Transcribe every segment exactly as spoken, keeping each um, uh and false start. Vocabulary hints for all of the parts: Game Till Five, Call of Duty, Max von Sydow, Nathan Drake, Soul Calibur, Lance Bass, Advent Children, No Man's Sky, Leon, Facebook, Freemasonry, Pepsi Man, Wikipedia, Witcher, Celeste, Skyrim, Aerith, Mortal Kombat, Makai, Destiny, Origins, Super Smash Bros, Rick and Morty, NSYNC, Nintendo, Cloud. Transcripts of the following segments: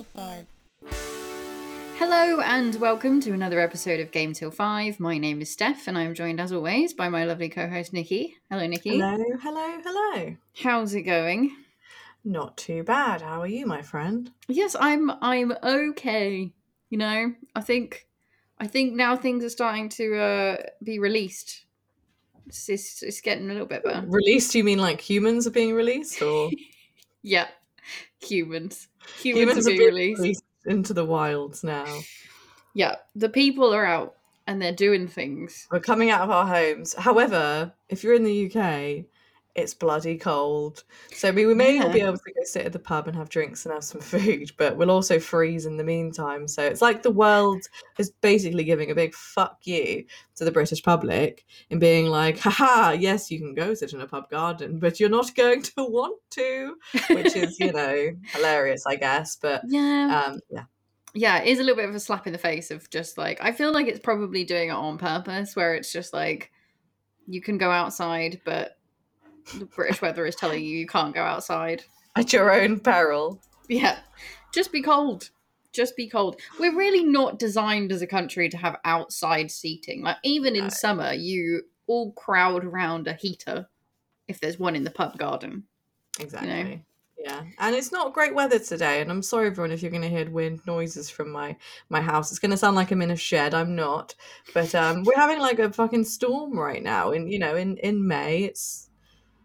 Till five. Hello and welcome to another episode of Game Till five. My name is Steph and I'm joined as always by my lovely co-host Nikki. Hello Nikki. Hello, hello, hello. How's it going? Not too bad. How are you, my friend? Yes, I'm I'm okay. You know, I think I think now things are starting to uh, be released. It's, it's, it's getting a little bit better. Released? You mean like humans are being released or Yeah. Humans. Humans, humans are being released. released. Into the wilds now. Yeah, the people are out and they're doing things. We're coming out of our homes. However, if you're in the U K, it's bloody cold. So we, we may yeah. not be able to go sit at the pub and have drinks and have some food, but we'll also freeze in the meantime. So it's like the world is basically giving a big fuck you to the British public and being like, haha, yes, you can go sit in a pub garden, but you're not going to want to, which is, you know, hilarious, I guess. But yeah. Um, yeah. Yeah, it is a little bit of a slap in the face of just like, I feel like it's probably doing it on purpose where it's just like, you can go outside, but the British weather is telling you you can't go outside. At your own peril. Yeah. Just be cold. Just be cold. We're really not designed as a country to have outside seating. Like, even in no. summer, you all crowd around a heater if there's one in the pub garden. Exactly. You know? Yeah. And it's not great weather today. And I'm sorry, everyone, if you're going to hear weird noises from my, my house. It's going to sound like I'm in a shed. I'm not. But um, we're having, like, a fucking storm right now. And, you know, in, in May, it's...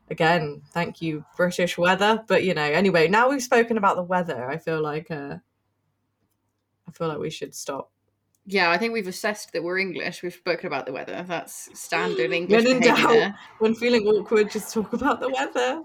Again, thank you, British weather. But, you know, anyway, now we've spoken about the weather, I feel like uh, I feel like we should stop. Yeah, I think we've assessed that we're English. We've spoken about the weather. That's standard English when in behavior. Doubt, when feeling awkward, just talk about the weather.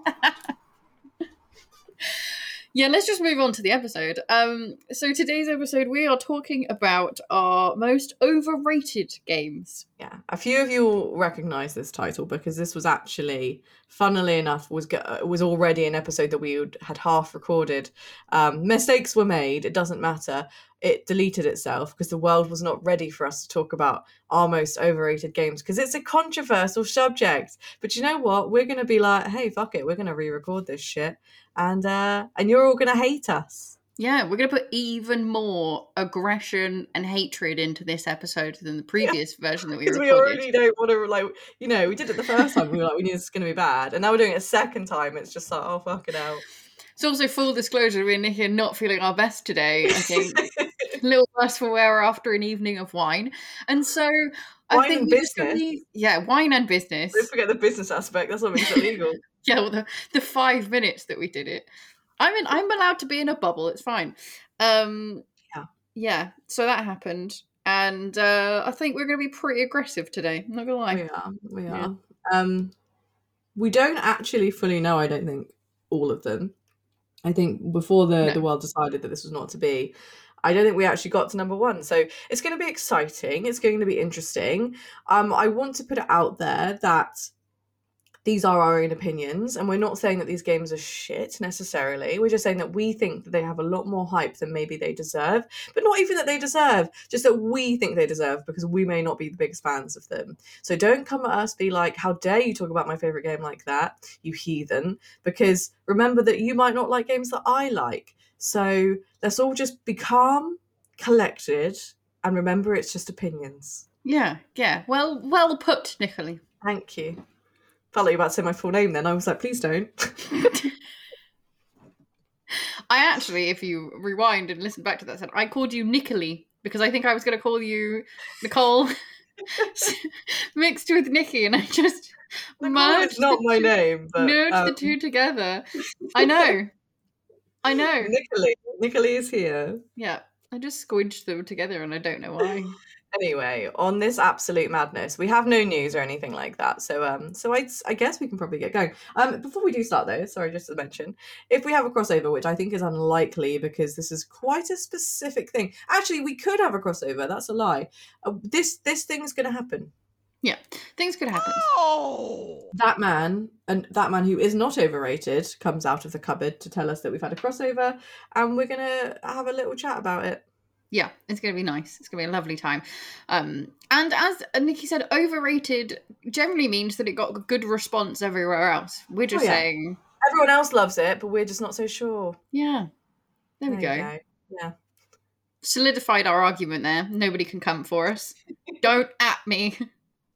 Yeah, let's just move on to the episode. Um, so today's episode, we are talking about our most overrated games. Yeah, a few of you will recognise this title because this was actually, funnily enough, was was already an episode that we had half recorded. Um, mistakes were made. It doesn't matter. It deleted itself because the world was not ready for us to talk about our most overrated games because it's a controversial subject. But you know what? We're going to be like, hey, fuck it. We're going to re-record this shit. And uh, and you're all going to hate us. Yeah, we're going to put even more aggression and hatred into this episode than the previous yeah. version that we recorded. Because we already don't want to, like, you know, we did it the first time. We were like, we knew this is going to be bad. And now we're doing it a second time. It's just like, oh, fucking hell. It's also full disclosure, we're in here not feeling our best today, I think. A little worse for wear after an evening of wine. And so... Wine I think and business. Really, yeah, wine and business. Don't forget the business aspect. That's what makes it legal. Yeah, well, the, the five minutes that we did it. I'm in, I'm allowed to be in a bubble. It's fine. Um, yeah. Yeah, so that happened. And uh, I think we're going to be pretty aggressive today. I'm not going to lie. We are. We are. Yeah. Um, we don't actually fully know, I don't think, all of them. I think before the, no. the world decided that this was not to be... I don't think we actually got to number one. So it's going to be exciting. It's going to be interesting. Um, I want to put it out there that these are our own opinions. And we're not saying that these games are shit necessarily. We're just saying that we think that they have a lot more hype than maybe they deserve. But not even that they deserve. Just that we think they deserve because we may not be the biggest fans of them. So don't come at us be like, how dare you talk about my favourite game like that, you heathen. Because remember that you might not like games that I like. So let's all just be calm, collected, and remember it's just opinions. Yeah, yeah. Well, well put, Nicola. Thank you. Felt like you were about to say my full name then. I was like, please don't. I actually, if you rewind and listen back to that, said I called you Nicola because I think I was going to call you Nicole mixed with Nikki, and I just Nicole merged. It's not my two, name, but merged um... the two together. I know. I know. Nicola. Nicola is here. Yeah. I just squidged them together and I don't know why. Anyway, on this absolute madness, we have no news or anything like that. So um, so I, I guess we can probably get going. Um, before we do start though, sorry, just to mention, if we have a crossover, which I think is unlikely because this is quite a specific thing. Actually, we could have a crossover. That's a lie. Uh, this, this thing's going to happen. Yeah, things could happen. Oh! That man, and that man who is not overrated, comes out of the cupboard to tell us that we've had a crossover, and we're going to have a little chat about it. Yeah, it's going to be nice. It's going to be a lovely time. Um, and as Nikki said, overrated generally means that it got a good response everywhere else. We're just oh, yeah. saying... Everyone else loves it, but we're just not so sure. Yeah, there, there we go. Yeah. Solidified our argument there. Nobody can come for us. Don't at me.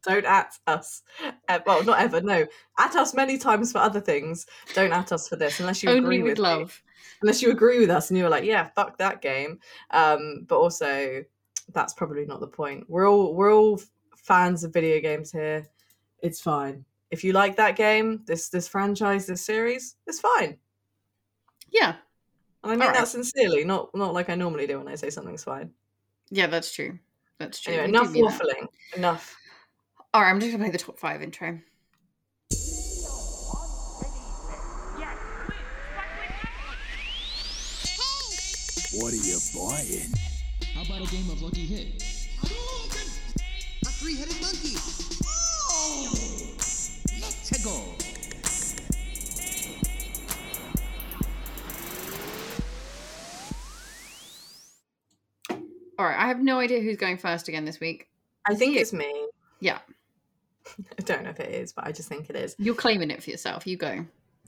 Don't at us. Uh, well, not ever, no. At us many times for other things. Don't at us for this, unless you Only agree with, with love. Me. Unless you agree with us and you were like, yeah, fuck that game. Um, but also, that's probably not the point. We're all we're all fans of video games here. It's fine. If you like that game, this this franchise, this series, it's fine. Yeah. And I mean all that right. sincerely, not not like I normally do when I say something's fine. Yeah, that's true. That's true. Anyway, enough waffling. Enough. All right, I'm just going to play the top five intro. What are you buying? How about a game of Lucky Hit? A three-headed monkey. Oh! Let's go. All right, I have no idea who's going first again this week. I think it's me. Yeah. I don't know if it is, but I just think it is. You're claiming it for yourself. You go.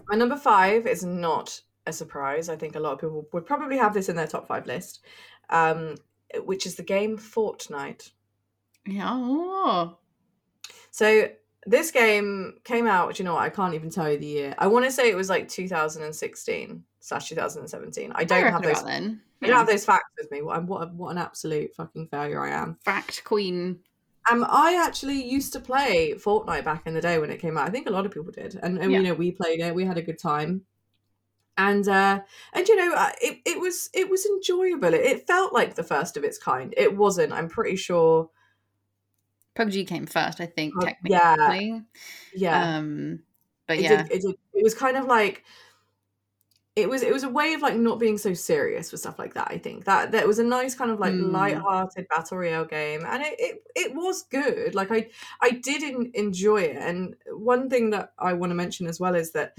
My number five is not a surprise. I think a lot of people would probably have this in their top five list, um, which is the game Fortnite. Yeah. Oh. So this game came out, do you know what? I can't even tell you the year. I want to say it was like two thousand sixteen slash two thousand seventeen. I don't I have those. Then. I don't have those facts with me. What, what, what an absolute fucking failure I am. Fact queen. Um, I actually used to play Fortnite back in the day when it came out. I think a lot of people did. And, and yeah. you know, we played it. We had a good time. And, uh, and you know, it, it was it was enjoyable. It, it felt like the first of its kind. It wasn't, I'm pretty sure. P U B G came first, I think, uh, technically. Yeah. yeah. Um, but it yeah. Did, it, did, it was kind of like... It was it was a way of like not being so serious with stuff like that. I think that that was a nice kind of like mm. light-hearted battle royale game, and it, it it was good. Like I I did in, enjoy it. And one thing that I want to mention as well is that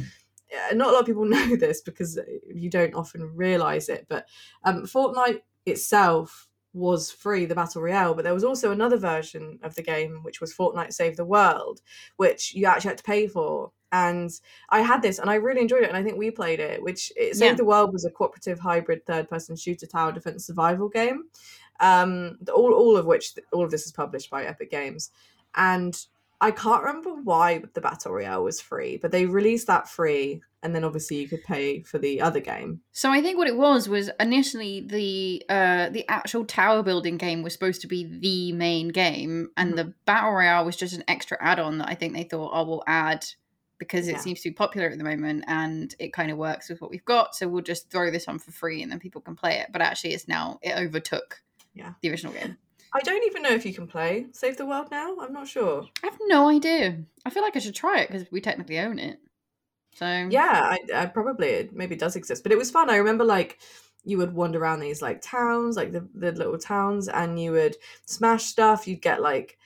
not a lot of people know this because you don't often realize it, but um, Fortnite itself was free, the battle royale, but there was also another version of the game which was Fortnite Save the World, which you actually had to pay for. And I had this and I really enjoyed it. And I think we played it, which it, Save yeah. the World was a cooperative hybrid third person shooter tower defense survival game. Um, all, all of which, all of this is published by Epic Games. And I can't remember why the Battle Royale was free, but they released that free. And then obviously you could pay for the other game. So I think what it was, was initially the uh, the actual tower building game was supposed to be the main game. And mm-hmm. the Battle Royale was just an extra add-on that I think they thought, oh, we'll add... because it yeah. seems to be popular at the moment and it kind of works with what we've got. So we'll just throw this on for free and then people can play it. But actually it's now, it overtook yeah. the original game. I don't even know if you can play Save the World now. I'm not sure. I have no idea. I feel like I should try it because we technically own it. So yeah, I, I probably, it maybe does exist, but it was fun. I remember like you would wander around these like towns, like the, the little towns, and you would smash stuff. You'd get like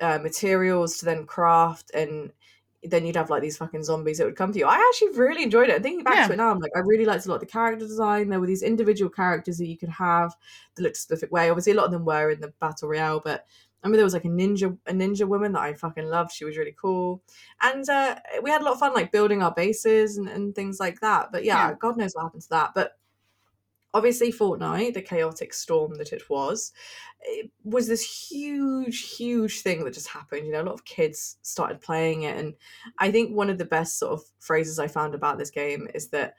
uh, materials to then craft, and then you'd have like these fucking zombies that would come to you. I actually really enjoyed it. And thinking back yeah. to it now, I'm like, I really liked a lot of the character design. There were these individual characters that you could have that looked a specific way. Obviously a lot of them were in the battle royale, but I remember there was like a ninja a ninja woman that I fucking loved. She was really cool. And uh, we had a lot of fun like building our bases and, and things like that. But yeah, yeah, God knows what happened to that. But obviously Fortnite, the chaotic storm that it was, it was this huge, huge thing that just happened. You know, a lot of kids started playing it. And I think one of the best sort of phrases I found about this game is that,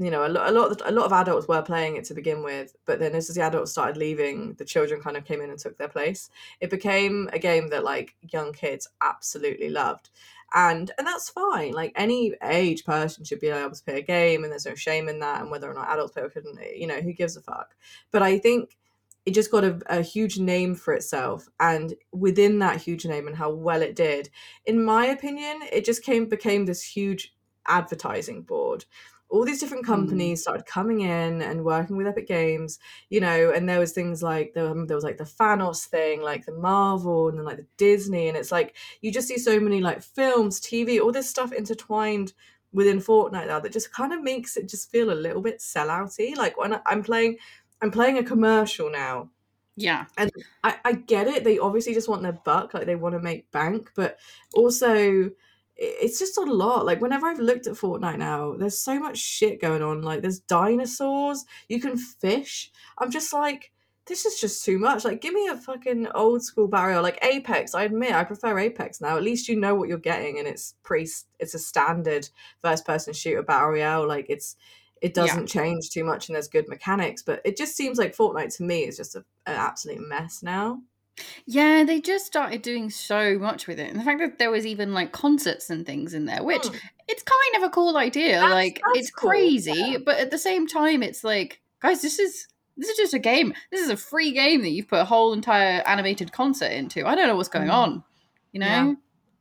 you know, a lot, a lot, of, a lot of adults were playing it to begin with, but then as the adults started leaving, the children kind of came in and took their place. It became a game that like young kids absolutely loved. And and that's fine. Like any age person should be able to play a game, and there's no shame in that. And whether or not adults play or couldn't, you know, who gives a fuck? But I think it just got a, a huge name for itself, and within that huge name and how well it did, in my opinion, it just came became this huge advertising board. All these different companies mm. started coming in and working with Epic Games, you know, and there was things like, there, um, there was like the Thanos thing, like the Marvel, and then like the Disney. And it's like, you just see so many like films, T V, all this stuff intertwined within Fortnite now that just kind of makes it just feel a little bit sellouty. Like when I'm playing, I'm playing a commercial now. Yeah. And I, I get it. They obviously just want their buck. Like they want to make bank, but also... it's just a lot. Like, whenever I've looked at Fortnite now, there's so much shit going on. Like, there's dinosaurs, you can fish. I'm just like, this is just too much. Like, give me a fucking old school barrier. Like Apex, I admit, I prefer Apex now. At least you know what you're getting, and it's pretty, it's a standard first person shooter battle royale. Like, it's, it doesn't yeah. change too much, and there's good mechanics, but it just seems like Fortnite to me is just a, an absolute mess now. Yeah, they just started doing so much with it. And the fact that there was even like concerts and things in there, which mm. it's kind of a cool idea. That's, like that's it's cool. crazy, yeah. but at the same time, it's like, guys, this is, this is just a game. This is a free game that you've put a whole entire animated concert into. I don't know what's going on. You know? Yeah.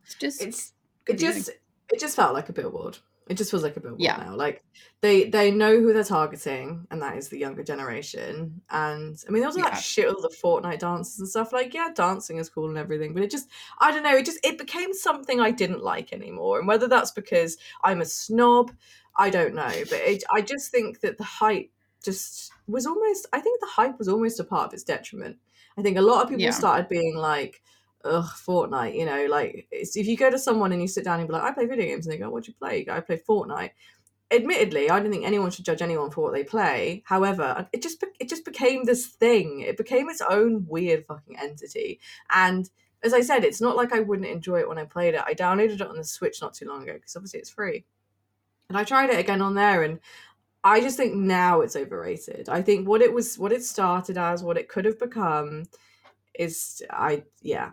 It's just it's it just doing. It just felt like a billboard. It just feels like a billboard yeah. now. Like they they know who they're targeting, and that is the younger generation. And I mean, there was all yeah. that shit with the Fortnite dances and stuff. Like, yeah, dancing is cool and everything, but it just, I don't know, it just it became something I didn't like anymore. And whether that's because I'm a snob, I don't know. But it, I just think that the hype just was almost, I think the hype was almost a part of its detriment. I think a lot of people yeah. started being like, ugh, Fortnite, you know, like, it's, if you go to someone and you sit down and be like, I play video games, and they go, what do you play? You go, I play Fortnite. Admittedly, I don't think anyone should judge anyone for what they play. However, it just, it just became this thing. It became its own weird fucking entity. And as I said, it's not like I wouldn't enjoy it when I played it. I downloaded it on the Switch not too long ago, because obviously it's free. And I tried it again on there, and I just think now it's overrated. I think what it was, what it started as, what it could have become, is I yeah,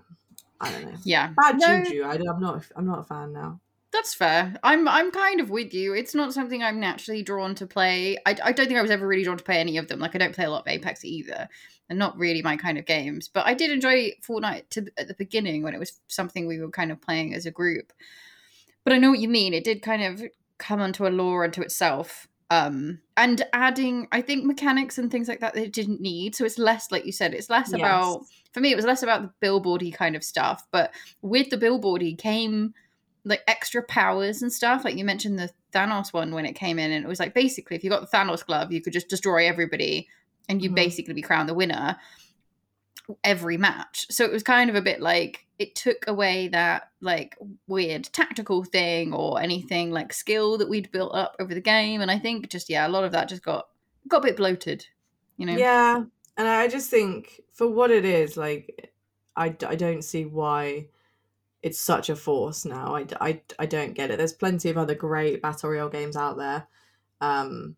I don't know. Yeah, bad no, juju. I, I'm not. I'm not a fan now. That's fair. I'm. I'm kind of with you. It's not something I'm naturally drawn to play. I. I don't think I was ever really drawn to play any of them. Like, I don't play a lot of Apex either, and not really my kind of games. But I did enjoy Fortnite to, at the beginning when it was something we were kind of playing as a group. But I know what you mean. It did kind of come onto a lore unto itself. Um, and adding, I think, mechanics and things like that they didn't need. So it's less, like you said, it's less yes. about, for me, it was less about the billboardy kind of stuff. But with the billboardy came like extra powers and stuff. Like you mentioned the Thanos one when it came in, and it was like, basically, if you got the Thanos glove, you could just destroy everybody and you'd mm-hmm. basically be crowned the winner every match. So it was kind of a bit like, it took away that like weird tactical thing or anything like skill that we'd built up over the game. And I think just, yeah, a lot of that just got, got a bit bloated, you know? Yeah. And I just think for what it is, like, I, I don't see why it's such a force now. I, I, I don't get it. There's plenty of other great battle royale games out there. Um,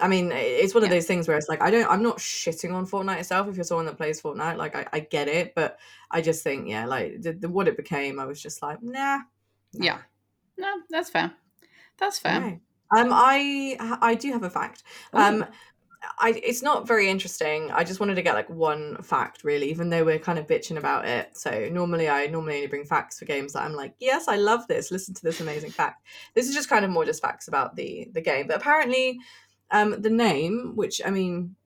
I mean, it's one of yeah. those things where it's like, I don't, I'm not shitting on Fortnite itself. If you're someone that plays Fortnite, like I, I get it, but I just think, yeah, like the, the, what it became, I was just like, nah. Yeah. No, that's fair. That's fair. Okay. Um, I, I do have a fact. Ooh. Um, I, it's not very interesting. I just wanted to get like one fact really, even though we're kind of bitching about it. So normally I normally only bring facts for games that I'm like, yes, I love this. Listen to this amazing fact. This is just kind of more just facts about the, the game, but apparently Um, the name, which, I mean,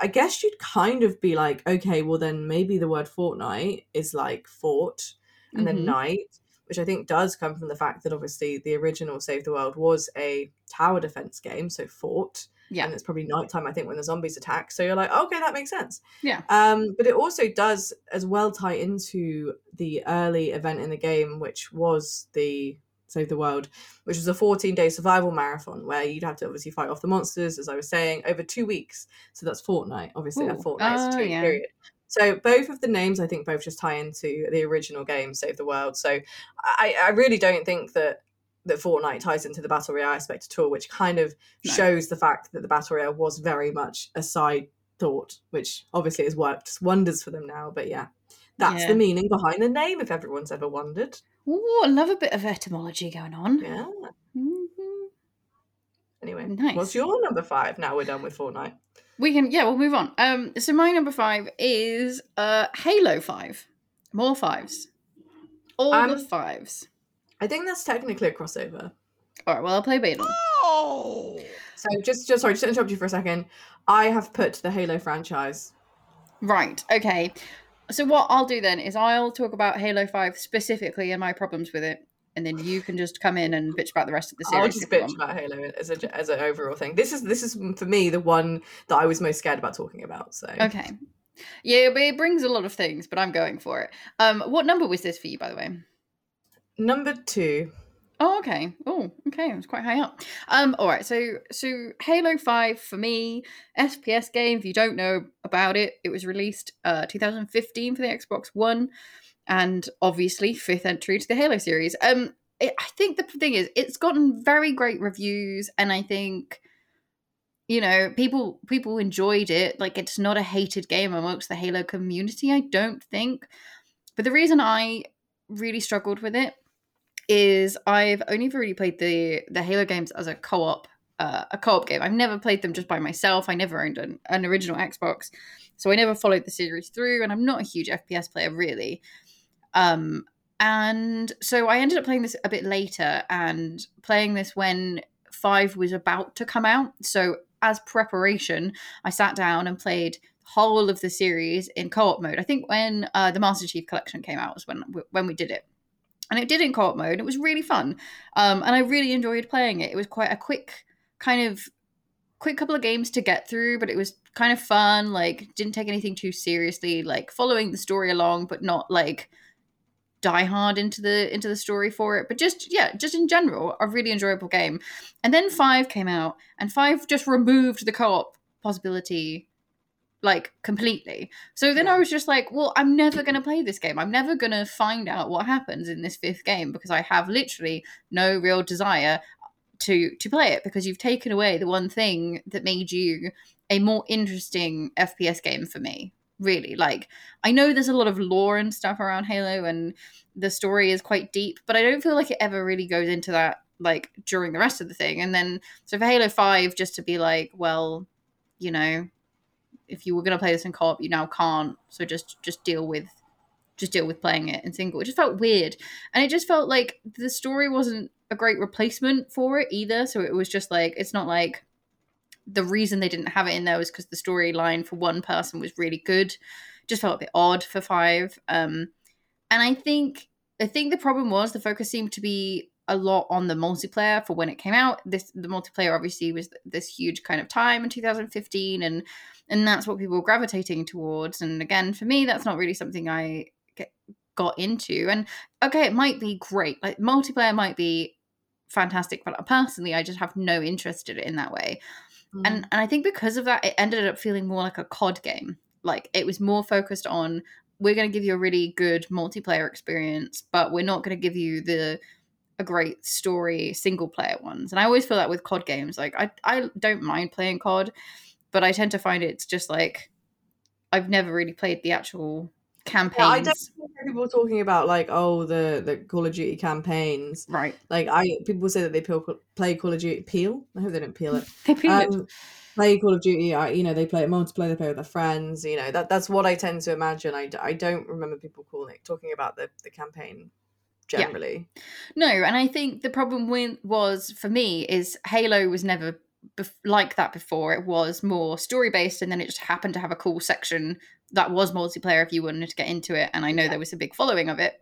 I guess you'd kind of be like, okay, well then maybe the word Fortnite is like fort and mm-hmm. then night, which I think does come from the fact that obviously the original Save the World was a tower defense game, so fort, yeah. and it's probably nighttime, I think, when the zombies attack. So you're like, okay, that makes sense. Yeah. Um, but it also does as well tie into the early event in the game, which was the Save the World, which was a fourteen-day survival marathon where you'd have to obviously fight off the monsters, as I was saying, over two weeks. So that's Fortnite, obviously. Ooh. That Fortnite's oh, two yeah. period. So both of the names, I think, both just tie into the original game, Save the World. So I, I really don't think that that Fortnite ties into the Battle Royale aspect at all, which kind of no. shows the fact that the Battle Royale was very much a side thought, which obviously has worked wonders for them now. But yeah, that's yeah. the meaning behind the name, if everyone's ever wondered. Ooh, I love a bit of etymology going on. Yeah. Mm-hmm. Anyway, nice. What's your number five? Now we're done with Fortnite. We can, yeah, we'll move on. Um, so my number five is uh, Halo five. More fives. All um, the fives. I think that's technically a crossover. All right, well, I'll play Baden. Oh! So just, just sorry, just to interrupt you for a second. I have put the Halo franchise. Right, okay. So what I'll do then is I'll talk about Halo five specifically and my problems with it, and then you can just come in and bitch about the rest of the series. I'll just bitch about Halo as a as an overall thing. This is this is for me the one that I was most scared about talking about. So okay, yeah, but it brings a lot of things, but I'm going for it. Um, what number was this for you, by the way? Number two. Oh, okay. Oh, okay. It was quite high up. Um, all right. So, so Halo five for me, F P S game. If you don't know about it, it was released uh, two thousand fifteen for the Xbox One, and obviously fifth entry to the Halo series. Um, it, I think the thing is, it's gotten very great reviews, and I think, you know, people people enjoyed it. Like, it's not a hated game amongst the Halo community, I don't think. But the reason I really struggled with it is I've only really played the the Halo games as a co-op uh, a co-op game. I've never played them just by myself. I never owned an, an original Xbox, so I never followed the series through, and I'm not a huge F P S player really. Um, and so I ended up playing this a bit later and playing this when five was about to come out. So as preparation, I sat down and played whole of the series in co-op mode. I think when uh, the Master Chief Collection came out was when when we did it. And it did in co-op mode. It was really fun. Um, and I really enjoyed playing it. It was quite a quick kind of quick couple of games to get through, but it was kind of fun. Like, didn't take anything too seriously, like following the story along, but not like die hard into the into the story for it. But just, yeah, just in general, a really enjoyable game. And then five came out, and five just removed the co-op possibility, like, completely. So then I was just like, well, I'm never going to play this game. I'm never going to find out what happens in this fifth game, because I have literally no real desire to to play it, because you've taken away the one thing that made you a more interesting F P S game for me, really. Like, I know there's a lot of lore and stuff around Halo, and the story is quite deep, but I don't feel like it ever really goes into that, like, during the rest of the thing. And then, so for Halo five, just to be like, well, you know, if you were going to play this in co-op, you now can't. So just, just deal with, just deal with playing it in single. It just felt weird. And it just felt like the story wasn't a great replacement for it either. So it was just like, it's not like the reason they didn't have it in there was because the storyline for one person was really good. Just felt a bit odd for five. Um, and I think, I think the problem was the focus seemed to be a lot on the multiplayer for when it came out. This, the multiplayer obviously was this huge kind of time in two thousand fifteen, and and that's what people were gravitating towards. And again, for me, that's not really something I get, got into. And okay, it might be great. Like, multiplayer might be fantastic, but personally, I just have no interest in it in that way. Mm. And and I think because of that, it ended up feeling more like a C O D game. Like, it was more focused on, we're going to give you a really good multiplayer experience, but we're not going to give you the a great story single player ones. And I always feel that with C O D games. Like, I, I don't mind playing C O D, but I tend to find it's just like, I've never really played the actual campaigns. Yeah, I don't think people are talking about, like, oh, the, the Call of Duty campaigns. Right. Like, I people say that they peel, play Call of Duty. Peel? I hope they didn't peel it. They peel um, it. Play Call of Duty, I, you know, they play it multiplayer, they play with their friends, you know. That That's what I tend to imagine. I, I don't remember people calling it, talking about the, the campaign generally. Yeah. No, and I think the problem with, was, for me, is Halo was never Bef- like that before. It was more story based, and then it just happened to have a cool section that was multiplayer if you wanted to get into it. And I know yeah. there was a big following of it,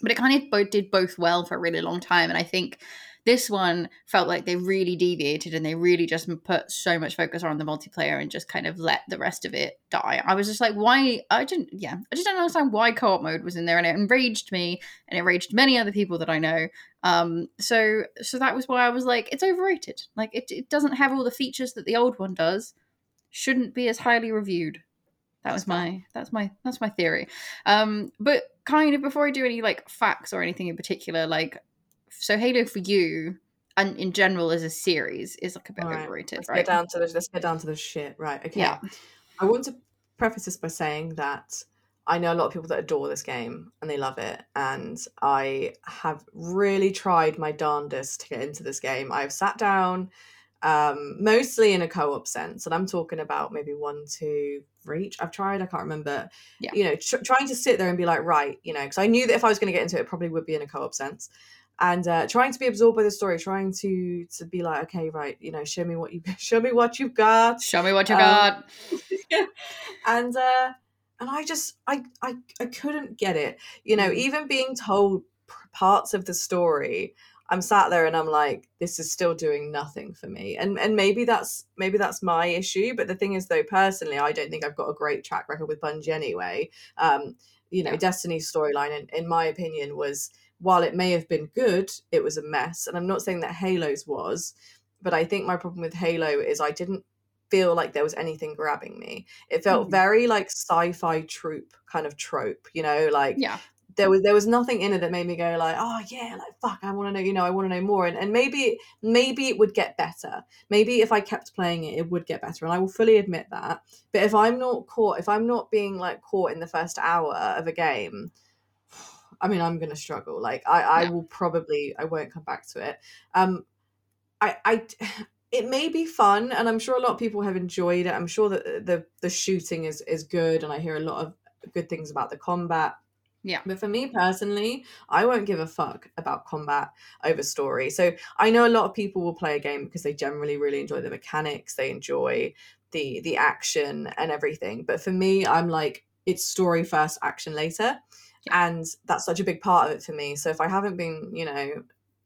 but it kind of both did both well for a really long time. And I think this one felt like they really deviated, and they really just put so much focus on the multiplayer and just kind of let the rest of it die. I was just like, why? I didn't, yeah, I just don't understand why co-op mode was in there, and it enraged me, and it enraged many other people that I know. Um, so, so that was why I was like, it's overrated. Like, it, it doesn't have all the features that the old one does. Shouldn't be as highly reviewed. That was my, that's my, that's my theory. Um, but kind of before I do any like facts or anything in particular, like, so Halo for you, and in general as a series, is like a bit right. overrated, let's right? Get down to the, let's get down to the shit, right? Okay. Yeah. I want to preface this by saying that I know a lot of people that adore this game and they love it, and I have really tried my darndest to get into this game. I've sat down um, mostly in a co-op sense, and I'm talking about maybe one, two, reach I've tried I can't remember yeah. you know tr- trying to sit there and be like, right, you know, because I knew that if I was going to get into it, it probably would be in a co-op sense, and uh, trying to be absorbed by the story, trying to to be like, okay, right, you know, show me what you show me what you've got show me what you um, got and uh and I just I, I I couldn't get it, you know. Even being told parts of the story, I'm sat there and I'm like, this is still doing nothing for me. And and maybe that's maybe that's my issue. But the thing is, though, personally, I don't think I've got a great track record with Bungie anyway. Um, you know, yeah. Destiny's storyline, in, in my opinion, was while it may have been good, it was a mess. And I'm not saying that Halo's was, but I think my problem with Halo is I didn't feel like there was anything grabbing me. It felt mm-hmm. very like sci-fi trope kind of trope, you know, like yeah. there was there was nothing in it that made me go like, oh yeah, like fuck, I want to know, you know, I want to know more. And and maybe maybe it would get better. Maybe if I kept playing it, it would get better. And I will fully admit that. But if I'm not caught, if I'm not being like caught in the first hour of a game, I mean, I'm gonna struggle. Like I, I yeah. will probably I won't come back to it. Um, I I. It may be fun, and I'm sure a lot of people have enjoyed it. I'm sure that the the shooting is is good, and I hear a lot of good things about the combat. Yeah. But for me personally, I won't give a fuck about combat over story. So I know a lot of people will play a game because they generally really enjoy the mechanics, they enjoy the the action and everything. But for me, I'm like, it's story first, action later. Yeah. And that's such a big part of it for me. So if I haven't been, you know,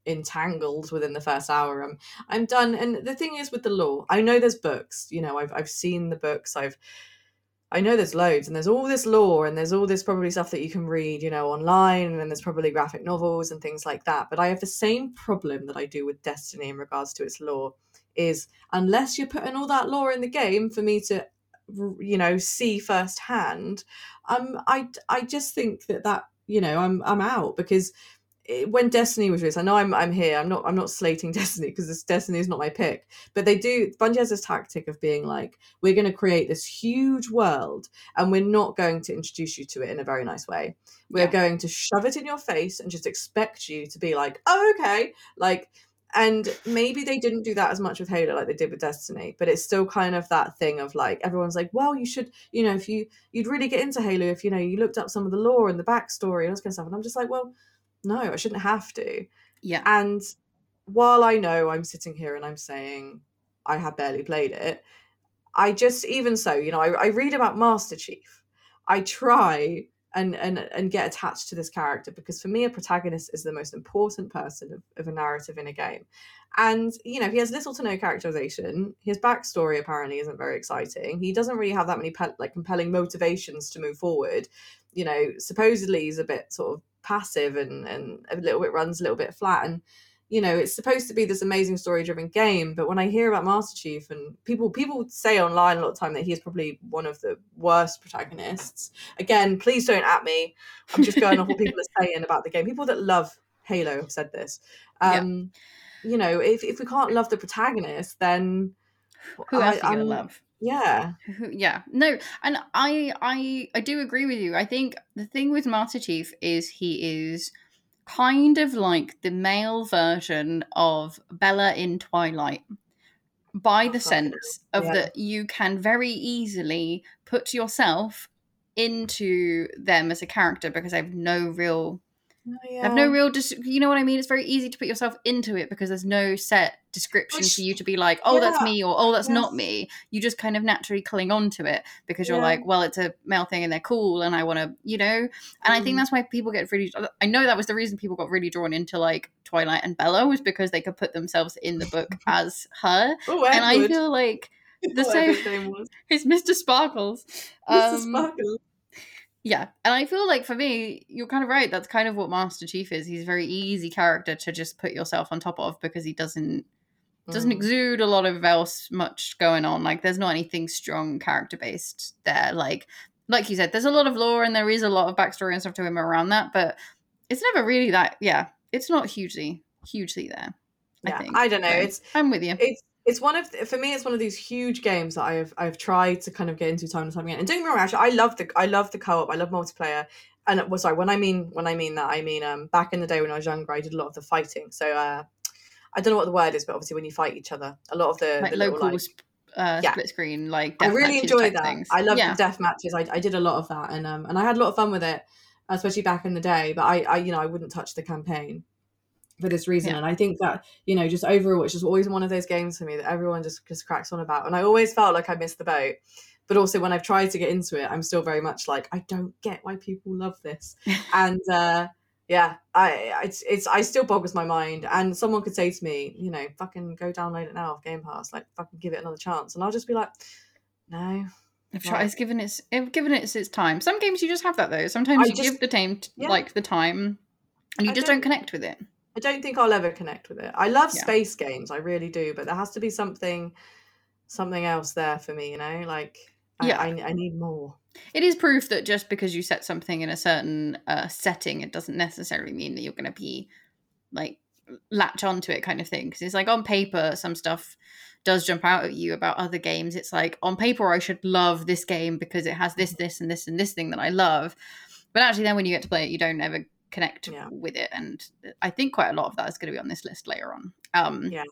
entangled within the first hour, I'm I'm done. And the thing is with the lore, I know there's books, you know, I've I've seen the books, I've I know there's loads, and there's all this lore, and there's all this probably stuff that you can read, you know, online, and there's probably graphic novels and things like that. But I have the same problem that I do with Destiny in regards to its lore, is unless you're putting all that lore in the game for me to, you know, see firsthand, um, I I just think that that, you know, I'm I'm out. Because when Destiny was released, I know I'm I'm here. I'm not I'm not slating Destiny, because this Destiny is not my pick. But they do, Bungie has this tactic of being like, we're going to create this huge world, and we're not going to introduce you to it in a very nice way. We're yeah. going to shove it in your face and just expect you to be like, oh okay, like. And maybe they didn't do that as much with Halo like they did with Destiny, but it's still kind of that thing of like, everyone's like, well, you should, you know, if you you'd really get into Halo if you know you looked up some of the lore and the backstory and all this kind of stuff. And I'm just like, well, no, I shouldn't have to. Yeah. And while I know I'm sitting here and I'm saying I have barely played it, I just, even so, you know, I, I read about Master Chief. I try and, and and get attached to this character, because for me, a protagonist is the most important person of, of a narrative in a game. And, you know, he has little to no characterization. His backstory apparently isn't very exciting. He doesn't really have that many pe- like compelling motivations to move forward. You know, supposedly he's a bit sort of passive and and a little bit runs a little bit flat, and you know it's supposed to be this amazing story driven game. But when I hear about Master Chief, and people people say online a lot of time that he is probably one of the worst protagonists. Again, please don't at me, I'm just going off what people are saying about the game. People that love Halo have said this. um yeah. You know, if, if we can't love the protagonist, then who else I, are you gonna love? Yeah. Yeah. No, and I I I do agree with you. I think the thing with Master Chief is he is kind of like the male version of Bella in Twilight, by the sense of yeah. that you can very easily put yourself into them as a character, because they have no real oh, yeah. they have no real dis- you know what I mean? It's very easy to put yourself into it, because there's no set description Which, for you to be like, oh, yeah. that's me, or oh, that's yes. not me. You just kind of naturally cling on to it, because you're yeah. like, well, it's a male thing and they're cool and I want to, you know. And mm. I think that's why people get really, I know that was the reason people got really drawn into like Twilight and Bella, was because they could put themselves in the book as her. Oh, I and would. I feel like the same, his name was. It's Mister Sparkles. Mister Um, Sparkles. Yeah, and I feel like for me, you're kind of right. That's kind of what Master Chief is. He's a very easy character to just put yourself on top of, because he doesn't mm. doesn't exude a lot of else much going on. Like, there's not anything strong character based there. Like, like you said, there's a lot of lore and there is a lot of backstory and stuff to him around that, but it's never really that. Yeah, it's not hugely hugely there. Yeah, I think. I don't know. So, it's I'm with you. It's- It's one of, for me, it's one of these huge games that I've I've tried to kind of get into time and time again. And don't get me wrong, actually, I love the I love the co-op, I love multiplayer. And well, sorry, when I mean when I mean that, I mean um back in the day when I was younger, I did a lot of the fighting. So uh, I don't know what the word is, but obviously when you fight each other, a lot of the, like the local little, like, uh, yeah. split screen, like I really enjoy that. Things. I love yeah. the death matches. I I did a lot of that, and um and I had a lot of fun with it, especially back in the day. But I I you know I wouldn't touch the campaign for this reason. Yeah. And I think that, you know, just Overwatch is always one of those games for me that everyone just, just cracks on about. And I always felt like I missed the boat. But also when I've tried to get into it, I'm still very much like, I don't get why people love this. and uh, yeah, I it's, it's I still boggles my mind. And someone could say to me, you know, fucking go download it now off Game Pass, like fucking give it another chance. And I'll just be like, no. I've tried. Right. It's given its, given it its time. Some games you just have that though. Sometimes I you just, give the time, yeah. like the time. And you I just don't, don't connect with it. I don't think I'll ever connect with it. I love yeah. space games, I really do, but there has to be something something else there for me, you know? Like, I, yeah. I, I need more. It is proof that just because you set something in a certain uh, setting, it doesn't necessarily mean that you're going to be, like, latch onto it kind of thing. Because it's like, on paper, some stuff does jump out at you about other games. It's like, on paper, I should love this game because it has this, this, and this, and this thing that I love. But actually, then when you get to play it, you don't ever connect yeah. with it. And I think quite a lot of that is going to be on this list later on. Um, yeah.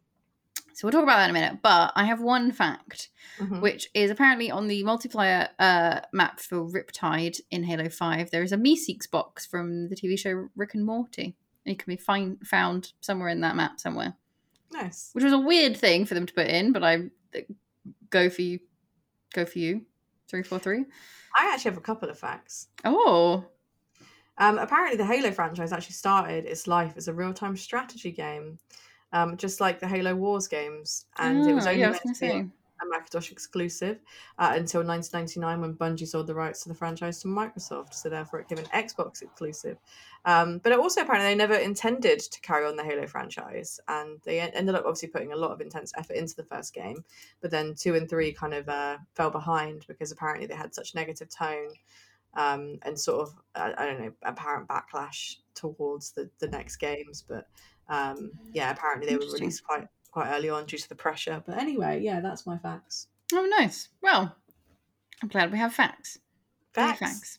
So we'll talk about that in a minute, but I have one fact, mm-hmm. which is apparently on the multiplayer uh, map for Riptide in Halo five, there is a Meeseeks box from the T V show Rick and Morty. And it can be find, found somewhere in that map somewhere. Nice. Which was a weird thing for them to put in, but I go for you, go for you, three four three. I actually have a couple of facts. Oh. Um, apparently the Halo franchise actually started its life as a real-time strategy game. Um, just like the Halo Wars games, and oh, it was only yeah, meant was to be a Macintosh exclusive uh, until nineteen ninety-nine when Bungie sold the rights to the franchise to Microsoft, so therefore it became an Xbox exclusive. Um, but it also apparently they never intended to carry on the Halo franchise, and they ended up obviously putting a lot of intense effort into the first game, but then two and three kind of uh, fell behind because apparently they had such negative tone um, and sort of, I, I don't know, apparent backlash towards the, the next games, but Um, yeah, apparently they were released quite quite early on due to the pressure. But anyway, yeah, that's my facts. Oh, nice. Well, I'm glad we have facts. Facts. facts.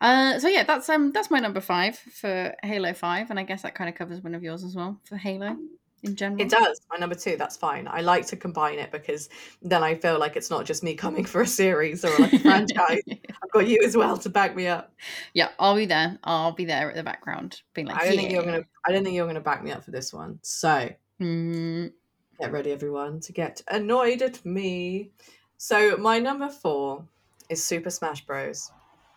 Uh, so yeah, that's um that's my number five for Halo five, and I guess that kind of covers one of yours as well for Halo in general. It does. My number two, that's fine. I like to combine it because then I feel like it's not just me coming for a series or like a franchise. I've got you as well to back me up. Yeah, I'll be there. I'll be there at the background, being like, I don't yeah. think you're gonna. I don't think you're gonna back me up for this one. So mm. get ready, everyone, to get annoyed at me. So my number four is Super Smash Bros.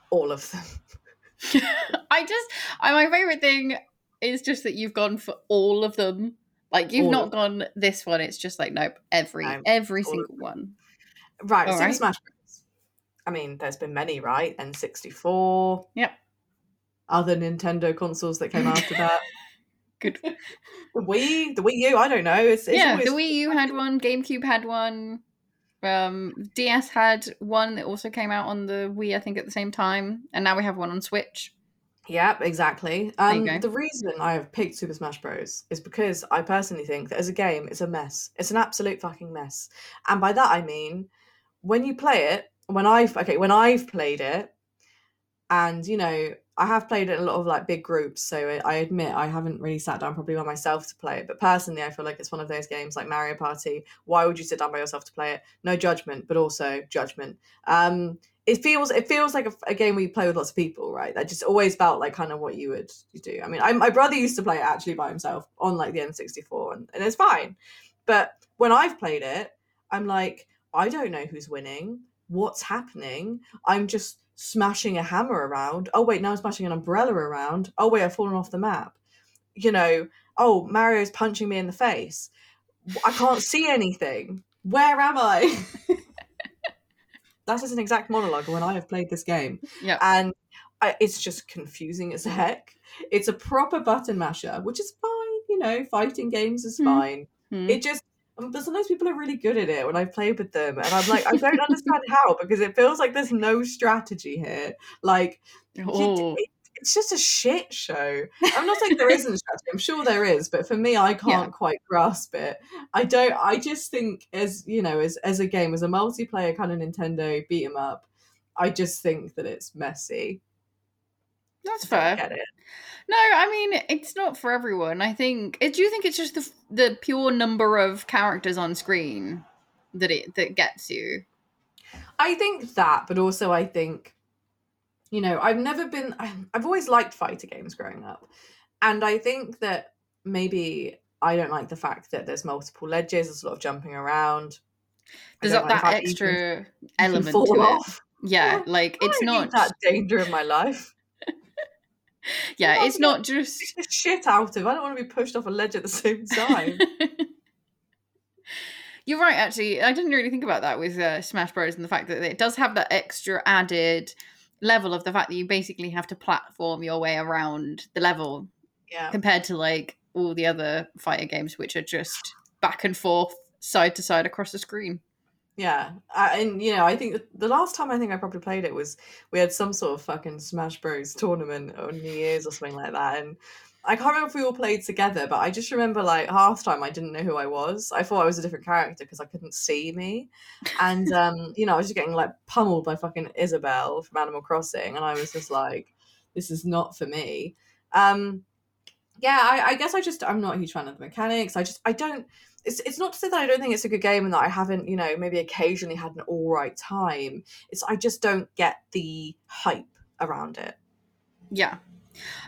All of them. I just, I, my favorite thing is just that you've gone for all of them. Like, you've all not gone this one. It's just like, nope, every, no, every single one. Right, all Super right. Smash Bros. I mean, there's been many, right? N sixty-four. Yep. Other Nintendo consoles that came after that. Good. The Wii, the Wii U, I don't know. It's, it's yeah, always... the Wii U had one, GameCube had one, um, D S had one that also came out on the Wii, I think, at the same time. And now we have one on Switch. Yeah, exactly. Um, the reason I have picked Super Smash Bros. Is because I personally think that as a game, it's a mess. It's an absolute fucking mess. And by that I mean, when you play it, when I've, okay, when I've played it, and, you know, I have played it in a lot of, like, big groups, so I admit I haven't really sat down probably by myself to play it, but personally I feel like it's one of those games like Mario Party. Why would you sit down by yourself to play it? No judgment, but also judgment. Um... It feels it feels like a, a game where you play with lots of people, right? That just always felt like kind of what you would you do. I mean, I, my brother used to play it actually by himself on like the N sixty-four, and, and it's fine. But when I've played it, I'm like, I don't know who's winning, what's happening. I'm just smashing a hammer around. Oh wait, now I'm smashing an umbrella around. Oh wait, I've fallen off the map. You know, oh, Mario's punching me in the face. I can't see anything. Where am I? That is an exact monologue when I have played this game. Yeah. And I, it's just confusing as heck. It's a proper button masher, which is fine. You know, fighting games is fine. Mm-hmm. It just, but sometimes people are really good at it when I've played with them. And I'm like, I don't understand how, because it feels like there's no strategy here. Like, oh. it, it, it's just a shit show. I'm not saying there isn't strategy. I'm sure there is. But for me, I can't yeah. quite grasp it. I don't, I just think as, you know, as, as a game, as a multiplayer kind of Nintendo beat 'em up, I just think that it's messy. That's fair. I get it. No, I mean, it's not for everyone. I think, do you think it's just the the pure number of characters on screen that it, that gets you? I think that, but also I think, you know, I've never been, I've always liked fighter games growing up. And I think that maybe I don't like the fact that there's multiple ledges, there's a lot of jumping around. There's not like that extra can, element to it. Yeah, yeah, like it's not that danger in my life. Yeah, it's not just the shit out of. I don't want to be pushed off a ledge at the same time. You're right, actually. I didn't really think about that with uh, Smash Bros. And the fact that it does have that extra added level of the fact that you basically have to platform your way around the level yeah. compared to like all the other fighter games, which are just back and forth, side to side across the screen. Yeah, I, and you know, I think the last time I think I probably played it was we had some sort of fucking Smash Bros tournament on New Year's or something like that, and I can't remember if we all played together, but I just remember like half time I didn't know who I was. I thought I was a different character because I couldn't see me, and um, you know, I was just getting like pummeled by fucking Isabel from Animal Crossing, and I was just like, this is not for me. Um, yeah, I, I guess I just I'm not a huge fan of the mechanics. I just I don't. It's it's not to say that I don't think it's a good game and that I haven't, you know, maybe occasionally had an all right time. It's I just don't get the hype around it. Yeah,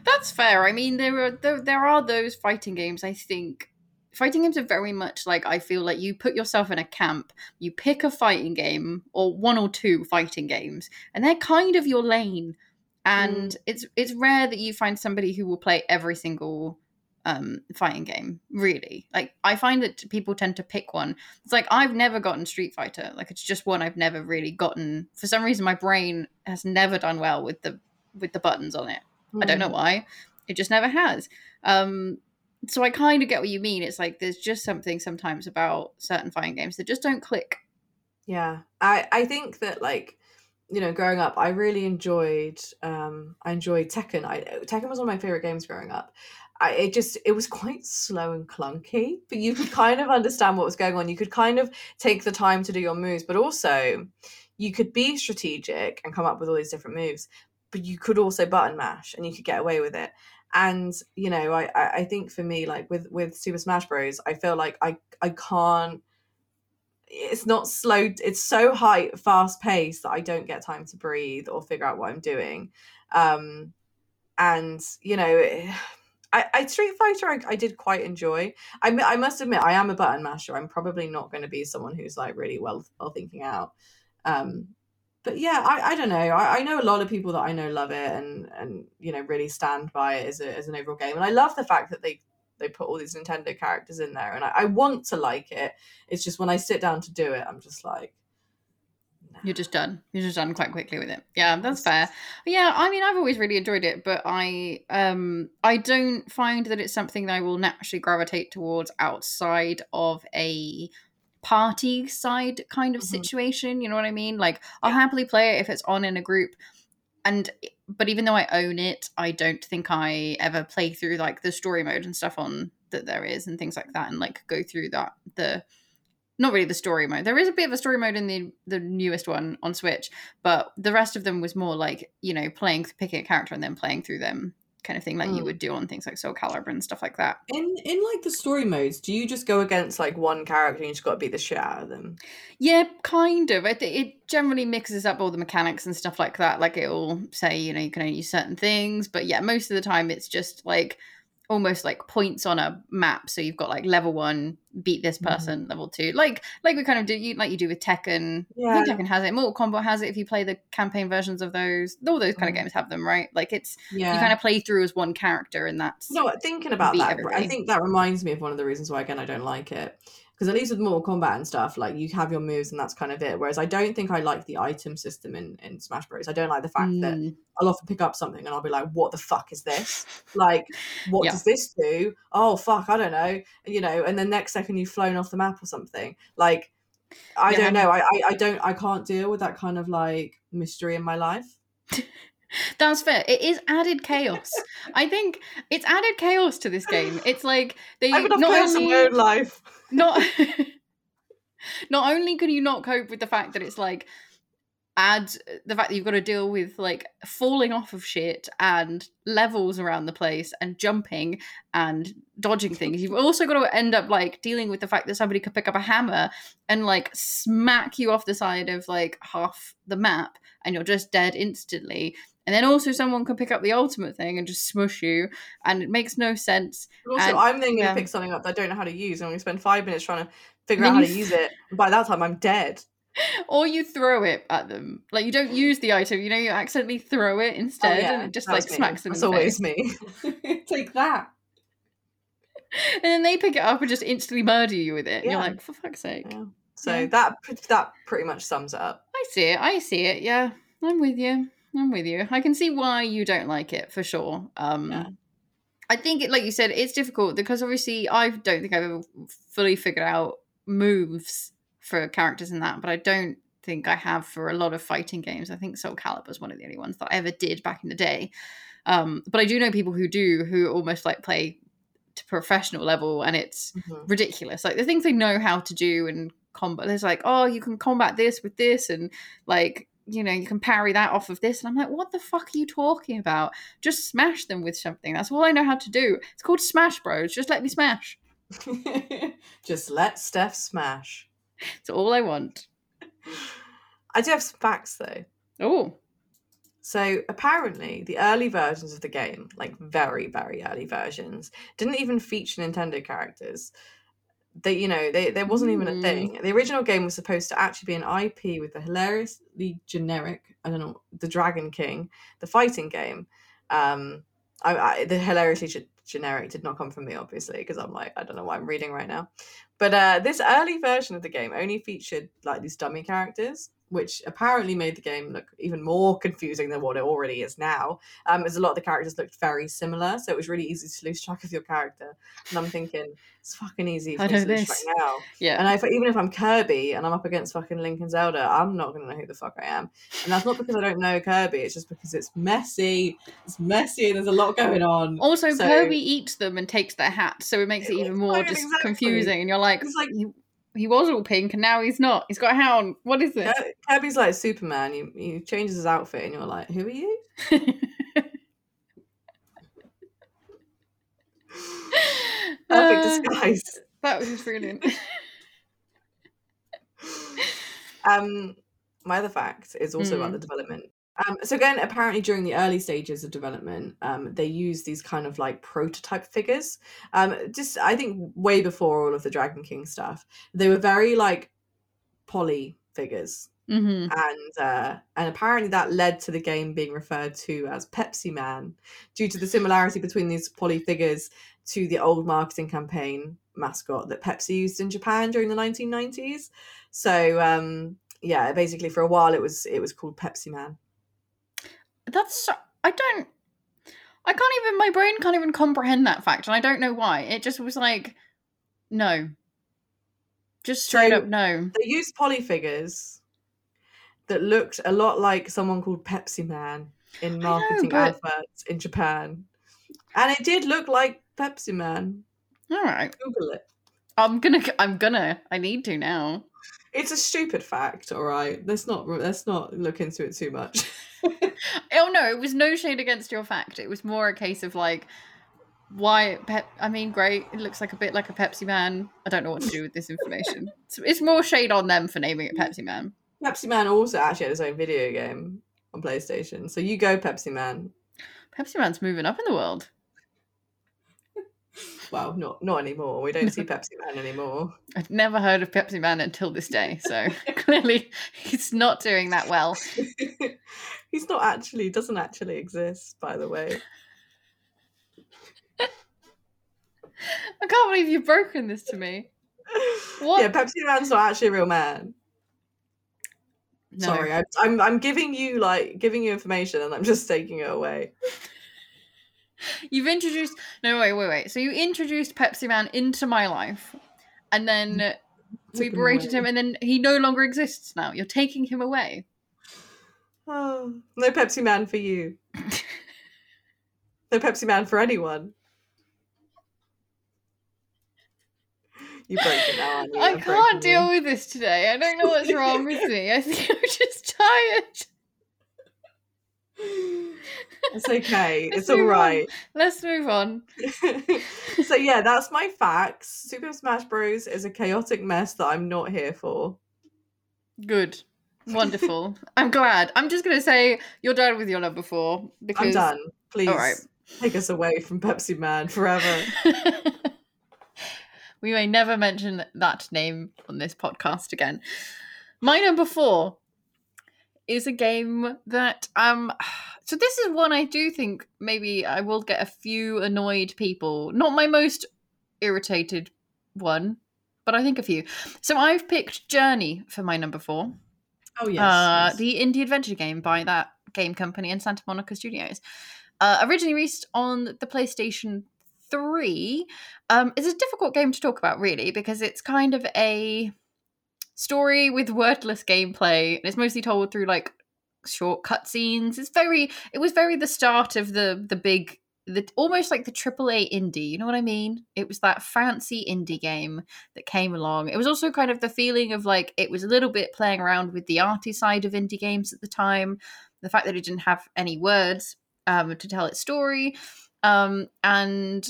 that's fair. I mean, there are there, there are those fighting games. I think fighting games are very much like, I feel like you put yourself in a camp, you pick a fighting game or one or two fighting games, and they're kind of your lane. And mm. it's it's rare that you find somebody who will play every single um fighting game, really. Like, I find that people tend to pick one. It's like, I've never gotten Street Fighter. Like, it's just one I've never really gotten. For some reason, my brain has never done well with the with the buttons on it. Mm. I don't know why. It just never has. Um so I kind of get what you mean. It's like, there's just something sometimes about certain fighting games that just don't click. Yeah. I I think that, like, you know, growing up, I really enjoyed um I enjoyed Tekken. I Tekken was one of my favorite games growing up. I, it just, it was quite slow and clunky, but you could kind of understand what was going on. You could kind of take the time to do your moves, but also you could be strategic and come up with all these different moves, but you could also button mash and you could get away with it. And, you know, I, I think for me, like with, with Super Smash Bros, I feel like I, I can't, it's not slow. It's so high, fast paced that I don't get time to breathe or figure out what I'm doing. Um, and, you know, it, I, I Street Fighter I, I did quite enjoy. I I must admit, I am a button masher. I'm probably not going to be someone who's like really well well thinking out. Um, but yeah, I, I don't know. I, I know a lot of people that I know love it and and you know really stand by it as a, as an overall game. And I love the fact that they they put all these Nintendo characters in there. And I, I want to like it. It's just when I sit down to do it, I'm just like, nah. You're just done. You're just done quite quickly with it. Yeah, that's fair. Yeah, I mean, I've always really enjoyed it, but I um, I don't find that it's something that I will naturally gravitate towards outside of a party side kind of mm-hmm. situation. You know what I mean? Like, I'll yeah. happily play it if it's on in a group. And but even though I own it, I don't think I ever play through like the story mode and stuff on that there is and things like that, and like go through that the. Not really the story mode. There is a bit of a story mode in the the newest one on Switch, but the rest of them was more like, you know, playing, picking a character and then playing through them kind of thing, like mm. you would do on things like Soul Calibur and stuff like that. In in like the story modes, do you just go against like one character and you just got to beat the shit out of them? Yeah, kind of. I think it generally mixes up all the mechanics and stuff like that. Like, it'll say, you know, you can only use certain things, but yeah, most of the time it's just like almost like points on a map. So you've got like level one, beat this person, mm. level two, like like we kind of do, you like you do with Tekken. Yeah. I think Tekken has it, Mortal Kombat has it if you play the campaign versions of those. All those kind mm. of games have them, right? Like, it's yeah. you kind of play through as one character, and that's no thinking about that everybody. I think that reminds me of one of the reasons why, again, I don't like it, because at least with Mortal Kombat and stuff, like, you have your moves and that's kind of it, whereas I don't think I like the item system in, in Smash Bros. I don't like the fact mm. that I'll often pick up something and I'll be like, what the fuck is this? Like, what yeah. does this do? Oh, fuck, I don't know. You know, and the next second you've flown off the map or something. Like, I yeah. don't know. I, I, I don't, I can't deal with that kind of, like, mystery in my life. That's fair. It is added chaos. I think it's added chaos to this game. It's like they I would have not chaos only in my own life. Not not only can you not cope with the fact that it's like add the fact that you've got to deal with like falling off of shit and levels around the place and jumping and dodging things, you've also got to end up like dealing with the fact that somebody could pick up a hammer and like smack you off the side of like half the map and you're just dead instantly. And then also someone can pick up the ultimate thing and just smush you, and it makes no sense. But also, and, I'm then going to um, pick something up that I don't know how to use, and I'm going to spend five minutes trying to figure out how to use it. And by that time, I'm dead. Or you throw it at them. Like, you don't use the item, you know, you accidentally throw it instead, oh, yeah. and it just That's like me. smacks them That's in the face. It's always me. Take that. And then they pick it up and just instantly murder you with it. Yeah. And you're like, for fuck's sake. Yeah. So yeah. that that pretty much sums it up. I see it. I see it. Yeah, I'm with you. I'm with you. I can see why you don't like it, for sure. Um, yeah. I think, it, like you said, it's difficult because obviously I don't think I've ever fully figured out moves for characters in that, but I don't think I have for a lot of fighting games. I think Soul Calibur is one of the only ones that I ever did back in the day. Um, but I do know people who do, who almost like play to professional level, and it's mm-hmm. ridiculous. Like the things they know how to do and combat, there's like, oh, you can combat this with this, and like, you know, you can parry that off of this. And I'm like, what the fuck are you talking about? Just smash them with something. That's all I know how to do. It's called Smash Bros. Just let me smash. Just let Steph smash. It's all I want. I do have some facts, though. Oh. So apparently the early versions of the game, like very, very early versions, didn't even feature Nintendo characters. They, you know, they, there wasn't even a thing. The original game was supposed to actually be an I P with the hilariously generic, I don't know, the Dragon King, the fighting game. Um, I, I, the hilariously ge- generic did not come from me, obviously, because I'm like, I don't know what I'm reading right now. But uh, this early version of the game only featured like these dummy characters, which apparently made the game look even more confusing than what it already is now, um, as a lot of the characters looked very similar, so it was really easy to lose track of your character. And I'm thinking, it's fucking easy for me to lose track now. Yeah. And I, even if I'm Kirby and I'm up against fucking Link and Zelda, I'm not going to know who the fuck I am. And that's not because I don't know Kirby, it's just because it's messy. It's messy and there's a lot going on. Also, so... Kirby eats them and takes their hat, so it makes it even more just exactly. confusing. And you're like... It's like you... He was all pink and now he's not. He's got a hat on. What is this? Kirby's like Superman. He, he changes his outfit and you're like, who are you? Perfect uh, disguise. That was brilliant. um, my other fact is also mm. about the development. Um, so again, apparently during the early stages of development, um, they used these kind of like prototype figures. Um, just, I think way before all of the Dragon King stuff, they were very like poly figures. Mm-hmm. And uh, and apparently that led to the game being referred to as Pepsi Man due to the similarity between these poly figures to the old marketing campaign mascot that Pepsi used in Japan during the nineteen nineties. So um, yeah, basically for a while it was it was called Pepsi Man. That's, I don't, I can't even, my brain can't even comprehend that fact, and I don't know why. It just was like, no. Just straight so up no. They used poly figures that looked a lot like someone called Pepsi Man in marketing know, but... adverts in Japan. And it did look like Pepsi Man. All right. Google it. I'm gonna, I'm gonna, I need to now. It's a stupid fact, all right? Let's not, let's not look into it too much. Oh no, it was no shade against your fact. It was more a case of like, why pep I mean, great, it looks like a bit like a Pepsi Man. I don't know what to do with this information. So it's more shade on them for naming it Pepsi Man. Pepsi Man also actually had his own video game on PlayStation. So you go, Pepsi Man. Pepsi Man's moving up in the world. Well, not not anymore. We don't see Pepsi Man anymore. I've never heard of Pepsi Man until this day, so clearly he's not doing that well. He's not actually, doesn't actually exist, by the way. I can't believe you've broken this to me. What? Yeah, Pepsi Man's not actually a real man. No. Sorry, I, I'm I'm giving you like giving you information, and I'm just taking it away. You've introduced... No, wait, wait, wait. So you introduced Pepsi Man into my life, and then we berated him, and then he no longer exists now. You're taking him away. Oh, no Pepsi Man for you. No Pepsi Man for anyone. You broke it now, aren't you? I You're can't deal you. with this today. I don't know what's wrong with me. I think I'm just tired. It's okay. Let's it's all right. On. Let's move on. So yeah, that's my facts. Super Smash Bros is a chaotic mess that I'm not here for. Good. Wonderful. I'm glad. I'm just going to say you're done with your number four. Because... I'm done. Please all right. Take us away from Pepsi Man forever. We may never mention that name on this podcast again. My number four is a game that um so this is one I do think maybe I will get a few annoyed people, not my most irritated one, but I think a few. So I've picked Journey for my number four. Oh yes, uh, yes. The indie adventure game by that game company and Santa Monica Studios, uh, originally released on the PlayStation three um, is a difficult game to talk about, really, because it's kind of a story with wordless gameplay, and it's mostly told through like short cutscenes. It's very, it was very the start of the the big, the almost like the triple A indie. You know what I mean? It was that fancy indie game that came along. It was also kind of the feeling of like it was a little bit playing around with the arty side of indie games at the time. The fact that it didn't have any words um, to tell its story. Um, and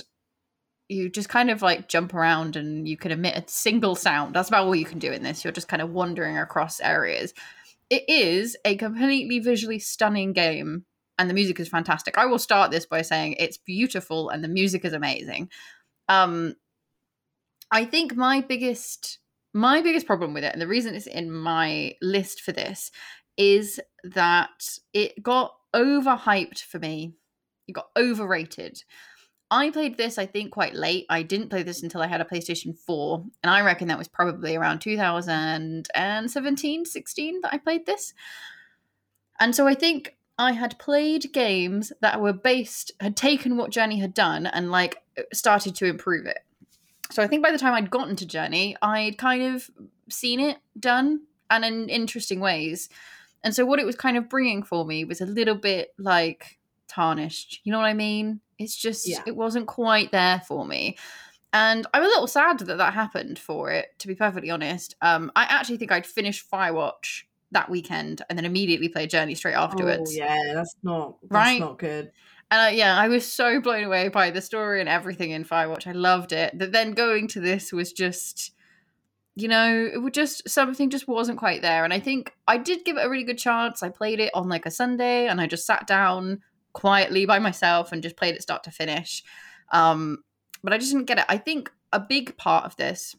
you just kind of like jump around and you can emit a single sound. That's about all you can do in this. You're just kind of wandering across areas. It is a completely visually stunning game, and the music is fantastic. I will start this by saying it's beautiful and the music is amazing. Um, I think my biggest, my biggest problem with it, and the reason it's in my list for this, is that it got overhyped for me. It got overrated. I played this, I think, quite late. I didn't play this until I had a PlayStation four, and I reckon that was probably around two thousand seventeen, sixteen that I played this. And so I think I had played games that were based, had taken what Journey had done and like started to improve it. So I think by the time I'd gotten to Journey, I'd kind of seen it done and in interesting ways. And so what it was kind of bringing for me was a little bit like tarnished. You know what I mean? It's just, yeah. It wasn't quite there for me. And I'm a little sad that that happened for it, to be perfectly honest. Um, I actually think I'd finished Firewatch that weekend and then immediately played Journey straight afterwards. Oh, yeah, that's not, that's right? Not good. And I, yeah, I was so blown away by the story and everything in Firewatch. I loved it. But then going to this was just... You know, it would just, something just wasn't quite there. And I think I did give it a really good chance. I played it on like a Sunday and I just sat down quietly by myself and just played it start to finish. Um, but I just didn't get it. I think a big part of this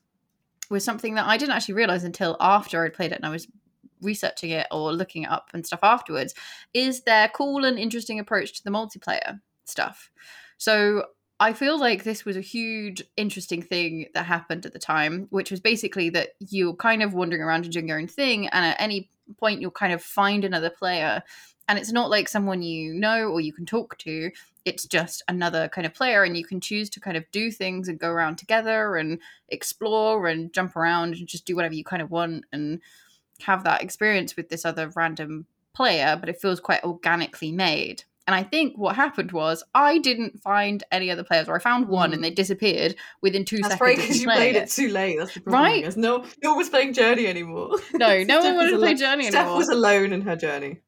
was something that I didn't actually realize until after I'd played it and I was researching it or looking it up and stuff afterwards, is their cool and interesting approach to the multiplayer stuff. So I feel like this was a huge, interesting thing that happened at the time, which was basically that you're kind of wandering around and doing your own thing, and at any point you'll kind of find another player, and it's not like someone you know or you can talk to, it's just another kind of player, and you can choose to kind of do things and go around together and explore and jump around and just do whatever you kind of want and have that experience with this other random player, but it feels quite organically made. And I think what happened was I didn't find any other players, or I found one and they disappeared within two that's seconds. That's right, because you played it too late. That's the problem. Right? No, no one was playing Journey anymore. No, no one wanted to play Journey anymore. Steph was alone in her Journey.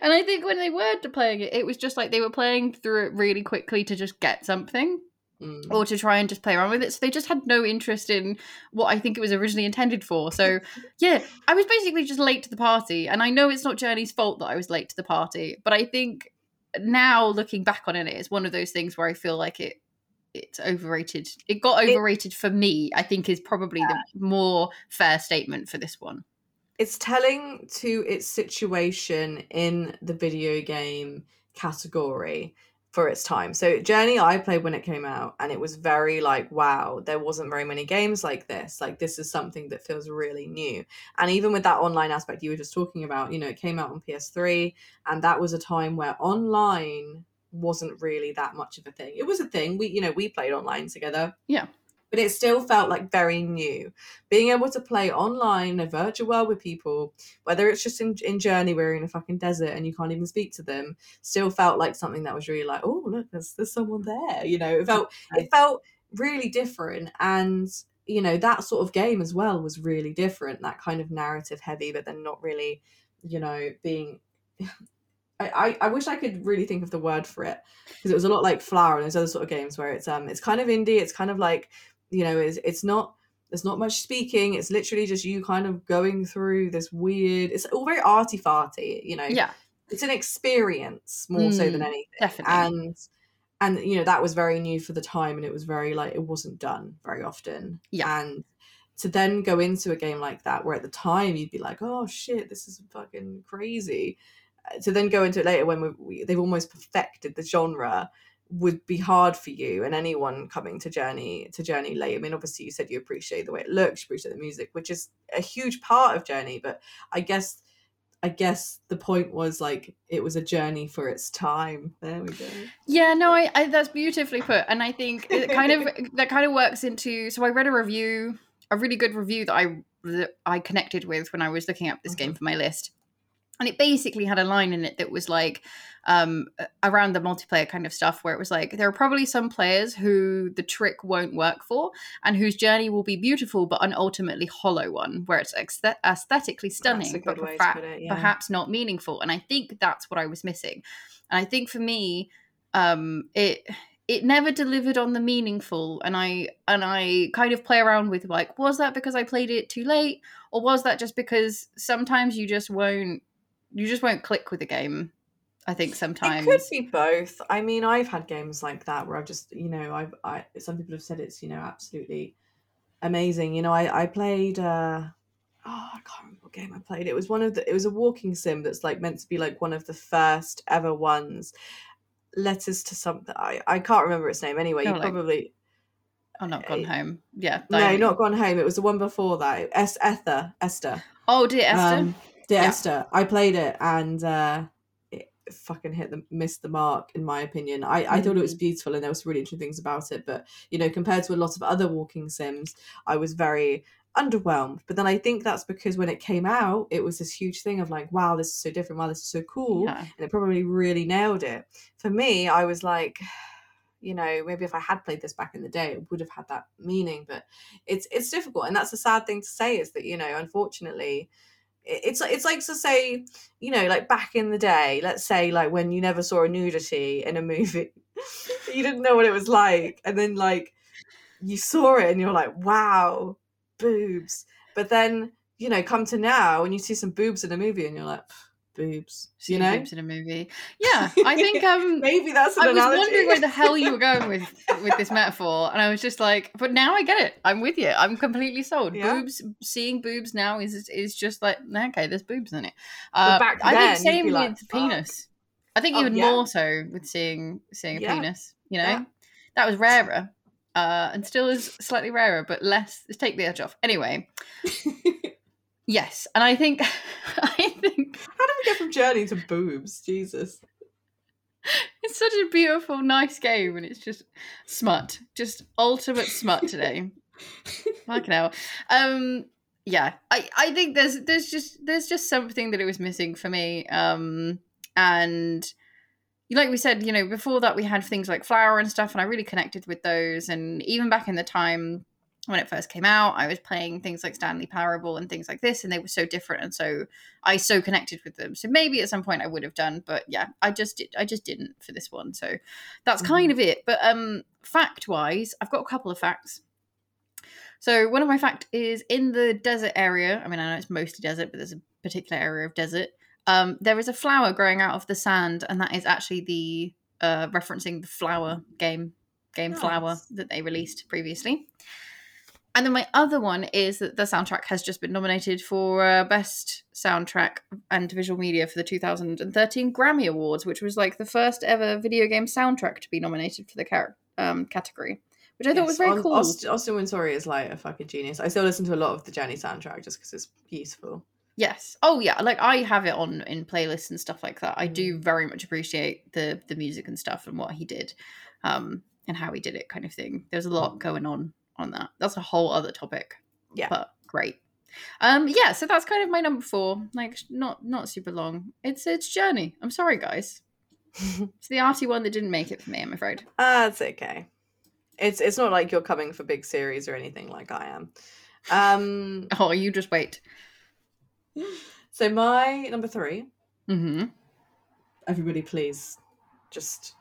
And I think when they were playing it, it was just like they were playing through it really quickly to just get something mm. or to try and just play around with it. So they just had no interest in what I think it was originally intended for. So yeah, I was basically just late to the party. And I know it's not Journey's fault that I was late to the party, but I think... now looking back on it, it's one of those things where I feel like it it's overrated. It got overrated it, for me, I think, is probably yeah. the more fair statement for this one. It's telling to its situation in the video game category for its time. So Journey, I played when it came out, and it was very like, wow, there wasn't very many games like this. Like, this is something that feels really new. And even with that online aspect you were just talking about, you know, it came out on P S three, and that was a time where online wasn't really that much of a thing. It was a thing. We, you know, we played online together. Yeah. But it still felt like very new. Being able to play online, a virtual world with people, whether it's just in, in Journey where you're in a fucking desert and you can't even speak to them, still felt like something that was really like, oh, look, there's there's someone there. You know, it felt it felt really different. And, you know, that sort of game as well was really different. That kind of narrative heavy, but then not really, you know, being... I, I wish I could really think of the word for it, because it was a lot like Flower and those other sort of games where it's um it's kind of indie. It's kind of like... You know, it's, it's not, there's not much speaking. It's literally just you kind of going through this weird, it's all very arty-farty, you know. Yeah. It's an experience more mm, so than anything. Definitely. And, and, you know, that was very new for the time, and it was very, like, it wasn't done very often. Yeah. And to then go into a game like that, where at the time you'd be like, oh, shit, this is fucking crazy. Uh, to then go into it later when we, we, they've almost perfected the genre, would be hard for you and anyone coming to Journey to Journey late. I mean, obviously you said you appreciate the way it looks, you appreciate the music, which is a huge part of Journey, but I guess I guess the point was like it was a journey for its time. There we go. Yeah, no, I, I that's beautifully put, and I think it kind of that kind of works into. So I read a review, a really good review that I that I connected with when I was looking up this mm-hmm. game for my list, and it basically had a line in it that was like um, around the multiplayer kind of stuff, where it was like there are probably some players who the trick won't work for, and whose journey will be beautiful but an ultimately hollow one, where it's ex- aesthetically stunning but perfa- it, yeah. perhaps not meaningful. And I think that's what I was missing. And I think for me, um, it. It never delivered on the meaningful, and I and I kind of play around with like, was that because I played it too late, or was that just because sometimes you just won't you just won't click with the game? I think sometimes it could be both. I mean, I've had games like that where I've just you know I've I some people have said it's you know absolutely amazing. You know, I I played uh, oh I can't remember what game I played. It was one of the it was a walking sim that's like meant to be like one of the first ever ones. Letters to something. I, I can't remember its name anyway. You like, probably. Oh, not Gone Home. Yeah. No, I... not Gone Home. It was the one before that. Es- Ether, Esther. Oh, Dear Esther. Um, Dear yeah. Esther. I played it and uh, it fucking hit the missed the mark, in my opinion. I, I mm-hmm. thought it was beautiful and there were some really interesting things about it. But, you know, compared to a lot of other walking sims, I was very underwhelmed. But then I think that's because when it came out, it was this huge thing of like, wow, this is so different, wow, this is so cool. Yeah. And it probably really nailed it. For me, I was like, you know, maybe if I had played this back in the day, it would have had that meaning. But it's it's difficult, and that's the sad thing to say, is that, you know, unfortunately, it's it's like to say, you know, like back in the day, let's say like when you never saw a nudity in a movie, you didn't know what it was like, and then like you saw it and you're like, wow, boobs. But then, you know, come to now and you see some boobs in a movie and you're like, boobs, you know, boobs in a movie. Yeah, I think um maybe that's an I was analogy. Wondering where the hell you were going with with this metaphor, and I was just like, but now I get it. I'm with you. I'm completely sold. Yeah. Boobs, seeing boobs now is is just like, okay, there's boobs in it. Uh, back then, I think same with like, penis. I think oh, even yeah. more so with seeing seeing a yeah. penis. You know, yeah. that was rarer. Uh, and still is slightly rarer, but less. Take the edge off. Anyway, yes, and I think, I think. How did we get from Journey to boobs? Jesus, it's such a beautiful, nice game, and it's just smut, just ultimate smut today. Fucking hell. Um, yeah, I, I think there's, there's just, there's just something that it was missing for me. Um, and. Like we said, you know, before that we had things like Flower and stuff, and I really connected with those. And even back in the time when it first came out, I was playing things like Stanley Parable and things like this, and they were so different, and so I so connected with them. So maybe at some point I would have done, but yeah, I just did, I just didn't for this one. So that's kind mm-hmm. of it. But um, fact-wise, I've got a couple of facts. So one of my fact is in the desert area. I mean, I know it's mostly desert, but there's a particular area of desert. Um, there is a flower growing out of the sand, and that is actually the uh, referencing the Flower game, game nice. Flower that they released previously. And then my other one is that the soundtrack has just been nominated for uh, Best Soundtrack and Visual Media for the two thousand thirteen Grammy Awards, which was like the first ever video game soundtrack to be nominated for the car- um, category, which I yes, thought was very cool. Austin, Austin Wintory is like a fucking genius. I still listen to a lot of the Journey soundtrack just because it's beautiful. Yes. Oh, yeah. Like I have it on in playlists and stuff like that. I do very much appreciate the the music and stuff and what he did, um, and how he did it, kind of thing. There's a lot going on on that. That's a whole other topic. Yeah. But great. Um. Yeah. So that's kind of my number four. Like not not super long. It's it's Journey. I'm sorry, guys. It's the arty one that didn't make it for me, I'm afraid. Uh, it's okay. It's it's not like you're coming for big series or anything like I am. Um. Oh, you just wait. So my number three. Mm-hmm. Everybody, please, just,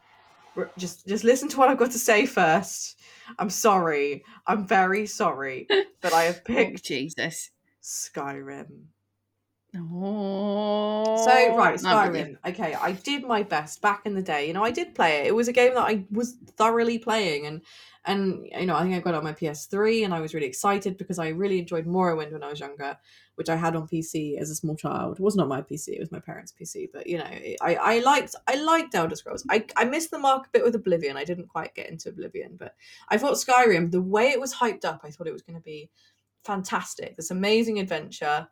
just, just listen to what I've got to say first. I'm sorry. I'm very sorry, but I have picked oh, Jesus Skyrim. Oh. So right, Skyrim. Okay, I did my best back in the day. You know, I did play it. It was a game that I was thoroughly playing, and and you know, I think I got it on my P S three, and I was really excited because I really enjoyed Morrowind when I was younger, which I had on P C as a small child. It wasn't on my P C, it was my parents' P C. But you know, I, I liked I liked Elder Scrolls. I, I missed the mark a bit with Oblivion. I didn't quite get into Oblivion, but I thought Skyrim, the way it was hyped up, I thought it was going to be fantastic. This amazing adventure.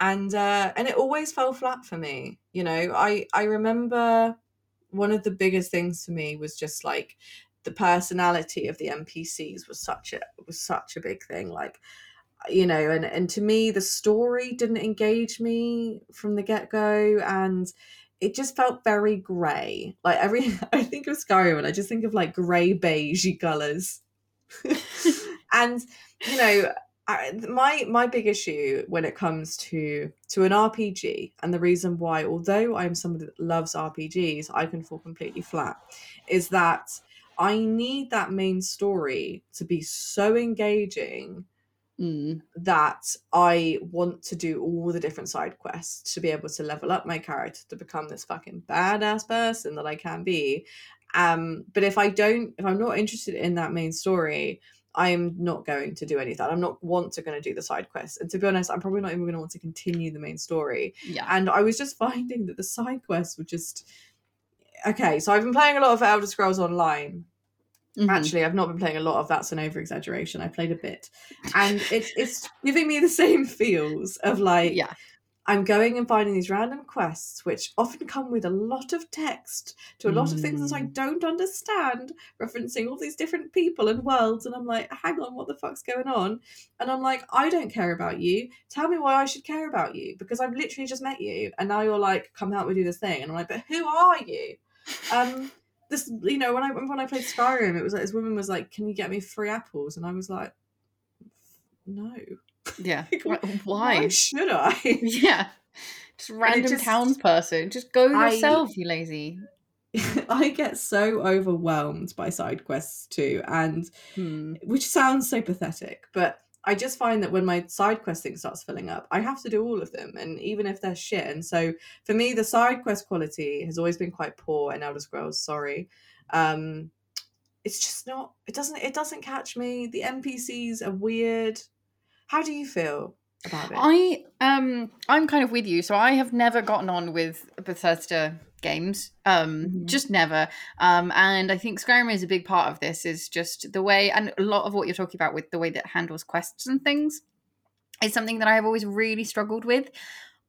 And uh, and it always fell flat for me. You know, I, I remember one of the biggest things for me was just like the personality of the N P Cs was such a was such a big thing. Like, you know, and, and to me, the story didn't engage me from the get-go. And it just felt very grey. Like every, I think of Skyrim and I just think of like grey, beigey colours. And, you know, I, my my big issue when it comes to to an R P G, and the reason why, although I'm somebody that loves R P Gs, I can fall completely flat, is that I need that main story to be so engaging Mm. that I want to do all the different side quests to be able to level up my character to become this fucking badass person that I can be. Um, but if I don't, if I'm not interested in that main story, I'm not going to do anything. I'm not want to going to do the side quests. And to be honest, I'm probably not even going to want to continue the main story. Yeah. And I was just finding that the side quests were just... Okay, so I've been playing a lot of Elder Scrolls Online. Mm-hmm. Actually, I've not been playing a lot of that's an over-exaggeration. I played a bit. And it's it's giving me the same feels of like, yeah. I'm going and finding these random quests, which often come with a lot of text to a lot mm. of things that I don't understand, referencing all these different people and worlds. And I'm like, hang on, what the fuck's going on? And I'm like, I don't care about you. Tell me why I should care about you, because I've literally just met you. And now you're like, come help me do this thing. And I'm like, but who are you? Um... This, you know, when I when I played Skyrim, it was like this woman was like, "Can you get me free apples?" And I was like, "No." Yeah. Like, why? Why should I? Yeah. Just random just, townsperson. Just go yourself, I, you lazy. I get so overwhelmed by side quests too, and hmm. which sounds so pathetic, but I just find that when my side quest thing starts filling up, I have to do all of them, and even if they're shit. And so for me, the side quest quality has always been quite poor in Elder Scrolls. Sorry, um, it's just not. It doesn't. It doesn't catch me. The N P Cs are weird. How do you feel about it? I um, I'm kind of with you. So I have never gotten on with Bethesda games, um, mm-hmm. just never. Um, and I think Skyrim is a big part of this, is just the way, and a lot of what you're talking about with the way that it handles quests and things is something that I have always really struggled with.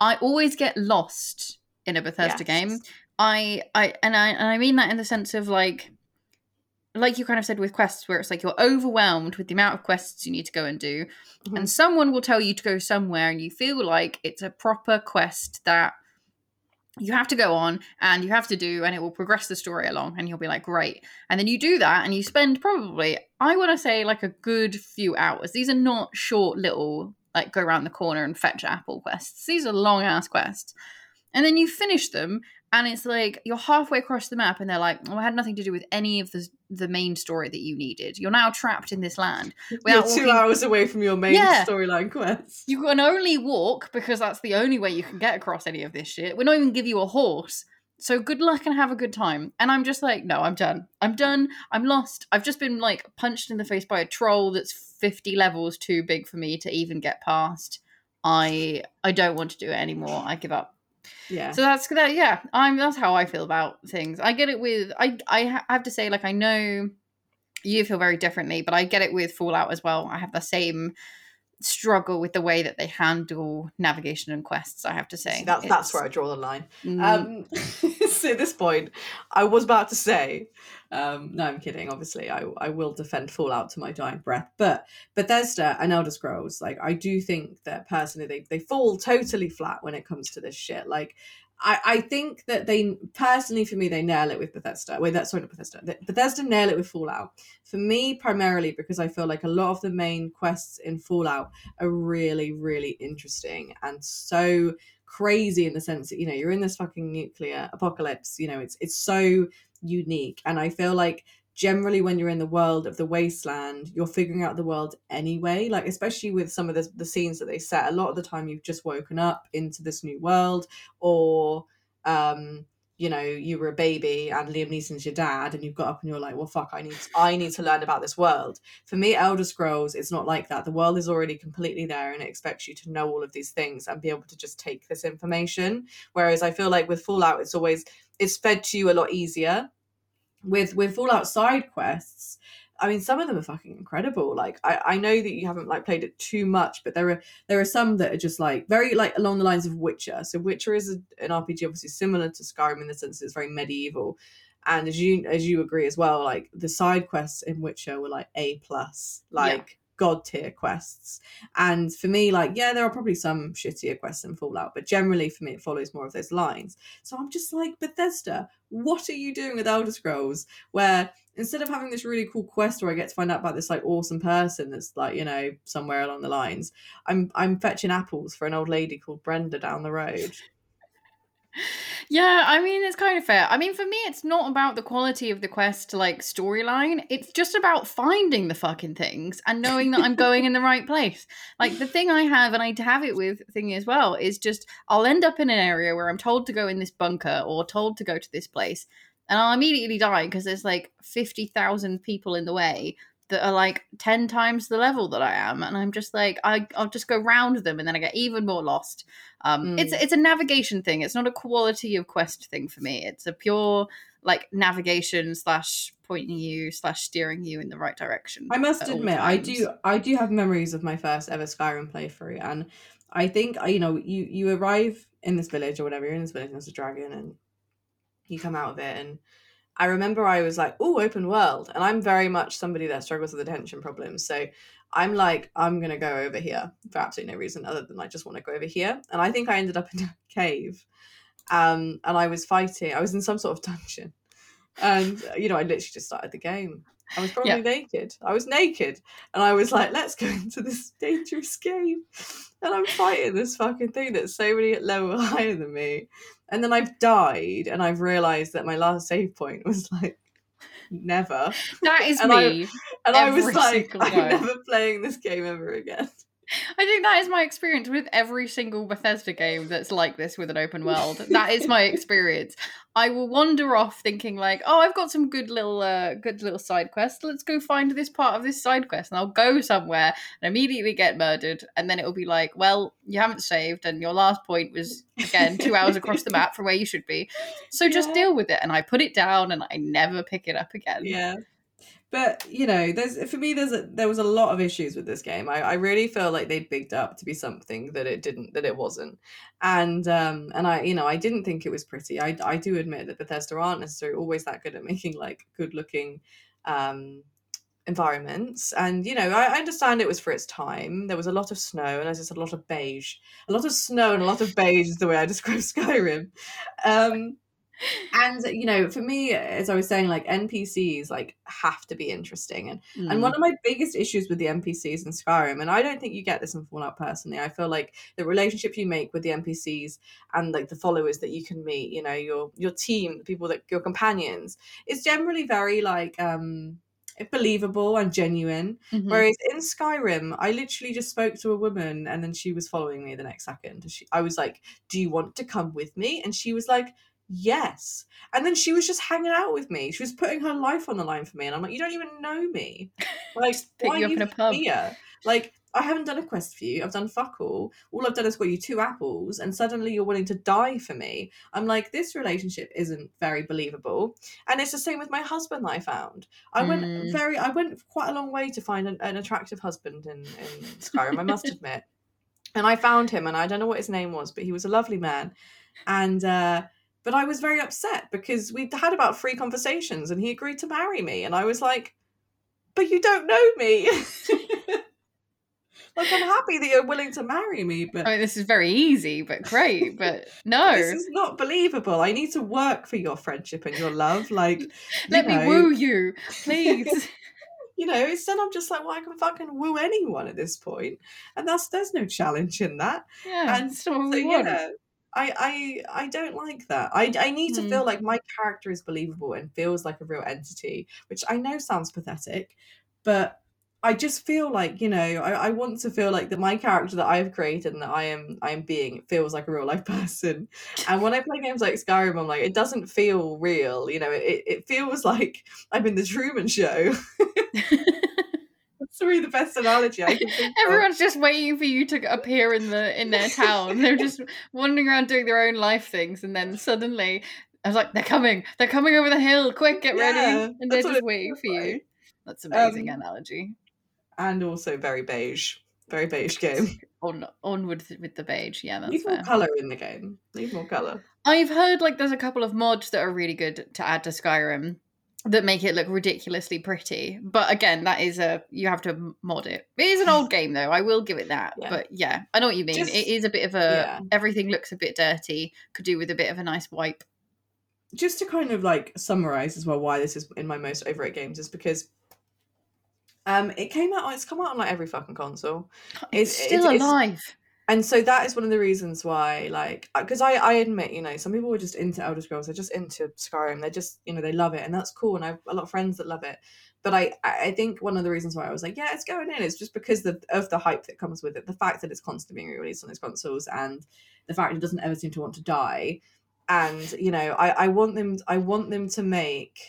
I always get lost in a Bethesda yes. game. I, I, and I, and I mean that in the sense of like, like you kind of said with quests, where it's like you're overwhelmed with the amount of quests you need to go and do. Mm-hmm. And someone will tell you to go somewhere and you feel like it's a proper quest that you have to go on and you have to do, and it will progress the story along, and you'll be like, great. And then you do that and you spend probably, I want to say like a good few hours. These are not short little, like go around the corner and fetch apple quests. These are long ass quests. And then you finish them and it's like, you're halfway across the map and they're like, well, I had nothing to do with any of the, the main story that you needed. You're now trapped in this land. You're two walking... hours away from your main yeah. storyline quest. You can only walk because that's the only way you can get across any of this shit. We're not even give you a horse. So good luck and have a good time. And I'm just like, no, I'm done. I'm done. I'm lost. I've just been like punched in the face by a troll that's fifty levels too big for me to even get past. I I don't want to do it anymore. I give up. Yeah. So that's that. Yeah, I'm. That's how I feel about things. I get it with. I. I have to say, like, I know you feel very differently, but I get it with Fallout as well. I have the same struggle with the way that they handle navigation and quests. I have to say, so that's it's... that's where I draw the line. Mm. Um, so at this point, I was about to say, um, no, I'm kidding. Obviously, I I will defend Fallout to my dying breath. But Bethesda and Elder Scrolls, like, I do think that personally, they they fall totally flat when it comes to this shit. Like, I I think that they personally, for me, they nail it with Bethesda. Wait, that's sorry, not Bethesda. Bethesda nail it with Fallout. For me, primarily because I feel like a lot of the main quests in Fallout are really, really interesting and so crazy in the sense that, you know, you're in this fucking nuclear apocalypse. You know, it's it's so unique, and I feel like generally when you're in the world of the wasteland, you're figuring out the world anyway, like especially with some of the, the scenes that they set. A lot of the time you've just woken up into this new world, or um you know, you were a baby and Liam Neeson's your dad and you've got up and you're like, well fuck, I need to, I need to learn about this world. For me, Elder Scrolls, it's not like that. The world is already completely there and it expects you to know all of these things and be able to just take this information, whereas I feel like with Fallout it's always it's fed to you a lot easier. With with Fallout side quests, I mean, some of them are fucking incredible. Like, I, I know that you haven't like played it too much, but there are there are some that are just like very like along the lines of Witcher. So Witcher is a, an R P G obviously similar to Skyrim in the sense that it's very medieval. And as you as you agree as well, like the side quests in Witcher were like A plus, like yeah. God tier quests. And for me, like, yeah, there are probably some shittier quests in Fallout, but generally for me, it follows more of those lines. So I'm just like, Bethesda, what are you doing with Elder Scrolls? Where instead of having this really cool quest where I get to find out about this like awesome person that's like, you know, somewhere along the lines, I'm I'm fetching apples for an old lady called Brenda down the road. Yeah, I mean, it's kind of fair. I mean, for me, it's not about the quality of the quest, like, storyline. It's just about finding the fucking things and knowing that I'm going in the right place. Like, the thing I have, and I have it with thing as well, is just I'll end up in an area where I'm told to go in this bunker or told to go to this place, and I'll immediately die because there's, like, fifty thousand people in the way that are, like, ten times the level that I am. And I'm just like, I, I'll just go round them and then I get even more lost. Um, mm. It's it's a navigation thing. It's not a quality of quest thing for me. It's a pure, like, navigation slash pointing you slash steering you in the right direction. I must admit, I do I do have memories of my first ever Skyrim playthrough. And I think, you know, you, you arrive in this village or whatever, you're in this village and there's a dragon and you come out of it and I remember I was like, oh, open world. And I'm very much somebody that struggles with attention problems. So I'm like, I'm going to go over here for absolutely no reason other than I just want to go over here. And I think I ended up in a cave um, and I was fighting. I was in some sort of dungeon. And, you know, I literally just started the game. I was probably yeah. naked. I was naked. And I was like, let's go into this dangerous game. And I'm fighting this fucking thing that's so many levels higher than me. And then I've died and I've realised that my last save point was like, never. That is and me. I, and I was like, I'm time. never playing this game ever again. I think that is my experience with every single Bethesda game that's like this with an open world. That is my experience. I will wander off thinking like, oh, I've got some good little uh, good little side quest. Let's go find this part of this side quest. And I'll go somewhere and immediately get murdered. And then it'll be like, well, you haven't saved. And your last point was, again, two hours across the map from where you should be. So yeah. just deal with it. And I put it down and I never pick it up again. Yeah. But, you know, there's for me, there's a, there was a lot of issues with this game. I, I really feel like they bigged up to be something that it didn't, that it wasn't. And, um, and I, you know, I didn't think it was pretty. I, I do admit that Bethesda aren't necessarily always that good at making, like, good-looking um, environments. And, you know, I, I understand it was for its time. There was a lot of snow, and as I said, a lot of beige. A lot of snow and a lot of beige is the way I describe Skyrim. Um And, you know, for me, as I was saying, like, N P Cs, like, have to be interesting. And mm. and one of my biggest issues with the N P Cs in Skyrim, and I don't think you get this in Fallout personally, I feel like the relationship you make with the N P Cs and, like, the followers that you can meet, you know, your your team, the people that, your companions, is generally very, like, um, believable and genuine. Mm-hmm. Whereas in Skyrim, I literally just spoke to a woman and then she was following me the next second. She, I was like, do you want to come with me? And she was like, yes. And then she was just hanging out with me. She was putting her life on the line for me, and I'm like, you don't even know me. Like, why you are you in a pub? Here? Like, I haven't done a quest for you. I've done fuck all. All I've done is got you two apples, and suddenly you're willing to die for me. I'm like, this relationship isn't very believable. And it's the same with my husband that I found. I mm. went very, I went quite a long way to find an, an attractive husband in, in Skyrim, I must admit. And I found him, and I don't know what his name was, but he was a lovely man. And, uh, But I was very upset because we'd had about three conversations and he agreed to marry me. And I was like, but you don't know me. Like, I'm happy that you're willing to marry me. But I mean, this is very easy, but great. But no. This is not believable. I need to work for your friendship and your love. Like, Let you know. me woo you, please. You know, instead I'm just like, well, I can fucking woo anyone at this point. And that's there's no challenge in that. Yeah, and so, yeah. I, I I don't like that. I, I need to mm. feel like my character is believable and feels like a real entity, which I know sounds pathetic, but I just feel like, you know, I, I want to feel like that my character that I have created and that I am I am being feels like a real life person. And when I play games like Skyrim, I'm like, it doesn't feel real. You know, it, it feels like I'm in the Truman Show. Really, the best analogy I can think Everyone's of. Just waiting for you to appear in the in their town. They're just wandering around doing their own life things, and then suddenly I was like, "They're coming! They're coming over the hill! Quick, get yeah, ready!" And they're just waiting for like. you. That's an amazing um, analogy. And also very beige. Very beige game. On, onward with the beige, yeah, that's Need fair. Need more colour in the game. Need more colour. I've heard, like, there's a couple of mods that are really good to add to Skyrim that make it look ridiculously pretty. But again, that is a... You have to mod it. It is an old game, though. I will give it that. Yeah. But yeah, I know what you mean. Just, it is a bit of a... Yeah. Everything looks a bit dirty. Could do with a bit of a nice wipe. Just to kind of, like, summarise as well why this is in my most overrated games is because... Um, it came out, it's come out on like every fucking console. It's, it's still it's, alive. It's, and so that is one of the reasons why, like, because I, I admit, you know, some people were just into Elder Scrolls, they're just into Skyrim, they're just, you know, they love it, and that's cool, and I have a lot of friends that love it. But I, I think one of the reasons why I was like, yeah, it's going in, it's just because the, of the hype that comes with it, the fact that it's constantly being released on these consoles, and the fact that it doesn't ever seem to want to die. And, you know, I, I want them, I want them to make...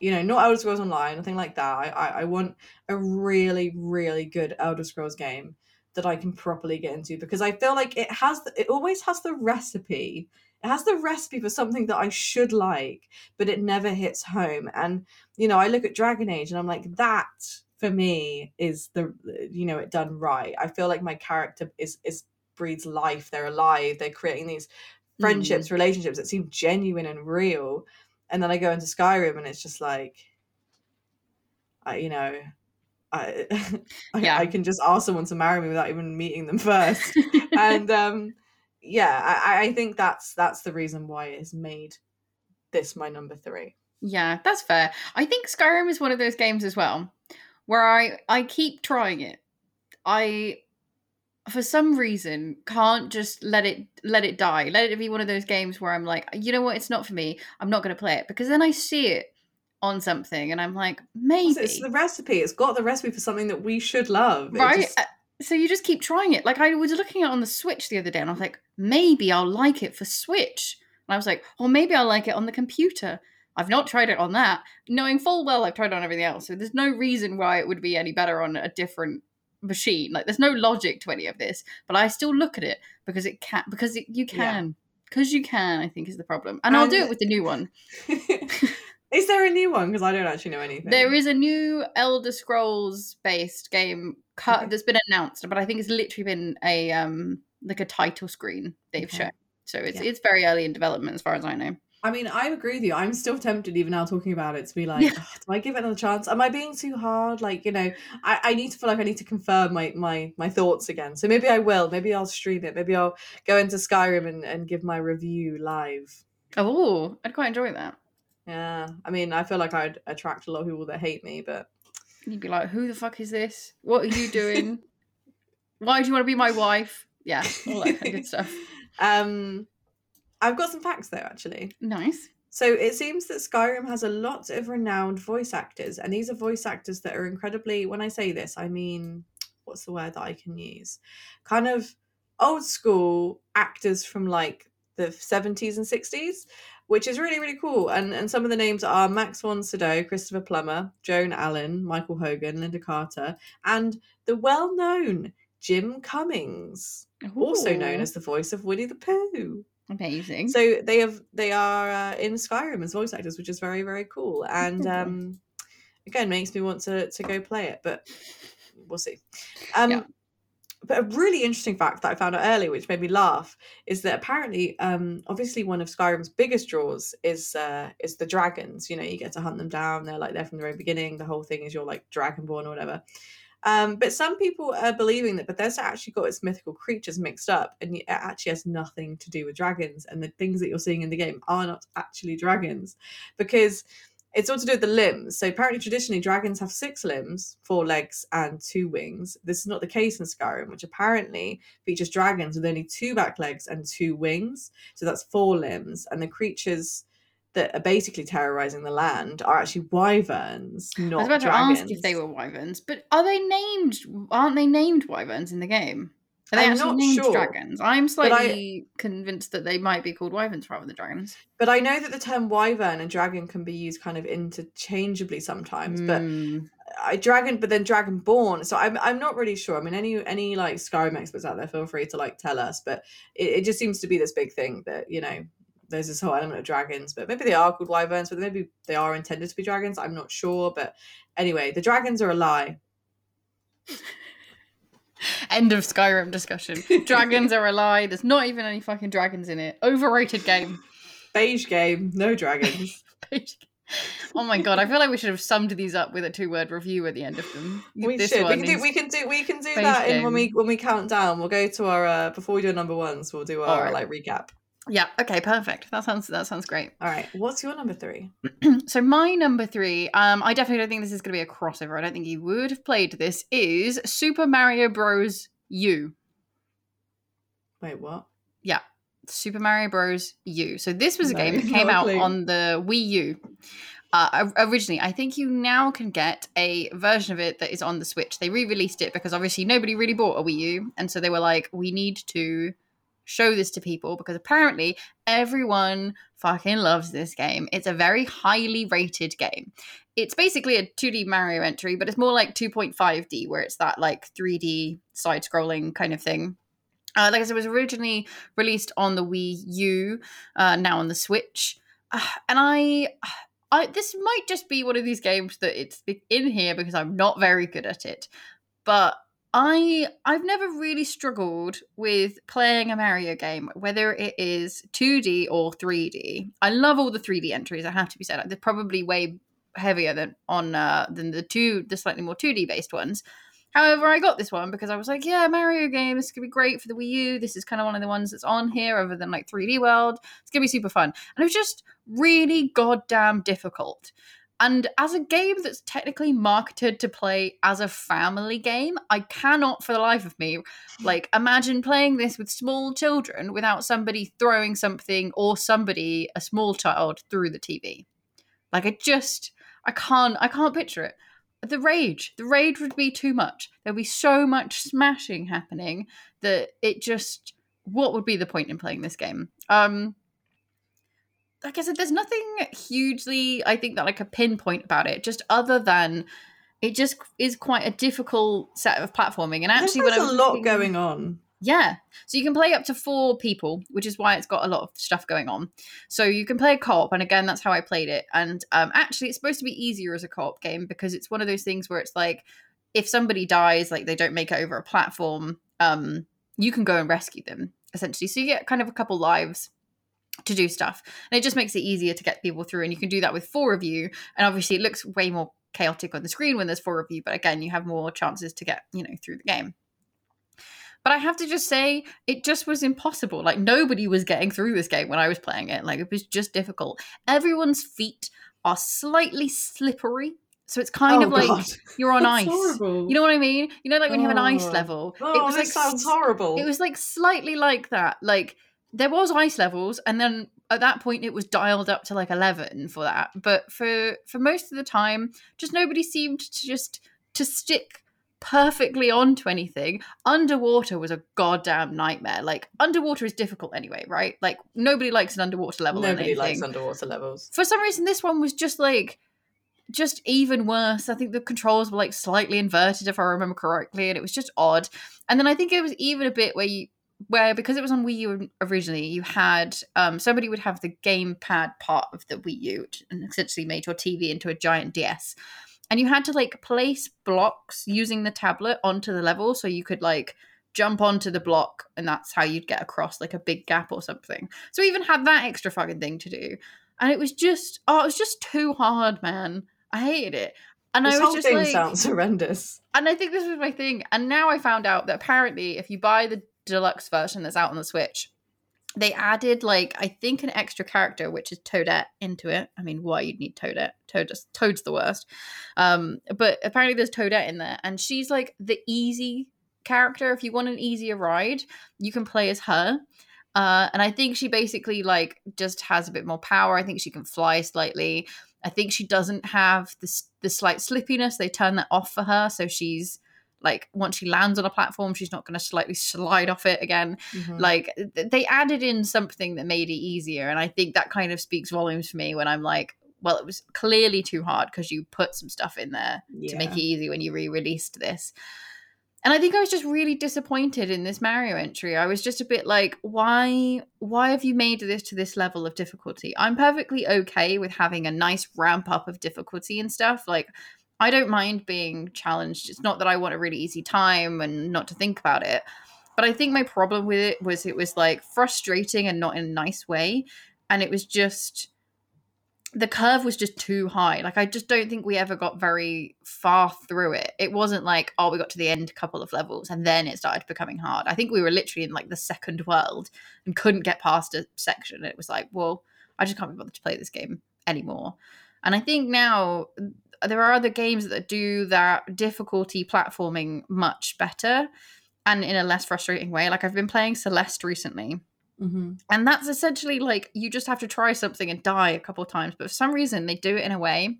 You know, not Elder Scrolls Online, nothing like that. I, I, I want a really, really good Elder Scrolls game that I can properly get into, because I feel like it has, the, it always has the recipe. It has the recipe for something that I should like, but it never hits home. And, you know, I look at Dragon Age and I'm like, that for me is the, you know, it done right. I feel like my character is, is breathes life. They're alive. They're creating these friendships, mm. relationships that seem genuine and real. And then I go into Skyrim and it's just like, I, you know, I, I, yeah. I can just ask someone to marry me without even meeting them first. and um, yeah, I, I think that's that's the reason why it has made this my number three. Yeah, that's fair. I think Skyrim is one of those games as well where I, I keep trying it. I, for some reason, can't just let it let it die. Let it be one of those games where I'm like, you know what, it's not for me. I'm not going to play it. Because then I see it on something and I'm like, maybe. It's the recipe. It's got the recipe for something that we should love. Right? Just... So you just keep trying it. Like, I was looking at it on the Switch the other day and I was like, maybe I'll like it for Switch. And I was like, or maybe I'll like it on the computer. I've not tried it on that. Knowing full well I've tried it on everything else. So there's no reason why it would be any better on a different machine. Like, there's no logic to any of this, but I still look at it because it can, because it, you can, because yeah. you can, I think is the problem. And, and I'll do it with the new one. Is there a new one? Because I don't actually know anything. There is a new Elder Scrolls based game cut okay. that's been announced, but I think it's literally been a um like a title screen they've okay. shown. So it's yeah. it's very early in development as far as I know. I mean, I agree with you. I'm still tempted, even now talking about it, to be like, yeah. oh, do I give it another chance? Am I being too hard? Like, you know, I, I need to feel like I need to confirm my, my, my thoughts again. So maybe I will. Maybe I'll stream it. Maybe I'll go into Skyrim and, and give my review live. Oh, I'd quite enjoy that. Yeah. I mean, I feel like I'd attract a lot of people that hate me, but... You'd be like, who the fuck is this? What are you doing? Why do you want to be my wife? Yeah, all that kind of good stuff. Um... I've got some facts, though, actually. Nice. So it seems that Skyrim has a lot of renowned voice actors, and these are voice actors that are incredibly, when I say this, I mean, what's the word that I can use? Kind of old school actors from, like, the seventies and sixties, which is really, really cool. And and some of the names are Max von Sydow, Christopher Plummer, Joan Allen, Michael Hogan, Linda Carter, and the well-known Jim Cummings, Ooh. also known as the voice of Winnie the Pooh. Amazing. So they have they are uh, in Skyrim as voice actors, which is very, very cool, and um again makes me want to to go play it, but we'll see. um yeah. But a really interesting fact that I found out earlier, which made me laugh, is that apparently um obviously one of Skyrim's biggest draws is uh is the dragons. You know, you get to hunt them down. They're like, they're from the very beginning. The whole thing is you're like dragonborn or whatever. Um, but some people are believing that Bethesda actually got its mythical creatures mixed up, and it actually has nothing to do with dragons, and the things that you're seeing in the game are not actually dragons, because it's all to do with the limbs. So apparently traditionally dragons have six limbs, four legs and two wings. This is not the case in Skyrim, which apparently features dragons with only two back legs and two wings. So that's four limbs, and the creatures that are basically terrorising the land are actually wyverns, not dragons. I was about dragons. to ask if they were wyverns, but are they named, aren't they named wyverns in the game? Are they I'm actually not named sure, dragons? I'm slightly I, convinced that they might be called wyverns rather than dragons. But I know that the term wyvern and dragon can be used kind of interchangeably sometimes, mm. but I dragon, but then dragonborn. So I'm I'm not really sure. I mean, any any like Skyrim experts out there, feel free to like tell us, but it, it just seems to be this big thing that, you know, there's this whole element of dragons, but maybe they are called wyverns, but maybe they are intended to be dragons. I'm not sure, but anyway, the dragons are a lie. End of Skyrim discussion. Dragons are a lie. There's not even any fucking dragons in it. Overrated game. Beige game. No dragons. Beige game. Oh my god, I feel like we should have summed these up with a two-word review at the end of them. We this should. We can, do, we can do. We can do that. And when we when we count down, we'll go to our uh, before we do our number ones. We'll do our right. like recap. Yeah. Okay. Perfect. That sounds. That sounds great. All right. What's your number three? So my number three. Um, I definitely don't think this is going to be a crossover. I don't think you would have played this. Is Super Mario Bros. U? Wait. What? Yeah. Super Mario Bros. U. So this was a no, game that came out on the Wii U uh, originally. I think you now can get a version of it that is on the Switch. They re-released it because obviously nobody really bought a Wii U. And so they were like, we need to show this to people because apparently everyone fucking loves this game. It's a very highly rated game. It's basically a two D Mario entry, but it's more like two point five D where it's that like three D side-scrolling kind of thing. Uh, like I said, it was originally released on the Wii U, uh, now on the Switch. Uh, and I, I, this might just be one of these games that it's in here because I'm not very good at it. But I, I've never really struggled with playing a Mario game, whether it is two D or three D. I love all the three D entries, I have to be said. They're probably way heavier than on uh, than the two, the slightly more two D based ones. However, I got this one because I was like, yeah, Mario game, this could be great for the Wii U. This is kind of one of the ones that's on here other than like three D World. It's going to be super fun. And it was just really goddamn difficult. And as a game that's technically marketed to play as a family game, I cannot for the life of me, like imagine playing this with small children without somebody throwing something or somebody, a small child, through the T V. Like I just, I can't, I can't picture it. The rage. The rage would be too much. There'd be so much smashing happening that it just... What would be the point in playing this game? Um, like I said, there's nothing hugely, I think, that I could pinpoint about it, just other than it just is quite a difficult set of platforming. And actually, there's a lot going on. Yeah. So you can play up to four people, which is why it's got a lot of stuff going on. So you can play a co-op. And again, that's how I played it. And um, actually, it's supposed to be easier as a co-op game because it's one of those things where it's like, if somebody dies, like they don't make it over a platform, um, you can go and rescue them, essentially. So you get kind of a couple lives to do stuff. And it just makes it easier to get people through. And you can do that with four of you. And obviously, it looks way more chaotic on the screen when there's four of you. But again, you have more chances to get, you know, through the game. But I have to just say, it just was impossible. Like, nobody was getting through this game when I was playing it. Like, it was just difficult. Everyone's feet are slightly slippery. So it's kind oh, of like God. You're on That's ice. Horrible. You know what I mean? You know, like when oh. you have an ice level. Oh, it was like, sounds horrible. It was like slightly like that. Like, there was ice levels. And then at that point, it was dialed up to like eleven for that. But for, for most of the time, just nobody seemed to just to stick perfectly onto anything. Underwater was a goddamn nightmare. Like, underwater is difficult anyway, right? Like, nobody likes an underwater level. Nobody likes underwater levels. For some reason, this one was just like, just even worse. I think the controls were like slightly inverted, if I remember correctly, and it was just odd. And then I think it was even a bit where you, where because it was on Wii U originally, you had um somebody would have the gamepad part of the Wii U, which essentially made your T V into a giant D S. And you had to like place blocks using the tablet onto the level, so you could like jump onto the block, and that's how you'd get across like a big gap or something. So we even had that extra fucking thing to do, and it was just oh, it was just too hard, man. I hated it, and this I was whole just thing like, sounds horrendous. And I think this was my thing. And now I found out that apparently, if you buy the deluxe version that's out on the Switch, they added like I think an extra character, which is Toadette, into it. I mean, why you'd need Toadette? Toad just, Toad's the worst. Um, but apparently there's Toadette in there, and she's like the easy character. If you want an easier ride, you can play as her. Uh, and I think she basically like just has a bit more power. I think she can fly slightly. I think she doesn't have the the slight slippiness. They turn that off for her, so she's. Like, once she lands on a platform, she's not going to slightly slide off it again. Mm-hmm. Like, th- they added in something that made it easier. And I think that kind of speaks volumes for me when I'm like, well, it was clearly too hard because you put some stuff in there yeah. to make it easy when you re-released this. And I think I was just really disappointed in this Mario entry. I was just a bit like, why why have you made this to this level of difficulty? I'm perfectly okay with having a nice ramp up of difficulty and stuff. Like, I don't mind being challenged. It's not that I want a really easy time and not to think about it. But I think my problem with it was it was like frustrating and not in a nice way. And it was just, the curve was just too high. Like, I just don't think we ever got very far through it. It wasn't like, oh, we got to the end couple of levels and then it started becoming hard. I think we were literally in like the second world and couldn't get past a section. It was like, well, I just can't be bothered to play this game anymore. And I think now there are other games that do that difficulty platforming much better and in a less frustrating way. Like, I've been playing Celeste recently. Mm-hmm. And that's essentially like, you just have to try something and die a couple of times. But for some reason, they do it in a way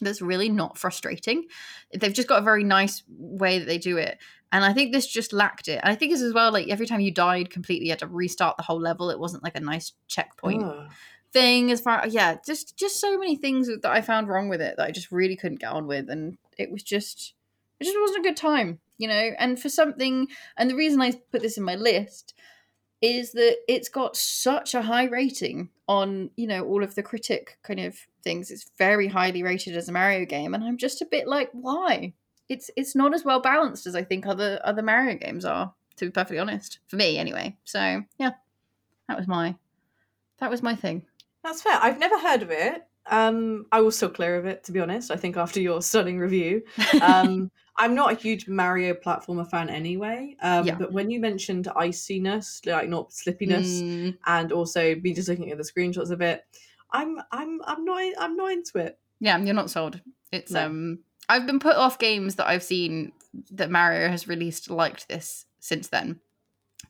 that's really not frustrating. They've just got a very nice way that they do it. And I think this just lacked it. And I think it's as well, like, every time you died completely, you had to restart the whole level. It wasn't like a nice checkpoint oh. thing as far. Yeah, just, just so many things that I found wrong with it that I just really couldn't get on with. And it was just, it just wasn't a good time, you know? And for something, and the reason I put this in my list is that it's got such a high rating on, you know, all of the critic kind of things. It's very highly rated as a Mario game, and I'm just a bit like, why? It's it's not as well balanced as I think other other Mario games are, to be perfectly honest. For me, anyway. So yeah, that was my that was my thing. That's fair. I've never heard of it. Um, I will still clear of it, to be honest. I think after your stunning review, um, I'm not a huge Mario platformer fan anyway. Um, yeah. But when you mentioned iciness, like not slippiness, mm. and also me just looking at the screenshots of it, I'm I'm I'm not I'm not into it. Yeah, you're not sold. It's no. um, I've been put off games that I've seen that Mario has released like this since then,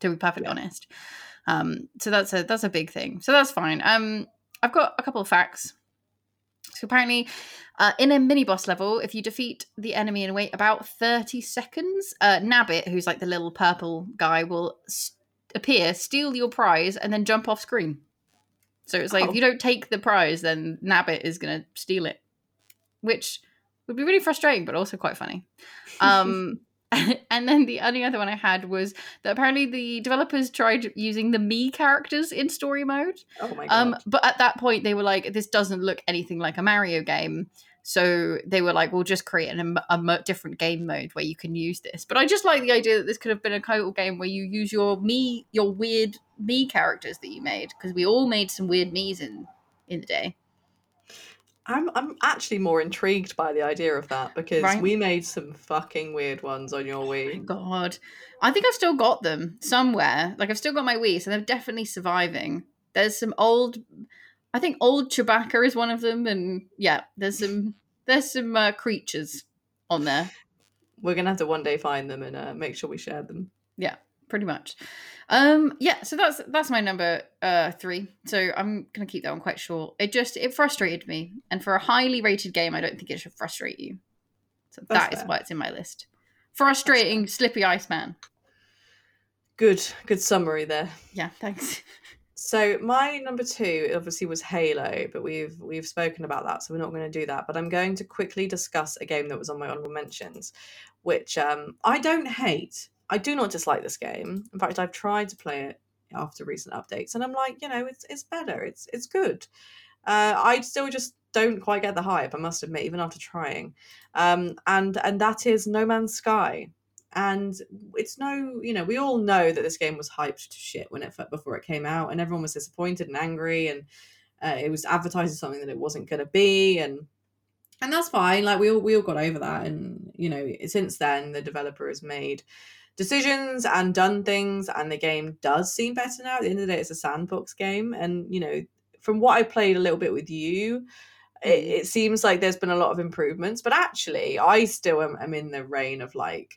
to be perfectly yeah. honest. Um, so that's a that's a big thing. So that's fine. Um, I've got a couple of facts. So apparently, uh, in a mini-boss level, if you defeat the enemy and wait about thirty seconds, uh, Nabbit, who's like the little purple guy, will st- appear, steal your prize, and then jump off screen. So it's like, oh. if you don't take the prize, then Nabbit is going to steal it. Which would be really frustrating, but also quite funny. Um, and then the only other one I had was that apparently the developers tried using the Mii characters in story mode. Oh my god. Um, but at that point, they were like, this doesn't look anything like a Mario game. So they were like, we'll just create an, a, a different game mode where you can use this. But I just like the idea that this could have been a total game where you use your Mii, your weird Mii characters that you made. Because we all made some weird Miis in, in the day. I'm I'm actually more intrigued by the idea of that, because right? we made some fucking weird ones on your Wii. Oh my god. I think I've still got them somewhere. Like, I've still got my Wii, so they're definitely surviving. There's some old... I think old Chewbacca is one of them, and yeah, there's some there's some uh, creatures on there. We're going to have to one day find them and uh, make sure we share them. Yeah, pretty much. Um, yeah, so that's that's my number uh, three. So I'm going to keep that one quite short. It just, it frustrated me. And for a highly rated game, I don't think it should frustrate you. So that's that fair. Is why it's in my list. Frustrating Slippy Iceman. Good, good summary there. Yeah, thanks. So my number two obviously was Halo, but we've we've spoken about that, so we're not going to do that. But I'm going to quickly discuss a game that was on my honorable mentions, which um, I don't hate. I do not dislike this game. In fact, I've tried to play it after recent updates, and I'm like, you know, it's it's better. It's it's good. Uh, I still just don't quite get the hype, I must admit, even after trying. Um, and and that is No Man's Sky. And it's no, you know, we all know that this game was hyped to shit when it before it came out, and everyone was disappointed and angry, and uh, it was advertised as something that it wasn't going to be, and. And that's fine. Like, we all we all got over that. And, you know, since then, the developer has made decisions and done things. And the game does seem better now. At the end of the day, it's a sandbox game. And, you know, from what I played a little bit with you, it, it seems like there's been a lot of improvements. But actually, I still am, am in the reign of, like,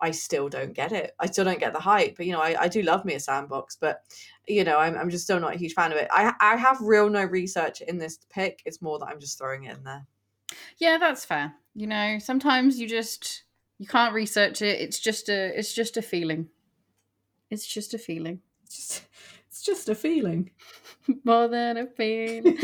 I still don't get it. I still don't get the hype. But, you know, I, I do love me a sandbox. But, you know, I'm, I'm just still not a huge fan of it. I, I have real no research in this pick. It's more that I'm just throwing it in there. Yeah, that's fair. You know, sometimes you just you can't research it. It's just a it's just a feeling. It's just a feeling. It's just, it's just a feeling. More than a feeling.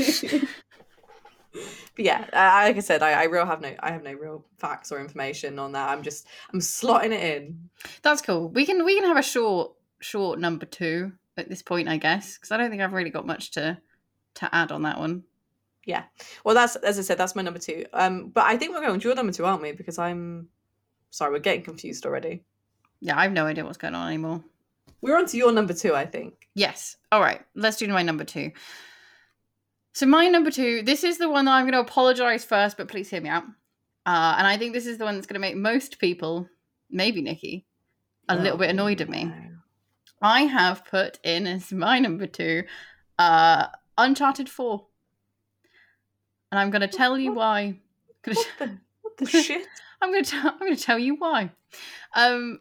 yeah, uh, like I said, I, I real have no, I have no real facts or information on that. I'm just, I'm slotting it in. That's cool. We can, we can have a short, short number two at this point, I guess, because I don't think I've really got much to, to add on that one. Yeah. Well, that's, as I said, that's my number two. Um, but I think we're going to your number two, aren't we? Because I'm sorry, we're getting confused already. Yeah, I have no idea what's going on anymore. We're on to your number two, I think. Yes. All right. Let's do my number two. So my number two, this is the one that I'm going to apologise first, but please hear me out. Uh, and I think this is the one that's going to make most people, maybe Nikki, a oh, little bit annoyed at me. No. I have put in as my number two, uh, Uncharted four. And I'm going to tell you what, why. What the, what the shit? I'm going to t- I'm going to tell you why. Um...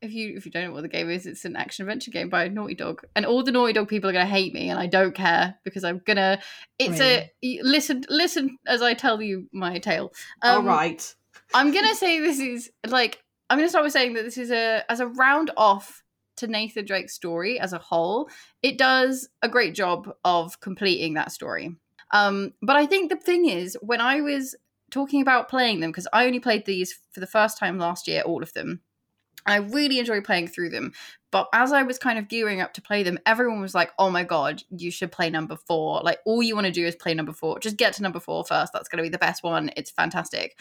If you if you don't know what the game is, it's an action-adventure game by Naughty Dog. And all the Naughty Dog people are going to hate me, and I don't care, because I'm going to... It's really? a... Listen listen as I tell you my tale. Um, all right. I'm going to say this is, like... I'm going to start with saying that this is a... As a round-off to Nathan Drake's story as a whole, it does a great job of completing that story. Um, but I think the thing is, when I was talking about playing them, because I only played these for the first time last year, all of them, I really enjoy playing through them. But as I was kind of gearing up to play them, everyone was like, oh my God, you should play number four. Like, all you want to do is play number four. Just get to number four first. That's going to be the best one. It's fantastic.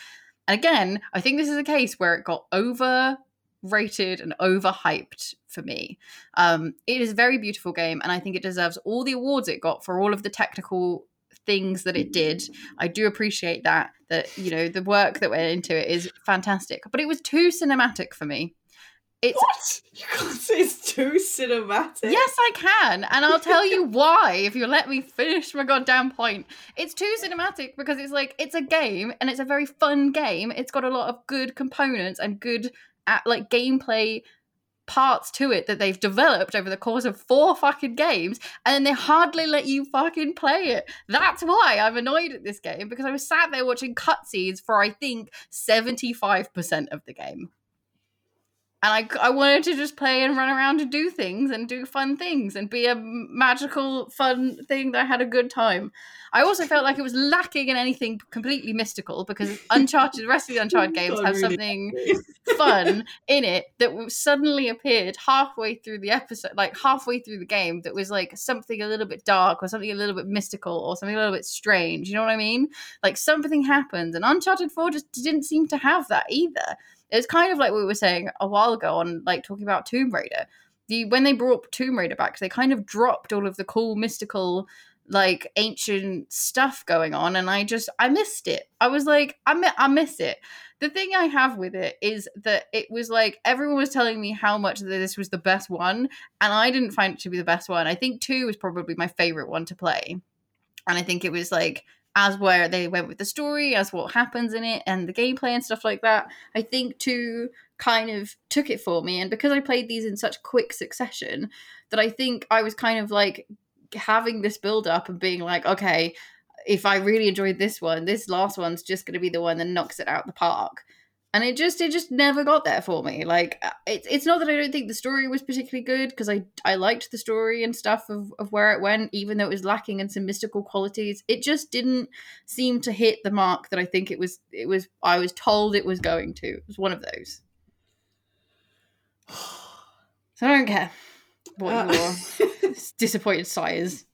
And again, I think this is a case where it got overrated and overhyped for me. Um, it is a very beautiful game, and I think it deserves all the awards it got for all of the technical things that it did. I do appreciate that, that, you know, the work that went into it is fantastic. But it was too cinematic for me. It's, what? You can't say it's too cinematic. Yes, I can. And I'll tell you why if you let me finish my goddamn point. It's too cinematic because it's like, it's a game and it's a very fun game. It's got a lot of good components and good at, like, gameplay parts to it that they've developed over the course of four fucking games, and then they hardly let you fucking play it. That's why I'm annoyed at this game, because I was sat there watching cutscenes for, I think, seventy-five percent of the game. And I, I wanted to just play and run around and do things and do fun things and be a magical, fun thing that I had a good time. I also felt like it was lacking in anything completely mystical, because Uncharted, the rest of the Uncharted games have something fun in it that suddenly appeared halfway through the episode, like halfway through the game, that was like something a little bit dark or something a little bit mystical or something a little bit strange. You know what I mean? Like, something happened, and Uncharted four just didn't seem to have that either. It's kind of like we were saying a while ago on, like, talking about Tomb Raider. The, when they brought Tomb Raider back, they kind of dropped all of the cool, mystical, like, ancient stuff going on, and I just, I missed it. I was like, I, mi- I miss it. The thing I have with it is that it was like, everyone was telling me how much that this was the best one, and I didn't find it to be the best one. I think two was probably my favourite one to play, and I think it was, like, as where they went with the story, as what happens in it, and the gameplay and stuff like that, I think two kind of took it for me. And because I played these in such quick succession, that I think I was kind of like having this build up and being like, okay, if I really enjoyed this one, this last one's just going to be the one that knocks it out the park. And it just it just never got there for me. Like, it's it's not that I don't think the story was particularly good, because I I liked the story and stuff of, of where it went, even though it was lacking in some mystical qualities. It just didn't seem to hit the mark that I think it was it was I was told it was going to. It was one of those. So I don't care what uh, your disappointed sigh is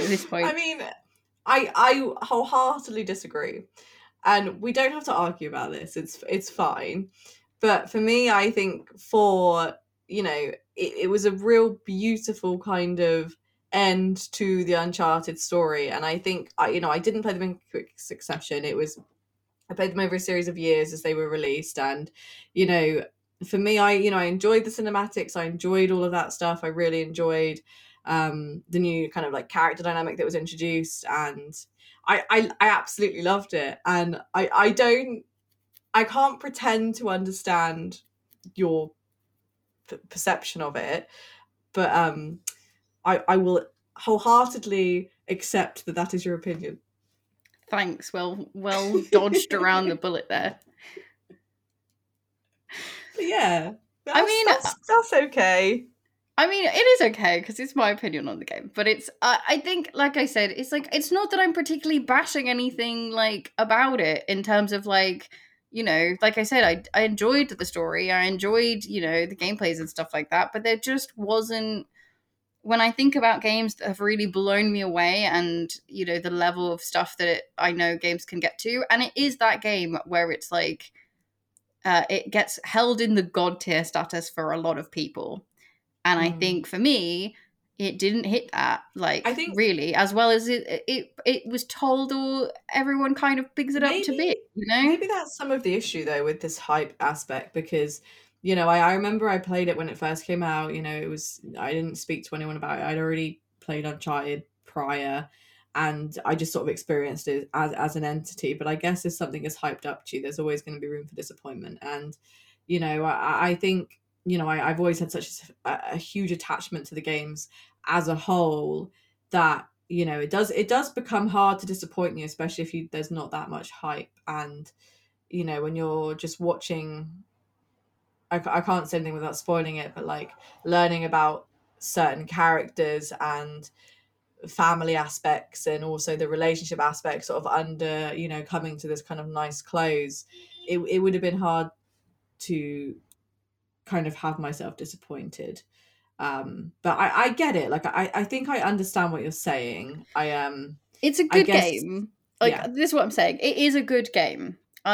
at this point. I mean, I I wholeheartedly disagree. And we don't have to argue about this. It's it's fine. But for me, I think for, you know, it, it was a real beautiful kind of end to the Uncharted story. And I think, I you know, I didn't play them in quick succession. It was, I played them over a series of years as they were released. And, you know, for me, I, you know, I enjoyed the cinematics. I enjoyed all of that stuff. I really enjoyed um, the new kind of like character dynamic that was introduced, and I, I, I absolutely loved it. And I, I don't, I can't pretend to understand your p- perception of it, but um, I, I will wholeheartedly accept that that is your opinion. Thanks. Well, well dodged around the bullet there. But yeah. That's, I mean, that's, that's okay. I mean, it is okay because it's my opinion on the game, but it's, uh, I think, like I said, it's like, it's not that I'm particularly bashing anything like about it in terms of like, you know, like I said, I, I enjoyed the story. I enjoyed, you know, the gameplays and stuff like that, but there just wasn't, when I think about games that have really blown me away and, you know, the level of stuff that it, I know games can get to, and it is that game where it's like, uh, it gets held in the god tier status for a lot of people. And I think for me, it didn't hit that, like, I think, really, as well as it it, it was told, or everyone kind of bigs it maybe, up to bit, you know? Maybe that's some of the issue, though, with this hype aspect, because, you know, I, I remember I played it when it first came out, you know, it was, I didn't speak to anyone about it, I'd already played Uncharted prior, and I just sort of experienced it as, as an entity, but I guess if something is hyped up to you, there's always going to be room for disappointment, and, you know, I, I think... you know, I, I've always had such a, a huge attachment to the games as a whole that, you know, it does it does become hard to disappoint you, especially if you there's not that much hype. And, you know, when you're just watching, I, I can't say anything without spoiling it, but like learning about certain characters and family aspects and also the relationship aspects sort of under, you know, coming to this kind of nice close, it, it would have been hard to... kind of have myself disappointed, um but I, I get it. Like I, I think I understand what you're saying. I um, it's a good guess, game. Like yeah. This is what I'm saying. It is a good game.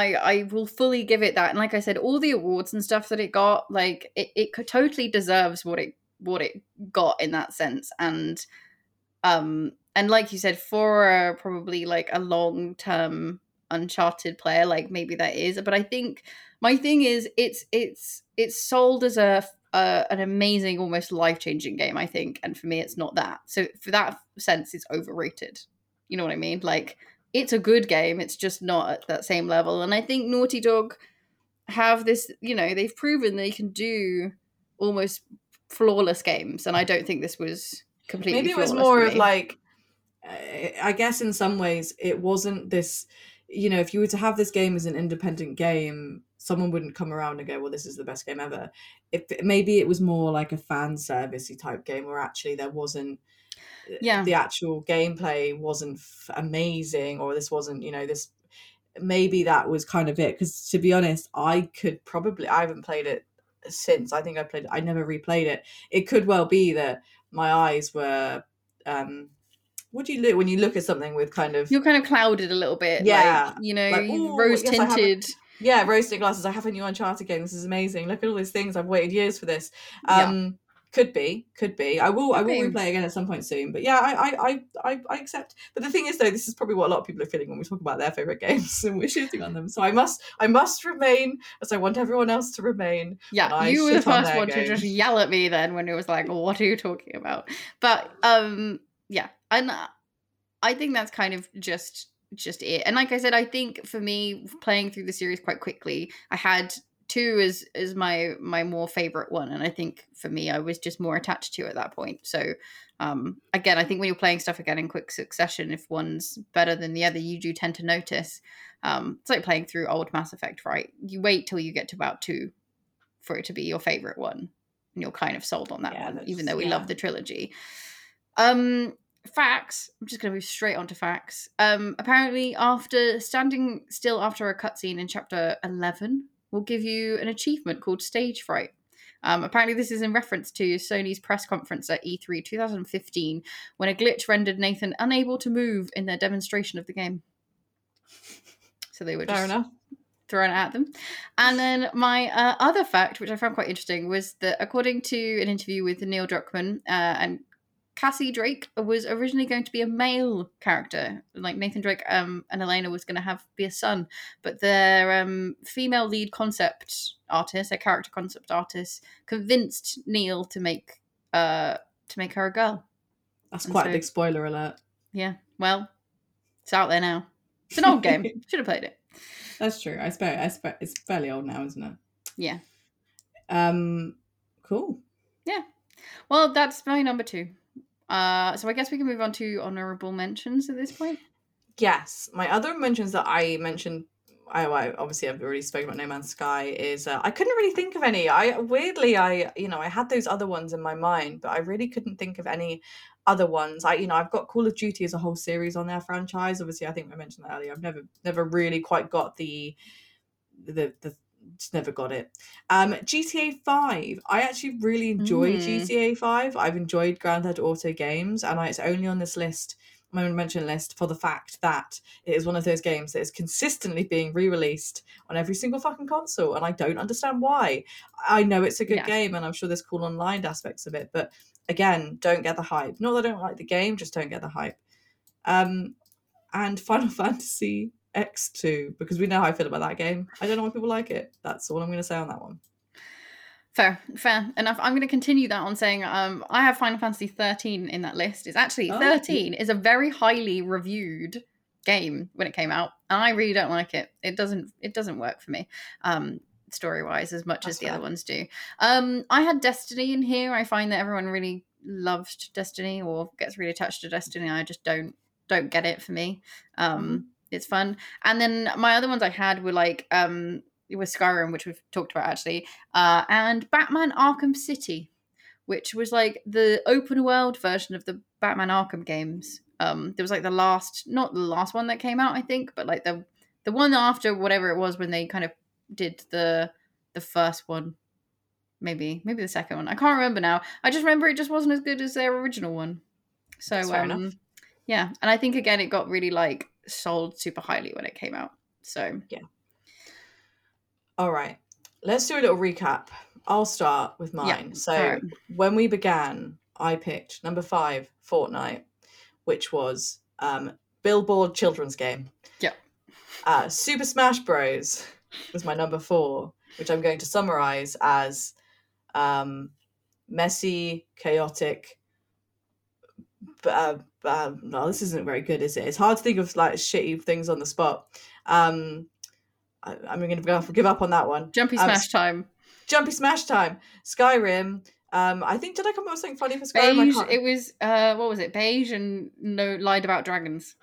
I, I will fully give it that. And like I said, all the awards and stuff that it got, like it it totally deserves what it what it got in that sense. And um and like you said, for a, probably like a long term Uncharted player, like maybe that is. But I think my thing is it's it's it's sold as a, a an amazing, almost life-changing game, I think, and for me it's not that. So for that sense it's overrated, you know what I mean? Like it's a good game, it's just not at that same level. And I think Naughty Dog have this, you know, they've proven they can do almost flawless games, and I don't think this was completely maybe it was more of like, I guess in some ways it wasn't this. You know, if you were to have this game as an independent game, someone wouldn't come around and go, well, this is the best game ever. If maybe it was more like a fan servicey type game where actually there wasn't, yeah, the actual gameplay wasn't f- amazing, or this wasn't, you know, this, maybe that was kind of it. Because to be honest, I could probably, I haven't played it since. I think I played, I never replayed it. It could well be that my eyes were, um, what do you look when you look at something with kind of... You're kind of clouded a little bit. Yeah. Like, you know, like, rose-tinted. Yes, yeah, rose-tinted glasses. I have a new Uncharted game. This is amazing. Look at all these things. I've waited years for this. Um, yeah. Could be. Could be. I will I will replay again at some point soon. But yeah, I I, I I accept. But the thing is, though, this is probably what a lot of people are feeling when we talk about their favourite games and we're shooting on them. So I must I must remain, as I want everyone else to remain. Yeah, you were the first one to just yell at me then when it was like, what are you talking about? But, um... yeah, and I think that's kind of just just it. And like I said, I think for me, playing through the series quite quickly, I had two as as my my more favorite one, and I think for me, I was just more attached to it at that point. So um, again, I think when you're playing stuff again in quick succession, if one's better than the other, you do tend to notice. Um, it's like playing through old Mass Effect, right? You wait till you get to about two for it to be your favorite one, and you're kind of sold on that yeah, one, even though we yeah. love the trilogy. Um, facts. I'm just going to move straight on to facts. Um, apparently, after standing still after a cutscene in chapter eleven, will give you an achievement called Stage Fright. Um, apparently, this is in reference to Sony's press conference at E three twenty fifteen, when a glitch rendered Nathan unable to move in their demonstration of the game. So they were just... Fair enough. Thrown at them. And then my uh, other fact, which I found quite interesting, was that according to an interview with Neil Druckmann uh, and Cassie Drake was originally going to be a male character, like Nathan Drake um, and Elena was going to have be a son, but their um, female lead concept artist, their character concept artist, convinced Neil to make uh, to make her a girl. That's and quite so, a big spoiler alert. Yeah, well, it's out there now. It's an old game. Should have played it. That's true. I spe- I spe- it's fairly old now, isn't it? Yeah. Um. Cool. Yeah. Well, that's my number two. Uh, so I guess we can move on to honourable mentions at this point. Yes. My other mentions that I mentioned I, I obviously I've already spoken about No Man's Sky is uh, I couldn't really think of any. I weirdly I you know I had those other ones in my mind, but I really couldn't think of any other ones. I you know I've got Call of Duty as a whole series on their franchise. Obviously, I think I mentioned that earlier. I've never never really quite got the the the just never got it. Um, G T A five. I actually really enjoy mm. G T A five. I've enjoyed Grand Theft Auto games, and I, it's only on this list. My mention list for the fact that it is one of those games that is consistently being re-released on every single fucking console, and I don't understand why. I know it's a good yeah. game, and I'm sure there's cool online aspects of it, but again, don't get the hype. Not that I don't like the game, just don't get the hype. Um, and Final Fantasy X two, because we know how I feel about that game. I don't know why people like it. That's all I'm going to say on that one. Fair, fair enough. I'm going to continue that on saying um, I have Final Fantasy thirteen in that list. It's actually oh. thirteen is a very highly reviewed game when it came out, and I really don't like it. It doesn't it doesn't work for me um, story wise as much That's as the fair. Other ones do. Um, I had Destiny in here. I find that everyone really loved Destiny or gets really attached to Destiny. I just don't don't get it for me. Um, it's fun, and then my other ones I had were like. Um, with Skyrim, which we've talked about actually, uh, and Batman Arkham City, which was like the open world version of the Batman Arkham games. Um, there was like the last, not the last one that came out, I think, but like the the one after whatever it was when they kind of did the the first one, maybe maybe the second one. I can't remember now. I just remember it just wasn't as good as their original one. So That's fair um, enough. Yeah, and I think again it got really like sold super highly when it came out. So yeah. All right, let's do a little recap. I'll start with mine. Yeah, so right. When we began, I picked number five, Fortnite, which was um, Billboard children's game. Yeah. Uh, Super Smash Bros was my number four, which I'm going to summarize as um, messy, chaotic. Uh, uh, no, this isn't very good, is it? It's hard to think of like shitty things on the spot. Um, I'm going to give up on that one. Jumpy Smash um, time. Jumpy Smash time. Skyrim. Um, I think, did I come up with something funny for Skyrim? Beige, it was, uh, what was it? Beige and no lied about dragons.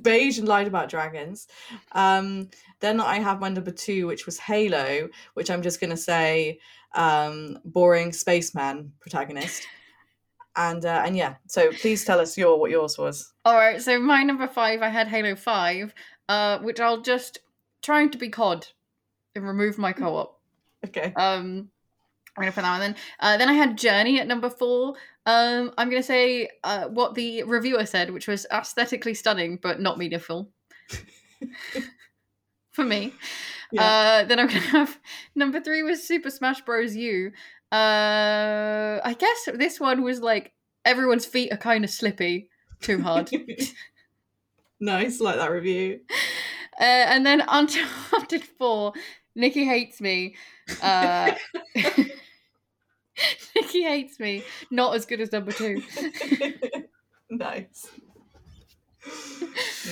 Beige and lied about dragons. Um, then I have my number two, which was Halo, which I'm just going to say um, boring spaceman protagonist. And uh, and yeah, so please tell us your what yours was. All right, so my number five, I had Halo five, uh, which I'll just... trying to be C O D and remove my co-op. Okay. Um, I'm going to put that one then. Uh, then I had Journey at number four. Um, I'm going to say uh, what the reviewer said, which was aesthetically stunning, but not meaningful. For me. Yeah. Uh, then I'm going to have number three was Super Smash Bros. U. Uh, I guess this one was like, everyone's feet are kind of slippy. Too hard. Nice, like that review. Uh, and then Uncharted four, Nikki hates me. Uh, Nikki hates me. Not as good as number two. Nice.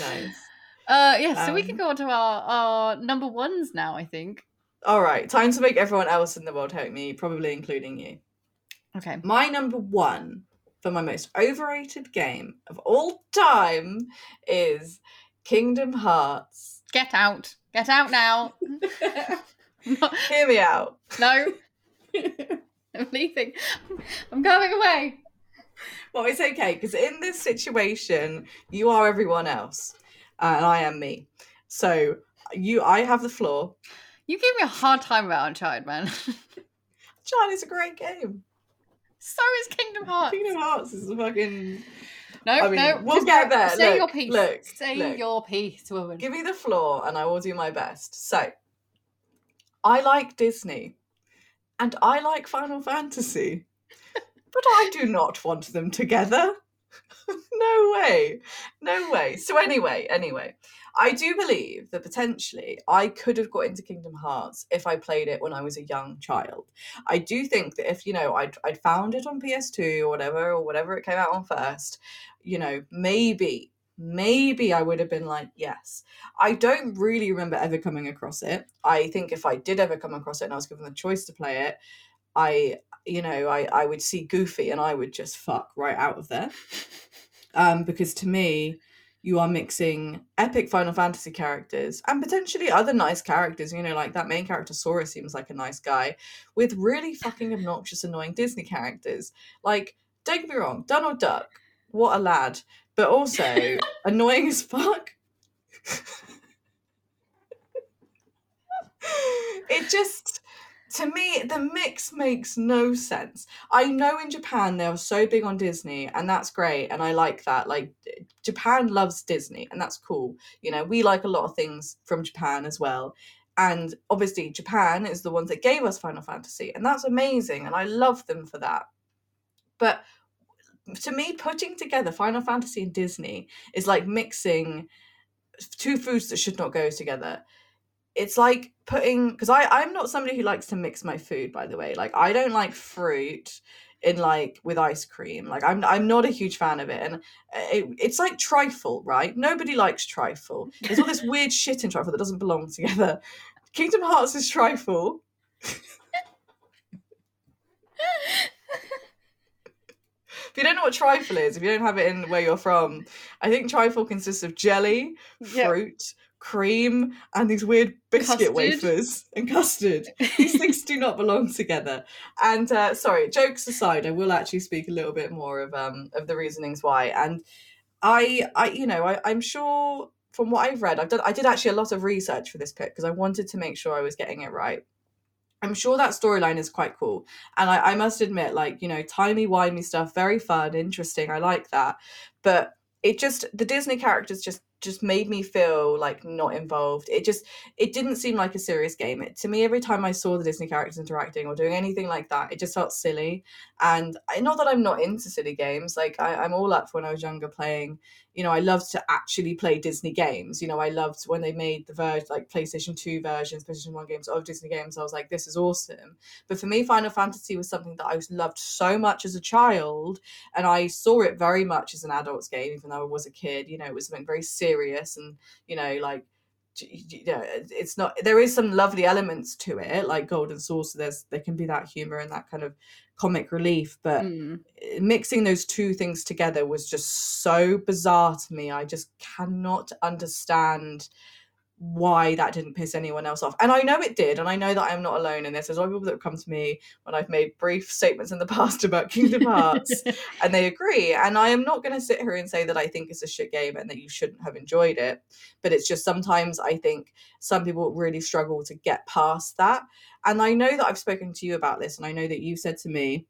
Nice. Uh, yeah, um, so we can go on to our, our number ones now, I think. All right, time to make everyone else in the world hate me, probably including you. Okay. My number one for my most overrated game of all time is... Kingdom Hearts. Get out. Get out now. Not... Hear me out. No. I'm leaving. I'm going away. Well, it's okay, because in this situation, you are everyone else, uh, and I am me. So you, I have the floor. You gave me a hard time about Uncharted, man. Uncharted is a great game. So is Kingdom Hearts. Kingdom Hearts is a fucking... No, I mean, no. We'll get there. Say look, your piece. Look, Say look. your piece, woman. Give me the floor and I will do my best. So, I like Disney and I like Final Fantasy, but I do not want them together. No way. No way. So anyway, anyway, I do believe that potentially I could have got into Kingdom Hearts if I played it when I was a young child. I do think that if, you know, I'd, I'd found it on P S two or whatever, or whatever it came out on first, you know, maybe, maybe I would have been like, yes. I don't really remember ever coming across it. I think if I did ever come across it and I was given the choice to play it, I... you know, I, I would see Goofy and I would just fuck right out of there. Um, because to me, you are mixing epic Final Fantasy characters and potentially other nice characters, you know, like that main character Sora seems like a nice guy, with really fucking obnoxious, annoying Disney characters. Like, don't get me wrong, Donald Duck, what a lad, but also annoying as fuck. It just... To me, the mix makes no sense. I know in Japan they are so big on Disney, and that's great, and I like that. Like, Japan loves Disney, and that's cool. You know, we like a lot of things from Japan as well. And obviously, Japan is the ones that gave us Final Fantasy, and that's amazing, and I love them for that. But to me, putting together Final Fantasy and Disney is like mixing two foods that should not go together. It's like putting, because I I'm not somebody who likes to mix my food, by the way. Like, I don't like fruit in like with ice cream. Like, I'm I'm not a huge fan of it, and it, it's like trifle, right? Nobody likes trifle. There's all this weird shit in trifle that doesn't belong together. Kingdom Hearts is trifle. If you don't know what trifle is, if you don't have it in where you're from, I think trifle consists of jelly, fruit. Yep. Cream and these weird biscuit custard. Wafers and custard. These things do not belong together. And uh, sorry, jokes aside, I will actually speak a little bit more of um of the reasonings why. And I, I you know, I, I'm sure from what I've read, I've done, I did actually a lot of research for this pick because I wanted to make sure I was getting it right. I'm sure that storyline is quite cool. And I, I must admit, like, you know, timey-wimey stuff, very fun, interesting. I like that. But it just, the Disney characters just just made me feel like not involved. It just, it didn't seem like a serious game. It, to me, every time I saw the Disney characters interacting or doing anything like that, it just felt silly. And I, not that I'm not into silly games. Like I, I'm all up for when I was younger playing, you know, I loved to actually play Disney games. You know, I loved when they made the verge, like PlayStation two versions, PlayStation one games of Disney games. I was like, this is awesome. But for me, Final Fantasy was something that I loved so much as a child. And I saw it very much as an adult's game, even though I was a kid, you know, it was something very silly. Serious and you know like you know, it's not, there is some lovely elements to it like Golden Saucer, there's there can be that humor and that kind of comic relief, but mm. mixing those two things together was just so bizarre to me. I just cannot understand why that didn't piss anyone else off. And I know it did, and I know that I'm not alone in this. There's a lot of people that have come to me when I've made brief statements in the past about Kingdom Hearts and they agree, and I am not going to sit here and say that I think it's a shit game and that you shouldn't have enjoyed it, but it's just sometimes I think some people really struggle to get past that. And I know that I've spoken to you about this, and I know that you said to me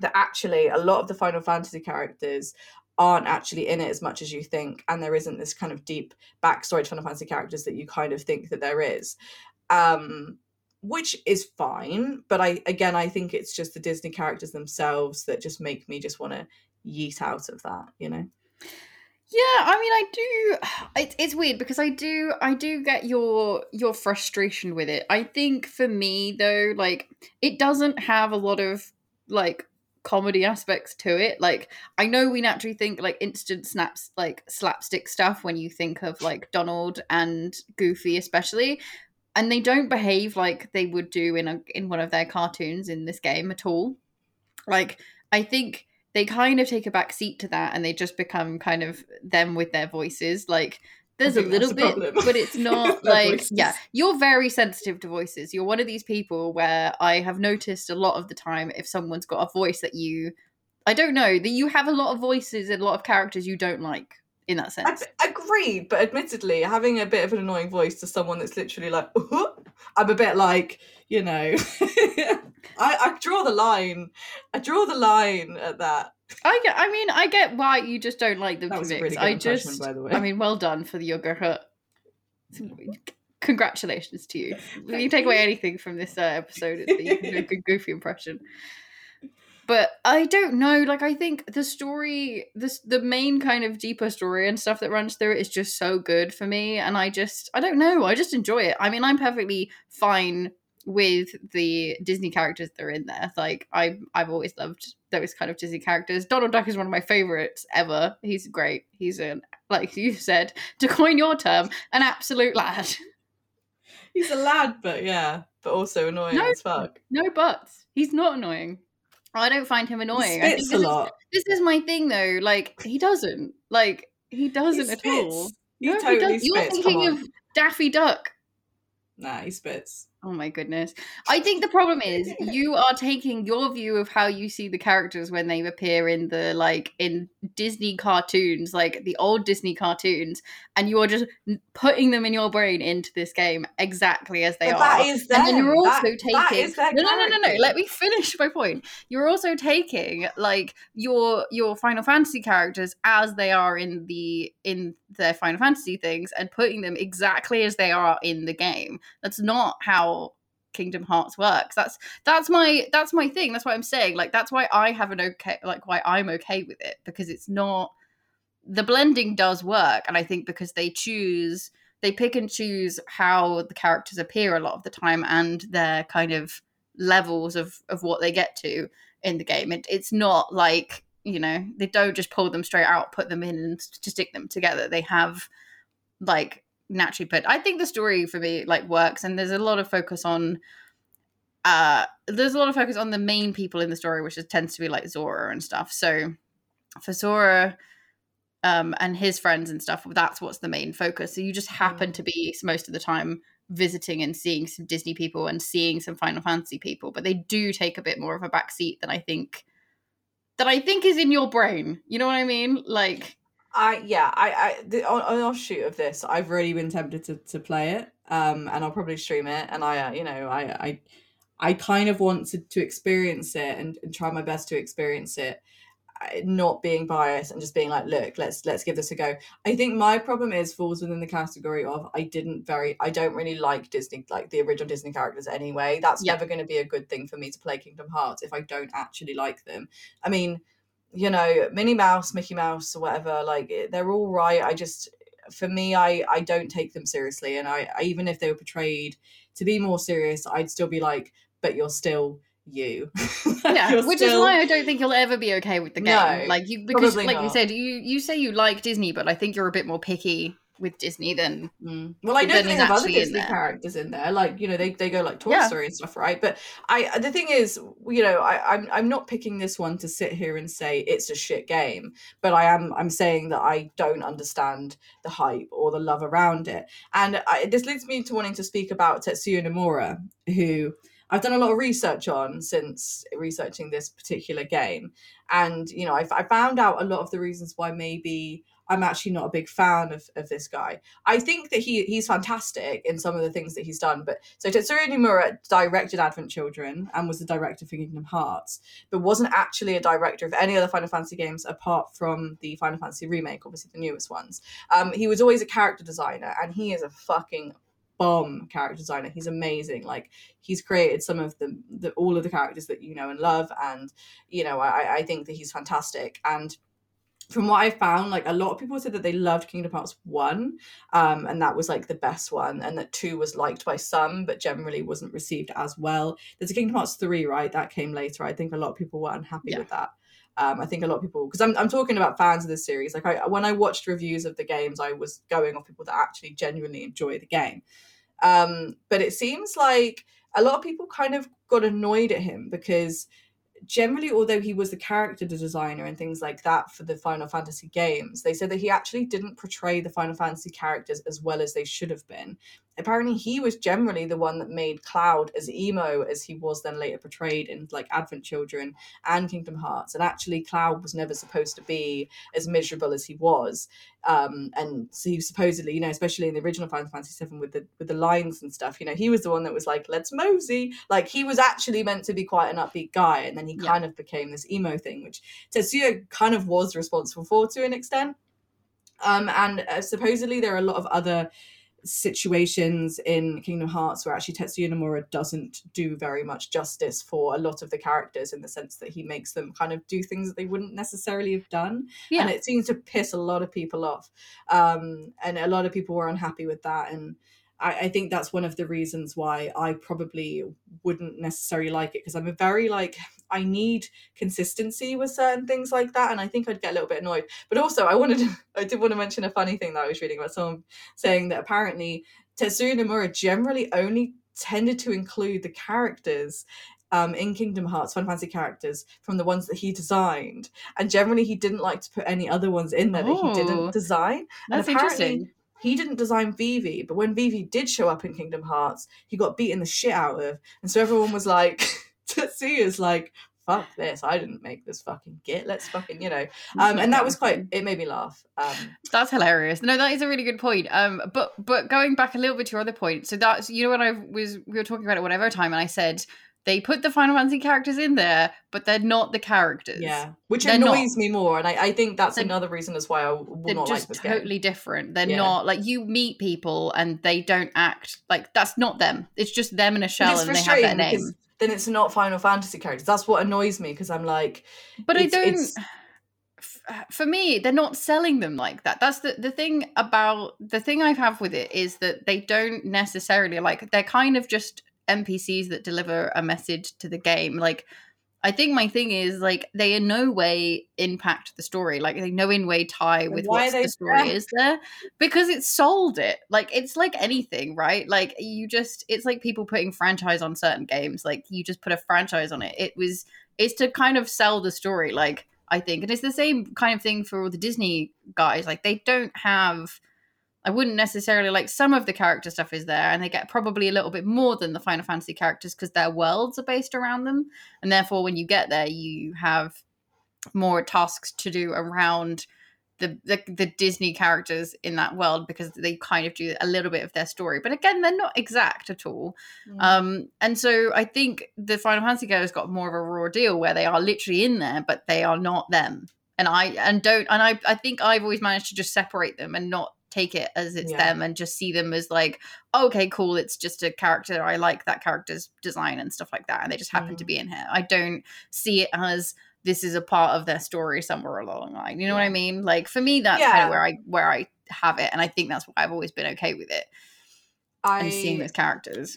that actually a lot of the Final Fantasy characters aren't actually in it as much as you think, and there isn't this kind of deep backstory to Final Fantasy characters that you kind of think that there is, um, which is fine. But I, again, I think it's just the Disney characters themselves that just make me just want to yeet out of that, you know? Yeah, I mean, I do. It, it's weird because I do, I do get your your frustration with it. I think for me though, like it doesn't have a lot of like. comedy aspects to it. Like I know we naturally think like instant snaps, like slapstick stuff when you think of like Donald and Goofy especially, and they don't behave like they would do in a, in one of their cartoons in this game at all. Like I think they kind of take a back seat to that and they just become kind of them with their voices. Like there's a little bit, a but it's not like, voices. Yeah, you're very sensitive to voices. You're one of these people where I have noticed a lot of the time if someone's got a voice that you, I don't know, that you have a lot of voices and a lot of characters you don't like in that sense. I agree, but admittedly, having a bit of an annoying voice to someone that's literally like, oh, I'm a bit like, you know, I, I draw the line. I draw the line at that. I get, I mean, I get why you just don't like the mix. Really I just, by the way. I mean, well done for the yoga. Congratulations to you. If you take away anything from this uh, episode, it's that you can do a good Goofy impression. But I don't know. Like, I think the story, this the main kind of deeper story and stuff that runs through it is just so good for me. And I just, I don't know. I just enjoy it. I mean, I'm perfectly fine with the Disney characters that are in there. Like I, I've always loved those kind of Disney characters. Donald Duck is one of my favorites ever. He's great. He's an, like you said, to coin your term, an absolute lad. He's a lad, but yeah, but also annoying no, as fuck. No buts. He's not annoying. I don't find him annoying. He spits I think this a lot. Is, this is my thing though. Like he doesn't. Like He doesn't he at all. He no, totally he does. Spits. You're thinking of Daffy Duck. Nah, he spits. Oh my goodness. I think the problem is you are taking your view of how you see the characters when they appear in the, like, in Disney cartoons, like the old Disney cartoons, and you are just putting them in your brain into this game exactly as they but are. That is them. And then you're also that, taking that is their no, no, no, no, no. Let me finish my point. You're also taking, like, your your Final Fantasy characters as they are in the in their Final Fantasy things and putting them exactly as they are in the game. That's not how Kingdom Hearts works. That's that's my that's my thing. That's what I'm saying, like, that's why I have an okay, like, why I'm okay with it, because it's not, the blending does work. And I think because they choose they pick and choose how the characters appear a lot of the time and their kind of levels of of what they get to in the game, it, it's not like, you know, they don't just pull them straight out, put them in and to stick them together. They have, like, naturally put. I think the story for me, like, works, and there's a lot of focus on uh there's a lot of focus on the main people in the story, which is, tends to be like Sora and stuff. So for Sora um and his friends and stuff, that's what's the main focus. So you just happen to be most of the time visiting and seeing some Disney people and seeing some Final Fantasy people, but they do take a bit more of a backseat than I think that I think is in your brain. You know what I mean? Like, I yeah I I the, on, on offshoot of this, I've really been tempted to, to play it, um and I'll probably stream it, and I uh, you know I I I kind of wanted to experience it and, and try my best to experience it, not being biased and just being like, look, let's let's give this a go. I think my problem is falls within the category of I didn't very I don't really like Disney, like the original Disney characters anyway. That's yeah. never going to be a good thing for me to play Kingdom Hearts if I don't actually like them. I mean, you know, Minnie Mouse, Mickey Mouse, or whatever, like, they're all right. I just, for me, I, I don't take them seriously. And I, I, even if they were portrayed to be more serious, I'd still be like, but you're still you. Yeah, you're which still... is why I don't think you'll ever be okay with the game. No, like, you, because, like not. you said, you, you say you like Disney, but I think you're a bit more picky with Disney than mm. well I don't think of other Disney characters in there, like, you know, they they go like Toy yeah. Story and stuff, right? But I the thing is, you know, I I'm, I'm not picking this one to sit here and say it's a shit game, but I am I'm saying that I don't understand the hype or the love around it. And I, this leads me to wanting to speak about Tetsuya Nomura, who I've done a lot of research on since researching this particular game. And, you know, I, I found out a lot of the reasons why maybe I'm actually not a big fan of, of this guy. I think that he he's fantastic in some of the things that he's done. But so Tetsuya Nomura directed Advent Children and was the director for Kingdom Hearts, but wasn't actually a director of any other Final Fantasy games apart from the Final Fantasy remake, obviously the newest ones. Um, he was always a character designer, and he is a fucking bomb character designer. He's amazing. Like, he's created some of the, the all of the characters that you know and love, and, you know, I, I think that he's fantastic. And from what I found, like, a lot of people said that they loved Kingdom Hearts one, um, and that was, like, the best one, and that two was liked by some, but generally wasn't received as well. There's a Kingdom Hearts three, right? That came later. I think a lot of people were unhappy yeah. with that. Um, I think a lot of people, because I'm I'm talking about fans of this series. Like, I, when I watched reviews of the games, I was going off people that actually genuinely enjoy the game. Um, but it seems like a lot of people kind of got annoyed at him because generally, although he was the character designer and things like that for the Final Fantasy games, they said that he actually didn't portray the Final Fantasy characters as well as they should have been. Apparently, he was generally the one that made Cloud as emo as he was then later portrayed in, like, Advent Children and Kingdom Hearts. And actually, Cloud was never supposed to be as miserable as he was. Um, and so he supposedly, you know, especially in the original Final Fantasy seven with the with the lines and stuff, you know, he was the one that was like, let's mosey. Like, he was actually meant to be quite an upbeat guy. And then he yeah. kind of became this emo thing, which Tetsuya kind of was responsible for to an extent. Um, and uh, supposedly there are a lot of other situations in Kingdom Hearts where actually Tetsuya Nomura doesn't do very much justice for a lot of the characters, in the sense that he makes them kind of do things that they wouldn't necessarily have done. Yeah. And it seems to piss a lot of people off. Um, and a lot of people were unhappy with that. And I, I think that's one of the reasons why I probably wouldn't necessarily like it, because I'm a very, like, I need consistency with certain things like that, and I think I'd get a little bit annoyed. But also, I wanted, to, I did want to mention a funny thing that I was reading about someone saying that apparently Tetsuya Nomura generally only tended to include the characters um, in Kingdom Hearts fan fantasy characters from the ones that he designed. And generally he didn't like to put any other ones in there that oh, he didn't design. That's and interesting. He didn't design Vivi, but when Vivi did show up in Kingdom Hearts, he got beaten the shit out of. And so everyone was like, Tetsuya's like, fuck this, I didn't make this fucking git, let's fucking, you know. Um, and that was quite, it made me laugh. Um, that's hilarious. No, that is a really good point. Um, but but going back a little bit to your other point, so that's, you know, when I was, we were talking about it whatever time, and I said, they put the Final Fantasy characters in there, but they're not the characters. Yeah, which they're annoys not. me more. And I, I think that's they're, another reason as why I will not like this game. They're just totally different. They're yeah. not, like, you meet people and they don't act, like, that's not them. It's just them in a shell and, and they have their name. Then it's not Final Fantasy characters. That's what annoys me, because I'm like... But I don't... It's... For me, they're not selling them like that. That's the, the thing about... The thing I have with it is that they don't necessarily, like, they're kind of just... N P Cs that deliver a message to the game. Like, I think my thing is, like, they in no way impact the story. Like, they no in way tie with what the story there? is there. Because it sold it. Like, it's like anything, right? Like, you just, it's like people putting franchise on certain games. Like, you just put a franchise on it. It was, it's to kind of sell the story, like, I think. And it's the same kind of thing for all the Disney guys. Like, they don't have... I wouldn't necessarily like some of the character stuff is there, and they get probably a little bit more than the Final Fantasy characters because their worlds are based around them. And therefore, when you get there, you have more tasks to do around the, the, the Disney characters in that world because they kind of do a little bit of their story. But again, they're not exact at all. Mm. Um, and so I think the Final Fantasy guys got more of a raw deal where they are literally in there, but they are not them. And I, and don't, and I, I think I've always managed to just separate them and not take it as it's yeah. them and just see them as like, okay, cool, it's just a character, I like that character's design and stuff like that, and they just happen mm. to be in here. I don't see it as this is a part of their story somewhere along the line, you know yeah. what I mean? Like, for me, that's yeah. kind of where I where I have it, and I think that's why I've always been okay with it I, and seeing those characters.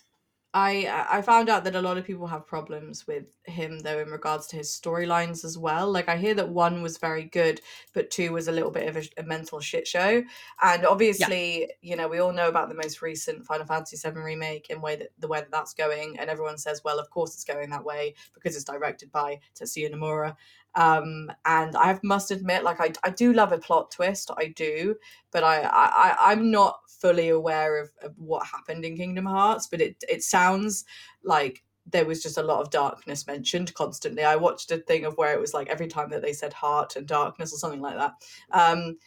I I found out that a lot of people have problems with him, though, in regards to his storylines as well. Like, I hear that one was very good, but two was a little bit of a, a mental shit show. And obviously, yeah. you know, we all know about the most recent Final Fantasy seven remake and way that, the way that that's going. And everyone says, well, of course it's going that way because it's directed by Tetsuya Nomura. Um, and I must admit, like, I, I do love a plot twist, I do, but I, I, I'm not fully aware of, of what happened in Kingdom Hearts, but it, it sounds like there was just a lot of darkness mentioned constantly. I watched a thing of where it was like every time that they said heart and darkness or something like that. Um,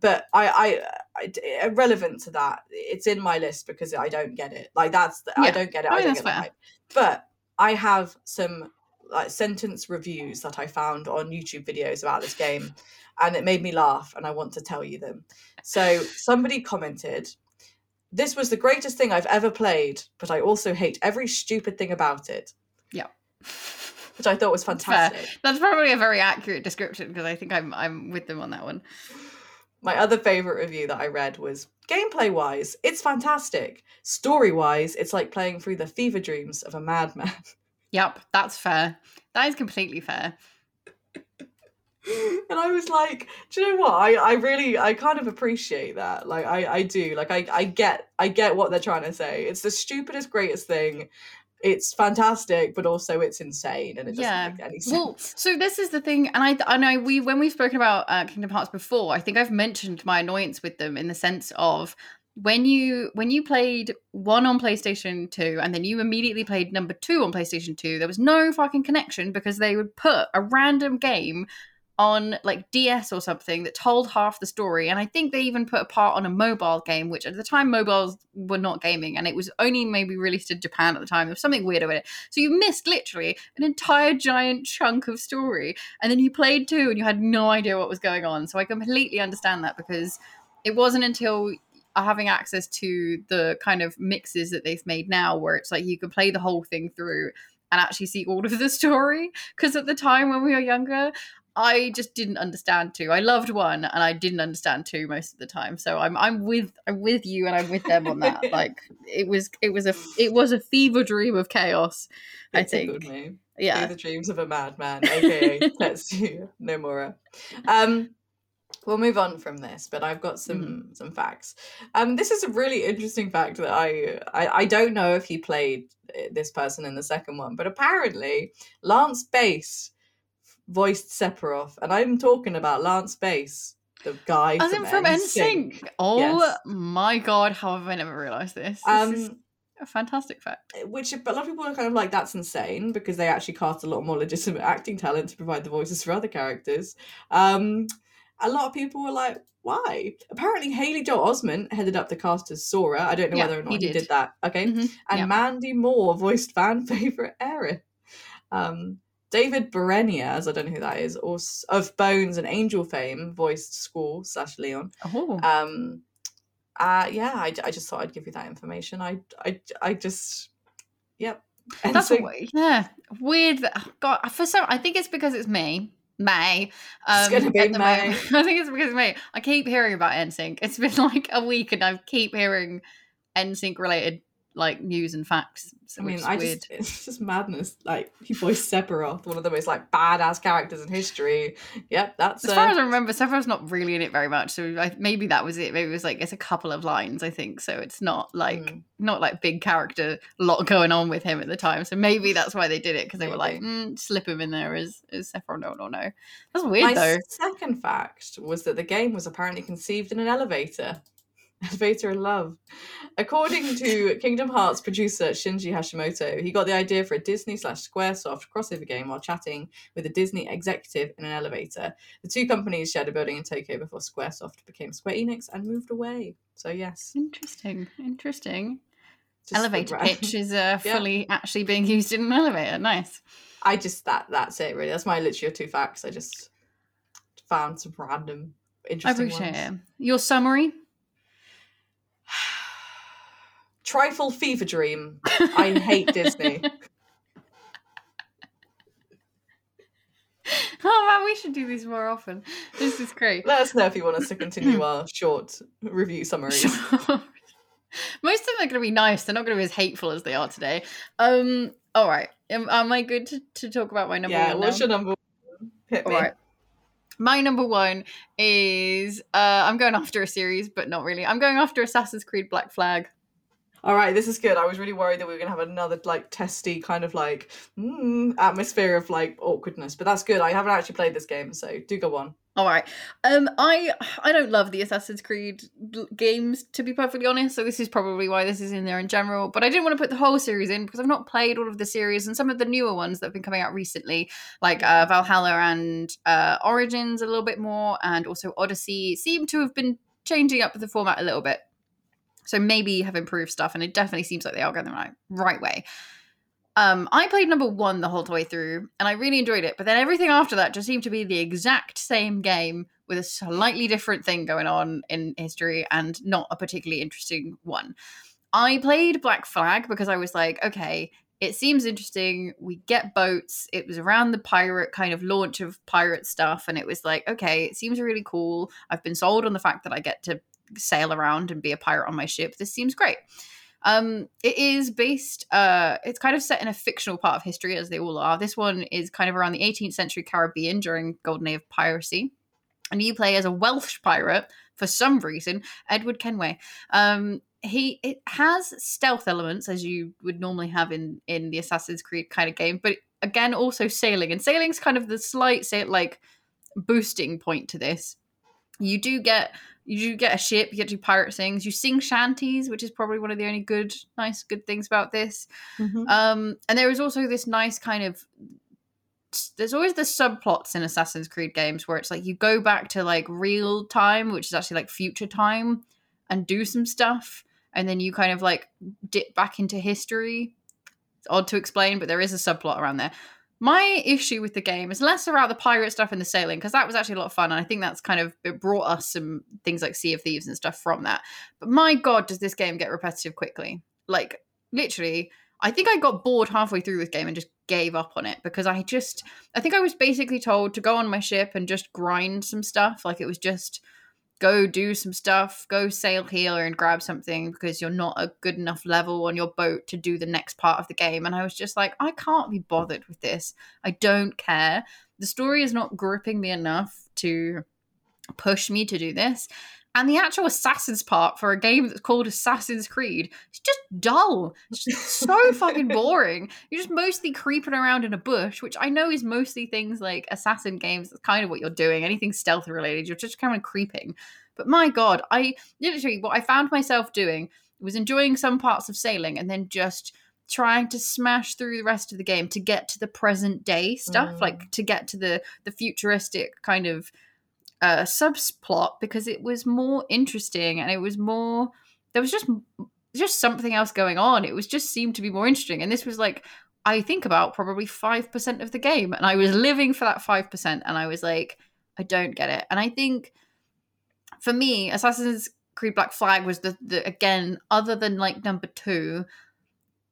but I, I, I, relevant to that, it's in my list because I don't get it. Like, that's, the, yeah. I don't get it. I, mean, I don't get it. But I have some... like sentence reviews that I found on YouTube videos about this game, and it made me laugh, and I want to tell you them. So somebody commented, "This was the greatest thing I've ever played, but I also hate every stupid thing about it." Yeah. Which I thought was fantastic. Fair. That's probably a very accurate description because I think I'm I'm with them on that one. My other favourite review that I read was, "Gameplay-wise, it's fantastic. Story-wise, it's like playing through the fever dreams of a madman." Yep, that's fair. That is completely fair. And I was like, do you know what? I, I really, I kind of appreciate that. Like, I, I do. Like, I, I get I get what they're trying to say. It's the stupidest, greatest thing. It's fantastic, but also it's insane, and it doesn't yeah. make any sense. Well, so this is the thing, and I, I know we when we've spoken about uh, Kingdom Hearts before, I think I've mentioned my annoyance with them in the sense of... When you when you played one on PlayStation two and then you immediately played number two on PlayStation two, there was no fucking connection because they would put a random game on like D S or something that told half the story. And I think they even put a part on a mobile game, which at the time mobiles were not gaming, and it was only maybe released in Japan at the time. There was something weird about it. So you missed literally an entire giant chunk of story. And then you played two and you had no idea what was going on. So I completely understand that, because it wasn't until... are having access to the kind of mixes that they've made now where it's like you can play the whole thing through and actually see all of the story. Because at the time when we were younger, I just didn't understand two. I loved one and I didn't understand two most of the time. So I'm I'm with I'm with you and I'm with them on that. Like it was it was a it was a fever dream of chaos, it's I think. A good name. Yeah. Fever dreams of a madman, aka Tetsuya Nomura. Um We'll move on from this, but I've got some mm-hmm. some facts. Um, this is a really interesting fact that I, I I don't know if he played this person in the second one, but apparently Lance Bass voiced Sephiroth, and I'm talking about Lance Bass, the guy As from, from N Sync. Oh yes. My god! How have I never realised this? this um, is- A fantastic fact. Which a lot of people are kind of like, that's insane, because they actually cast a lot more legitimate acting talent to provide the voices for other characters. Um, a lot of people were like, why? Apparently, Haley Joel Osment headed up the cast as Sora. I don't know yeah, whether or not he did, he did that. Okay. Mm-hmm. And yeah. Mandy Moore voiced fan favourite Aerith. Um, David Berenias, I don't know who that is, or of Bones and Angel fame, voiced Squall slash Leon. Oh. Um, Uh, yeah, I, I just thought I'd give you that information. I, I, I just, yep. And That's so, a, yeah, weird. That, God, for some, I think it's because it's me, May. Um, it's gonna be May. Moment, I think it's because it's me. I keep hearing about N Sync. It's been like a week, and I keep hearing N Sync related like news and facts. So I mean, I weird. just, it's just madness. Like, he voiced Sephiroth, one of the most like badass characters in history. Yep, that's as uh, far as I remember. Sephiroth's not really in it very much, so I, maybe that was it. Maybe it was like it's a couple of lines, I think. So it's not like mm. not like big character lot going on with him at the time. So maybe that's why they did it, because they maybe. were like mm, slip him in there as as Sephiroth. No, no, no. That's weird. My though. Second fact was that the game was apparently conceived in an elevator. Elevator in love. According to Kingdom Hearts producer Shinji Hashimoto, he got the idea for a Disney slash Squaresoft crossover game while chatting with a Disney executive in an elevator. The two companies shared a building in Tokyo before Squaresoft became Square Enix and moved away. So yes. Interesting. Interesting. Just elevator pitch is uh, fully yeah. actually being used in an elevator. Nice. I just, that that's it really. That's my literally two facts. I just found some random interesting ones. I appreciate ones. it. Your summary? Trifle fever dream. I hate Disney. Oh man, we should do these more often. This is great. Let us know if you want us to continue our short review summaries. Sure. Most of them are going to be nice. They're not going to be as hateful as they are today. Um. All right. Am, am I good to, to talk about my number yeah, one? Yeah. What's now? your number one? Hit all me. Right. My number one is uh, I'm going after a series, but not really. I'm going after Assassin's Creed Black Flag. All right, this is good. I was really worried that we were going to have another like testy kind of like mm, atmosphere of like awkwardness, but that's good. I haven't actually played this game, so do go on. All right. Um, I I don't love the Assassin's Creed games, to be perfectly honest, so this is probably why this is in there in general, but I didn't want to put the whole series in because I've not played all of the series, and some of the newer ones that have been coming out recently, like uh, Valhalla and uh, Origins a little bit more, and also Odyssey, seem to have been changing up the format a little bit. So maybe have improved stuff, and it definitely seems like they are going the right, right way. Um, I played number one the whole way through, and I really enjoyed it. But then everything after that just seemed to be the exact same game with a slightly different thing going on in history, and not a particularly interesting one. I played Black Flag because I was like, okay, it seems interesting. We get boats. It was around the pirate kind of launch of pirate stuff, and it was like, okay, it seems really cool. I've been sold on the fact that I get to sail around and be a pirate on my ship. This seems great. Um, it is based, uh, it's kind of set in a fictional part of history, as they all are. This one is kind of around the eighteenth century Caribbean during Golden Age of piracy. And you play as a Welsh pirate, for some reason, Edward Kenway. Um, he it has stealth elements, as you would normally have in, in the Assassin's Creed kind of game, but again, also sailing. And sailing's kind of the slight, say, like, boosting point to this. You do get... You get a ship, you get to do pirate things, you sing shanties, which is probably one of the only good, nice, good things about this. Mm-hmm. Um, and there is also this nice kind of, there's always the subplots in Assassin's Creed games where it's like you go back to like real time, which is actually like future time, and do some stuff. And then you kind of like dip back into history. It's odd to explain, but there is a subplot around there. My issue with the game is less about the pirate stuff and the sailing, because that was actually a lot of fun, and I think that's kind of, it brought us some things like Sea of Thieves and stuff from that. But my god, does this game get repetitive quickly. Like, literally, I think I got bored halfway through this game and just gave up on it, because I just, I think I was basically told to go on my ship and just grind some stuff. Like, it was just, go do some stuff, go sail here and grab something, because you're not a good enough level on your boat to do the next part of the game. And I was just like, I can't be bothered with this. I don't care. The story is not gripping me enough to pushed me to do this. And the actual assassins part for a game that's called Assassin's Creed is just dull. It's just so fucking boring. You're just mostly creeping around in a bush, which I know is mostly things like assassin games. That's kind of what you're doing. Anything stealth related, you're just kind of creeping. But my God, I literally, what I found myself doing was enjoying some parts of sailing and then just trying to smash through the rest of the game to get to the present day stuff, mm. like to get to the, the futuristic kind of uh, subplot, because it was more interesting and it was more, there was just just something else going on. It was just seemed to be more interesting. And this was like, I think about probably five percent of the game, and I was living for that five percent, and I was like, I don't get it. And I think for me, Assassin's Creed Black Flag was the, the again, other than like number two,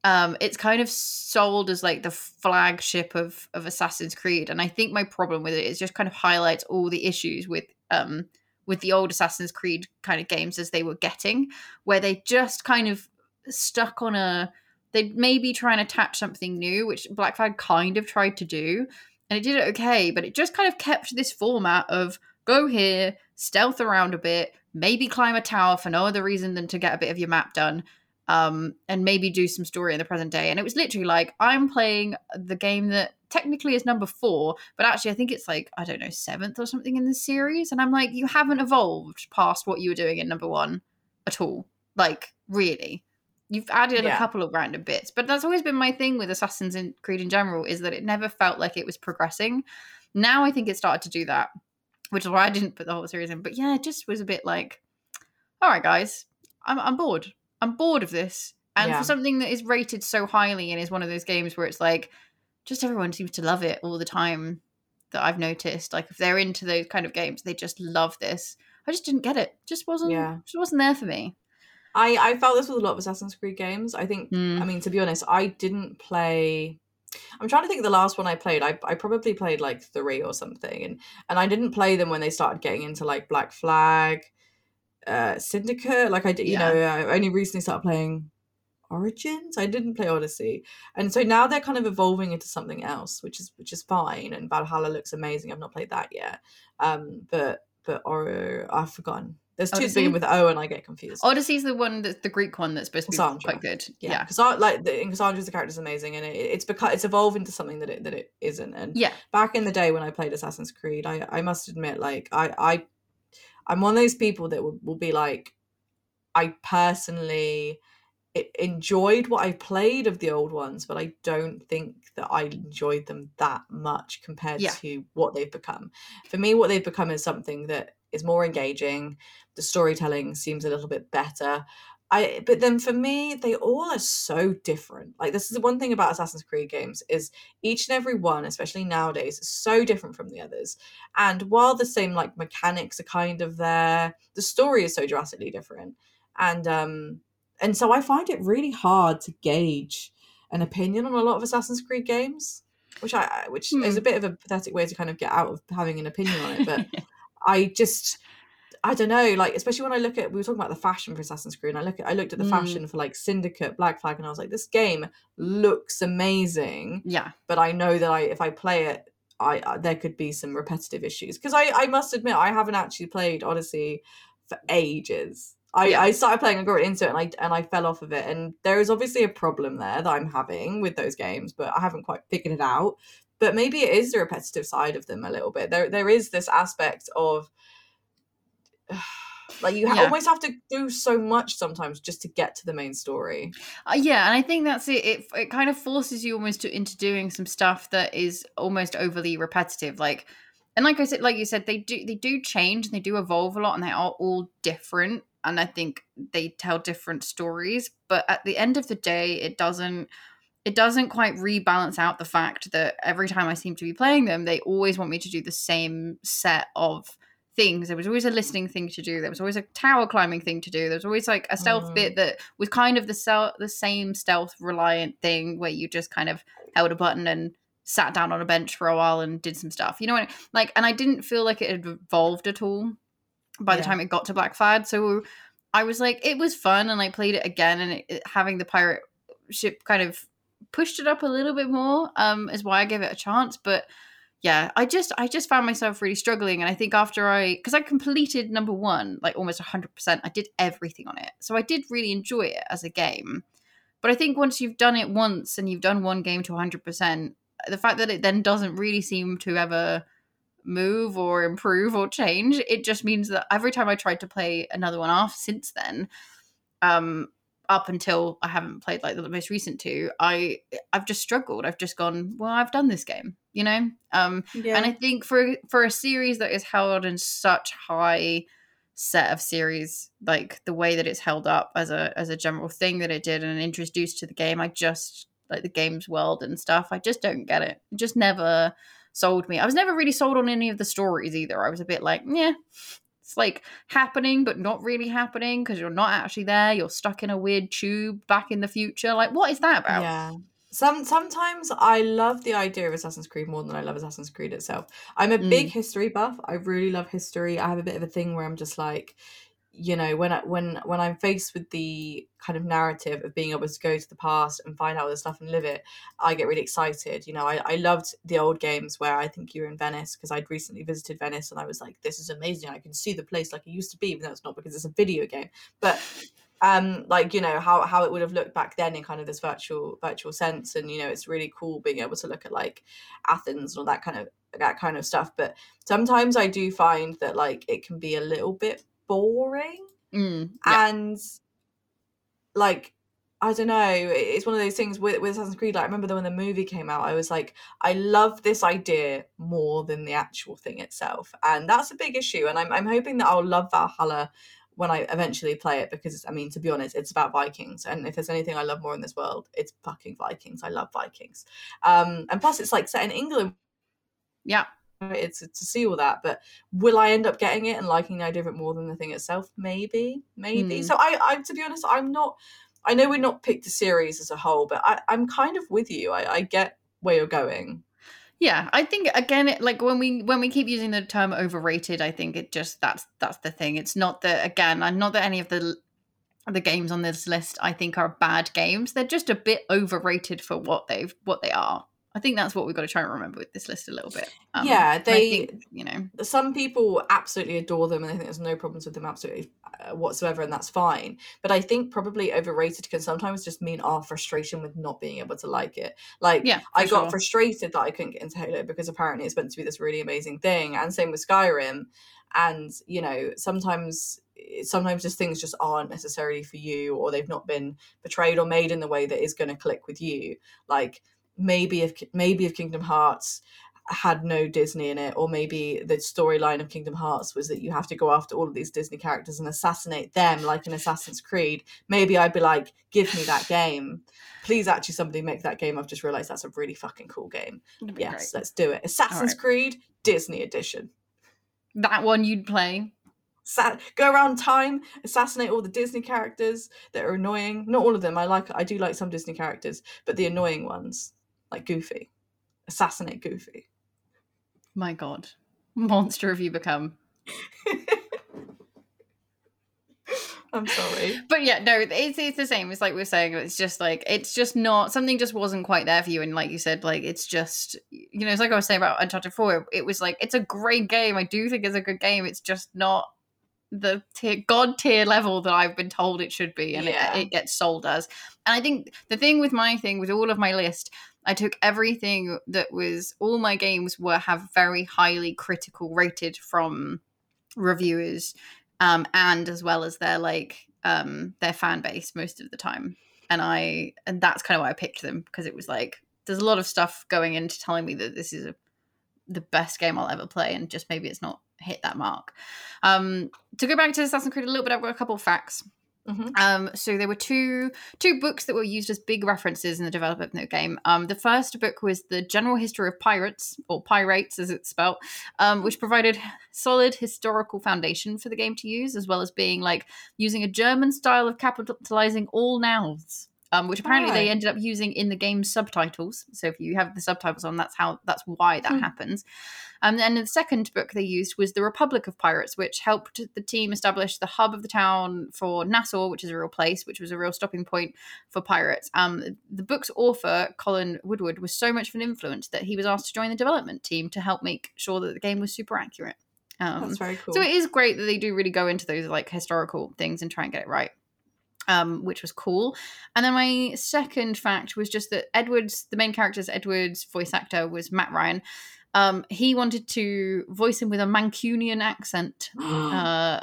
um, it's kind of sold as like the flagship of, of Assassin's Creed. And I think my problem with it is just kind of highlights all the issues with um with the old Assassin's Creed kind of games as they were getting, where they just kind of stuck on a, they maybe try and attach something new, which Black Flag kind of tried to do. And it did it okay, but it just kind of kept this format of go here, stealth around a bit, maybe climb a tower for no other reason than to get a bit of your map done, um, and maybe do some story in the present day. And it was literally like, I'm playing the game that technically is number four, but actually I think it's like, I don't know, seventh or something in the series. And I'm like, you haven't evolved past what you were doing in number one at all. Like, really. You've added yeah. a couple of random bits. But that's always been my thing with Assassin's Creed in general, is that it never felt like it was progressing. Now I think it started to do that, which is why I didn't put the whole series in. But yeah, it just was a bit like, all right, guys, I'm I'm bored. I'm bored of this. And yeah. for something that is rated so highly and is one of those games where it's like, just everyone seems to love it all the time that I've noticed. Like, if they're into those kind of games, they just love this. I just didn't get it. Just wasn't, yeah. just wasn't there for me. I, I felt this with a lot of Assassin's Creed games. I think, mm. I mean, to be honest, I didn't play... I'm trying to think of the last one I played. I I probably played like three or something, and and I didn't play them when they started getting into like Black Flag, uh, Syndicate. Like I did, you yeah. know, I only recently started playing Origins. I didn't play Odyssey, and so now they're kind of evolving into something else, which is which is fine. And Valhalla looks amazing. I've not played that yet, um, but but or I've forgotten. There's two beginning with O, and I get confused. Odyssey's the one that's the Greek one that's supposed to be Cassandra. Quite good. Yeah, because yeah. like the, in Cassandra's the character's amazing, and it, it's because it's evolved into something that it that it isn't. And yeah. back in the day when I played Assassin's Creed, I, I must admit, like I I I'm one of those people that will, will be like, I personally enjoyed what I played of the old ones, but I don't think that I enjoyed them that much compared yeah. to what they've become. For me, what they've become is something that is more engaging. The storytelling seems a little bit better. I but then for me, they all are so different. Like, this is the one thing about Assassin's Creed games, is each and every one, especially nowadays, is so different from the others. And while the same like mechanics are kind of there, the story is so drastically different. And um and so I find it really hard to gauge an opinion on a lot of Assassin's Creed games, which I which hmm. is a bit of a pathetic way to kind of get out of having an opinion on it, but I just, I don't know, like, especially when I look at, we were talking about the fashion for Assassin's Creed, and I, look at, I looked at the mm. fashion for, like, Syndicate, Black Flag, and I was like, this game looks amazing. Yeah. But I know that I, if I play it, I, I there could be some repetitive issues. Because I, I must admit, I haven't actually played Odyssey for ages. I, yeah. I started playing, I got into it, and I, and I fell off of it. And there is obviously a problem there that I'm having with those games, but I haven't quite figured it out. But maybe it is the repetitive side of them a little bit. There, there is this aspect of like you ha- yeah. almost have to do so much sometimes just to get to the main story. Uh, yeah, and I think that's it. it. It kind of forces you almost to, into doing some stuff that is almost overly repetitive. Like, and like I said, like you said, they do they do change and they do evolve a lot, and they are all different. And I think they tell different stories. But at the end of the day, it doesn't. It doesn't quite rebalance out the fact that every time I seem to be playing them, they always want me to do the same set of things. There was always a listening thing to do. There was always a tower climbing thing to do. There was always like a stealth mm. bit that was kind of the se- the same stealth reliant thing where you just kind of held a button and sat down on a bench for a while and did some stuff. You know what I mean? Like, and I didn't feel like it had evolved at all by yeah. the time it got to Black Flag. So I was like, it was fun, and I played it again, and it, it, having the pirate ship kind of pushed it up a little bit more um is why I gave it a chance. But yeah, I just I just found myself really struggling. And I think after I, because I completed number one, like almost one hundred percent, I did everything on it. So I did really enjoy it as a game. But I think once you've done it once and you've done one game to one hundred percent, the fact that it then doesn't really seem to ever move or improve or change, it just means that every time I tried to play another one off since then, um, up until I haven't played like the most recent two, I I've just struggled. I've just gone, well, I've done this game, you know? Um, yeah. And I think for for a series that is held in such high set of series, like the way that it's held up as a as a general thing that it did and introduced to the game, I just, like the game's world and stuff, I just don't get it. It just never sold me. I was never really sold on any of the stories either. I was a bit like, yeah, it's like happening but not really happening because you're not actually there. You're stuck in a weird tube back in the future. Like, what is that about? Yeah. Some sometimes I love the idea of Assassin's Creed more than I love Assassin's Creed itself. I'm a mm. big history buff. I really love history. I have a bit of a thing where I'm just like, you know, when I, when when I'm faced with the kind of narrative of being able to go to the past and find out all this stuff and live it, I get really excited. You know, I, I loved the old games where I think you were in Venice, because I'd recently visited Venice and I was like, this is amazing. I can see the place like it used to be, even though it's not, because it's a video game. But Um, like, you know, how, how it would have looked back then in kind of this virtual virtual sense. And, you know, it's really cool being able to look at like Athens and all that kind of that kind of stuff. But sometimes I do find that like it can be a little bit boring. Mm, yeah. And like, I don't know, it's one of those things with, with Assassin's Creed. Like, I remember when the movie came out, I was like, I love this idea more than the actual thing itself. And that's a big issue. And I'm I'm hoping that I'll love Valhalla when I eventually play it, because I mean, to be honest, it's about Vikings, and if there's anything I love more in this world, it's fucking Vikings. I love Vikings, um and plus it's like set in England. Yeah, it's to see all that. But will I end up getting it and liking the idea of it more than the thing itself? Maybe maybe mm. So I, I to be honest, I'm not I know we're not picked the series as a whole, but I, I'm kind of with you. I, I get where you're going. Yeah, I think again, it, like when we when we keep using the term overrated, I think it just that's that's the thing. It's not that, again, I'm not that any of the the games on this list I think are bad games. They're just a bit overrated for what they've what they are. I think that's what we've got to try and remember with this list a little bit. Um, yeah, they, think, you know, some people absolutely adore them and they think there's no problems with them absolutely whatsoever, and that's fine. But I think probably overrated can sometimes just mean our frustration with not being able to like it. Like, yeah, I got sure. frustrated that I couldn't get into Halo because apparently it's meant to be this really amazing thing, and same with Skyrim. And, you know, sometimes sometimes just things just aren't necessarily for you, or they've not been portrayed or made in the way that is going to click with you. Like, maybe if maybe if Kingdom Hearts had no Disney in it, or maybe the storyline of Kingdom Hearts was that you have to go after all of these Disney characters and assassinate them like in Assassin's Creed, maybe I'd be like, give me that game. Please, actually, somebody make that game. I've just realised that's a really fucking cool game. Yes, great. Let's do it. Assassin's right. Creed, Disney edition. That one you'd play? Sa- go around time, assassinate all the Disney characters that are annoying. Not all of them. I like. I do like some Disney characters, but the annoying ones. Like Goofy. Assassinate Goofy. My God. Monster have you become. I'm sorry. But yeah, no, it's it's the same. It's like we were saying, it's just like, it's just not, something just wasn't quite there for you. And like you said, like, it's just, you know, it's like I was saying about Uncharted four. It was like, it's a great game. I do think it's a good game. It's just not the tier, God tier level that I've been told it should be, and yeah. it, it gets sold as. And I think the thing with my thing, with all of my list, I took everything that was, all my games were have very highly critical rated from reviewers, um, and as well as their like um, their fan base most of the time. And I and that's kind of why I picked them, because it was like, there's a lot of stuff going into telling me that this is a, the best game I'll ever play, and just maybe it's not hit that mark. Um, to go back to Assassin's Creed a little bit, I've got a couple of facts. Mm-hmm. Um, so there were two two books that were used as big references in the development of the game. Um, the first book was The General History of Pirates, or Pirates as it's spelled, um, which provided solid historical foundation for the game to use, as well as being like using a German style of capitalizing all nouns. um, which apparently right. they ended up using in the game's subtitles. So if you have the subtitles on, that's how that's why that hmm. happens. Um, and the second book they used was The Republic of Pirates, which helped the team establish the hub of the town for Nassau, which is a real place, which was a real stopping point for pirates. Um, the book's author, Colin Woodward, was so much of an influence that he was asked to join the development team to help make sure that the game was super accurate. Um, That's very cool. So it is great that they do really go into those like historical things and try and get it right, um, which was cool. And then my second fact was just that Edward's, the main character's Edward's voice actor was Matt Ryan. Um, he wanted to voice him with a Mancunian accent uh,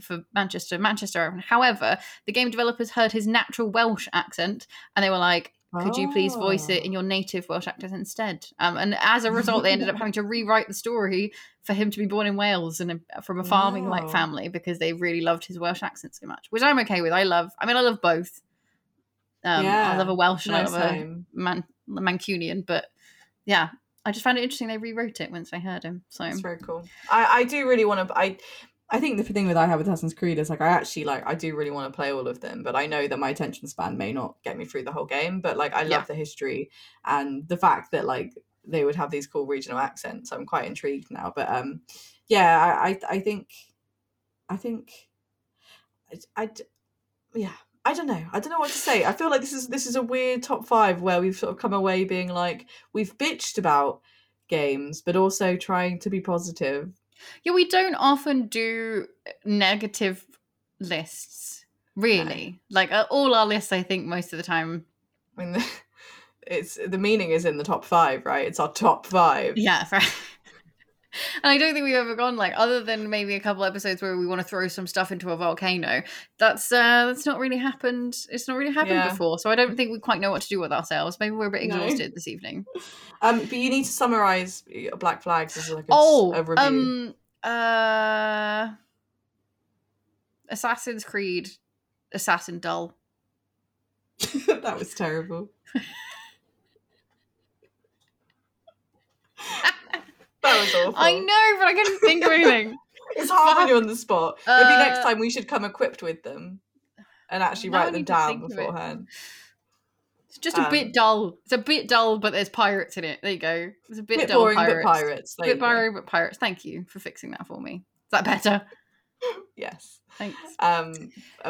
for Manchester, Manchester. However, the game developers heard his natural Welsh accent and they were like, could you please voice it in your native Welsh accent instead? Um, and as a result, they ended up having to rewrite the story for him to be born in Wales and a, from a farming-like wow. family because they really loved his Welsh accent so much, which I'm okay with. I love, I mean, I love both. Um, yeah, I love a Welsh and I love a Man- Mancunian, but yeah, I just found it interesting they rewrote it once I heard him. So it's very cool. I, I do really want to... I. I think the thing that I have with Assassin's Creed is like I actually like I do really want to play all of them, but I know that my attention span may not get me through the whole game. But like I love yeah. the history and the fact that like they would have these cool regional accents. I'm quite intrigued now. But um, yeah, I I, I think I think I, I yeah I don't know I don't know what to say. I feel like this is this is a weird top five where we've sort of come away being like we've bitched about games, but also trying to be positive. Yeah, we don't often do negative lists, really. No. Like, all our lists, I think, most of the time. I mean, it's, the meaning is in the top five, right? It's our top five. Yeah, right. And I don't think we've ever gone, like, other than maybe a couple episodes where we want to throw some stuff into a volcano. That's uh, that's not really happened. It's not really happened yeah. before. So I don't think we quite know what to do with ourselves. Maybe we're a bit exhausted no. this evening. Um, but you need to summarise Black Flags as like a, oh, a review. Um, uh, Assassin's Creed, Assassin Dull. That was terrible. That was awful. I know, but I couldn't think of anything. It's hard when you're on the spot. Uh, Maybe next time we should come equipped with them and actually write them down beforehand. It. It's just um, a bit dull. It's a bit dull, but there's pirates in it. There you go. It's a bit, bit dull. Boring, pirates. But pirates. There bit boring, but pirates. Thank you for fixing that for me. Is that better? Yes. Thanks. Um,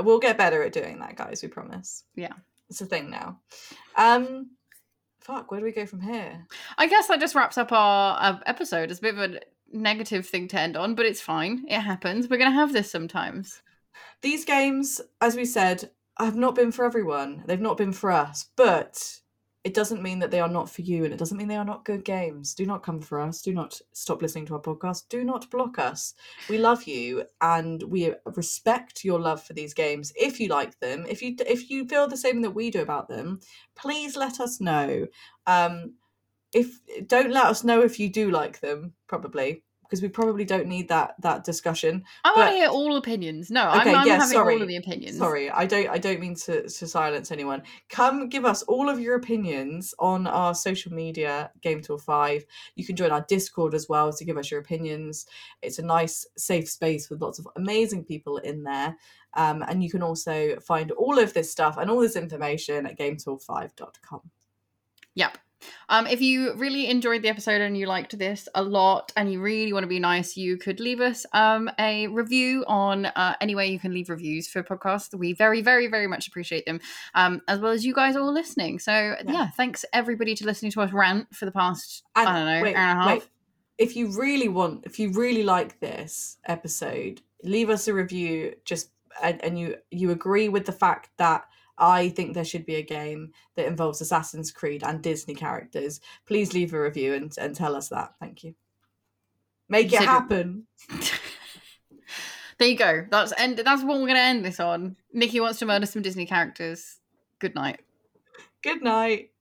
we'll get better at doing that, guys. We promise. Yeah, it's a thing now. Um. Fuck, where do we go from here? I guess that just wraps up our uh, episode. It's a bit of a negative thing to end on, but it's fine. It happens. We're going to have this sometimes. These games, as we said, have not been for everyone. They've not been for us, but it doesn't mean that they are not for you, and it doesn't mean they are not good games. Do not come for us. Do not stop listening to our podcast. Do not block us. We love you, and we respect your love for these games. If you like them, if you if you feel the same that we do about them, please let us know. Um, if don't let us know if you do like them, probably because we probably don't need that that discussion. I want to hear all opinions. No, okay, I'm, I'm yeah, having sorry. all of the opinions. Sorry, I don't I don't mean to, to silence anyone. Come give us all of your opinions on our social media, Game Tool five. You can join our Discord as well to give us your opinions. It's a nice, safe space with lots of amazing people in there. Um, and you can also find all of this stuff and all this information at Game Tool five dot com. Yep. Um, if you really enjoyed the episode and you liked this a lot and you really want to be nice, you could leave us um, a review on uh, any way you can leave reviews for podcasts. We very, very, very much appreciate them, um, as well as you guys all listening. So, yeah, yeah thanks everybody to listening to us rant for the past, and, I don't know, wait, hour and a half. Wait. If you really want, if you really like this episode, leave us a review just and, and you, you agree with the fact that I think there should be a game that involves Assassin's Creed and Disney characters. Please leave a review and, and tell us that. Thank you. Make it happen. There you go. That's end. That's what we're going to end this on. Nikki wants to murder some Disney characters. Good night. Good night.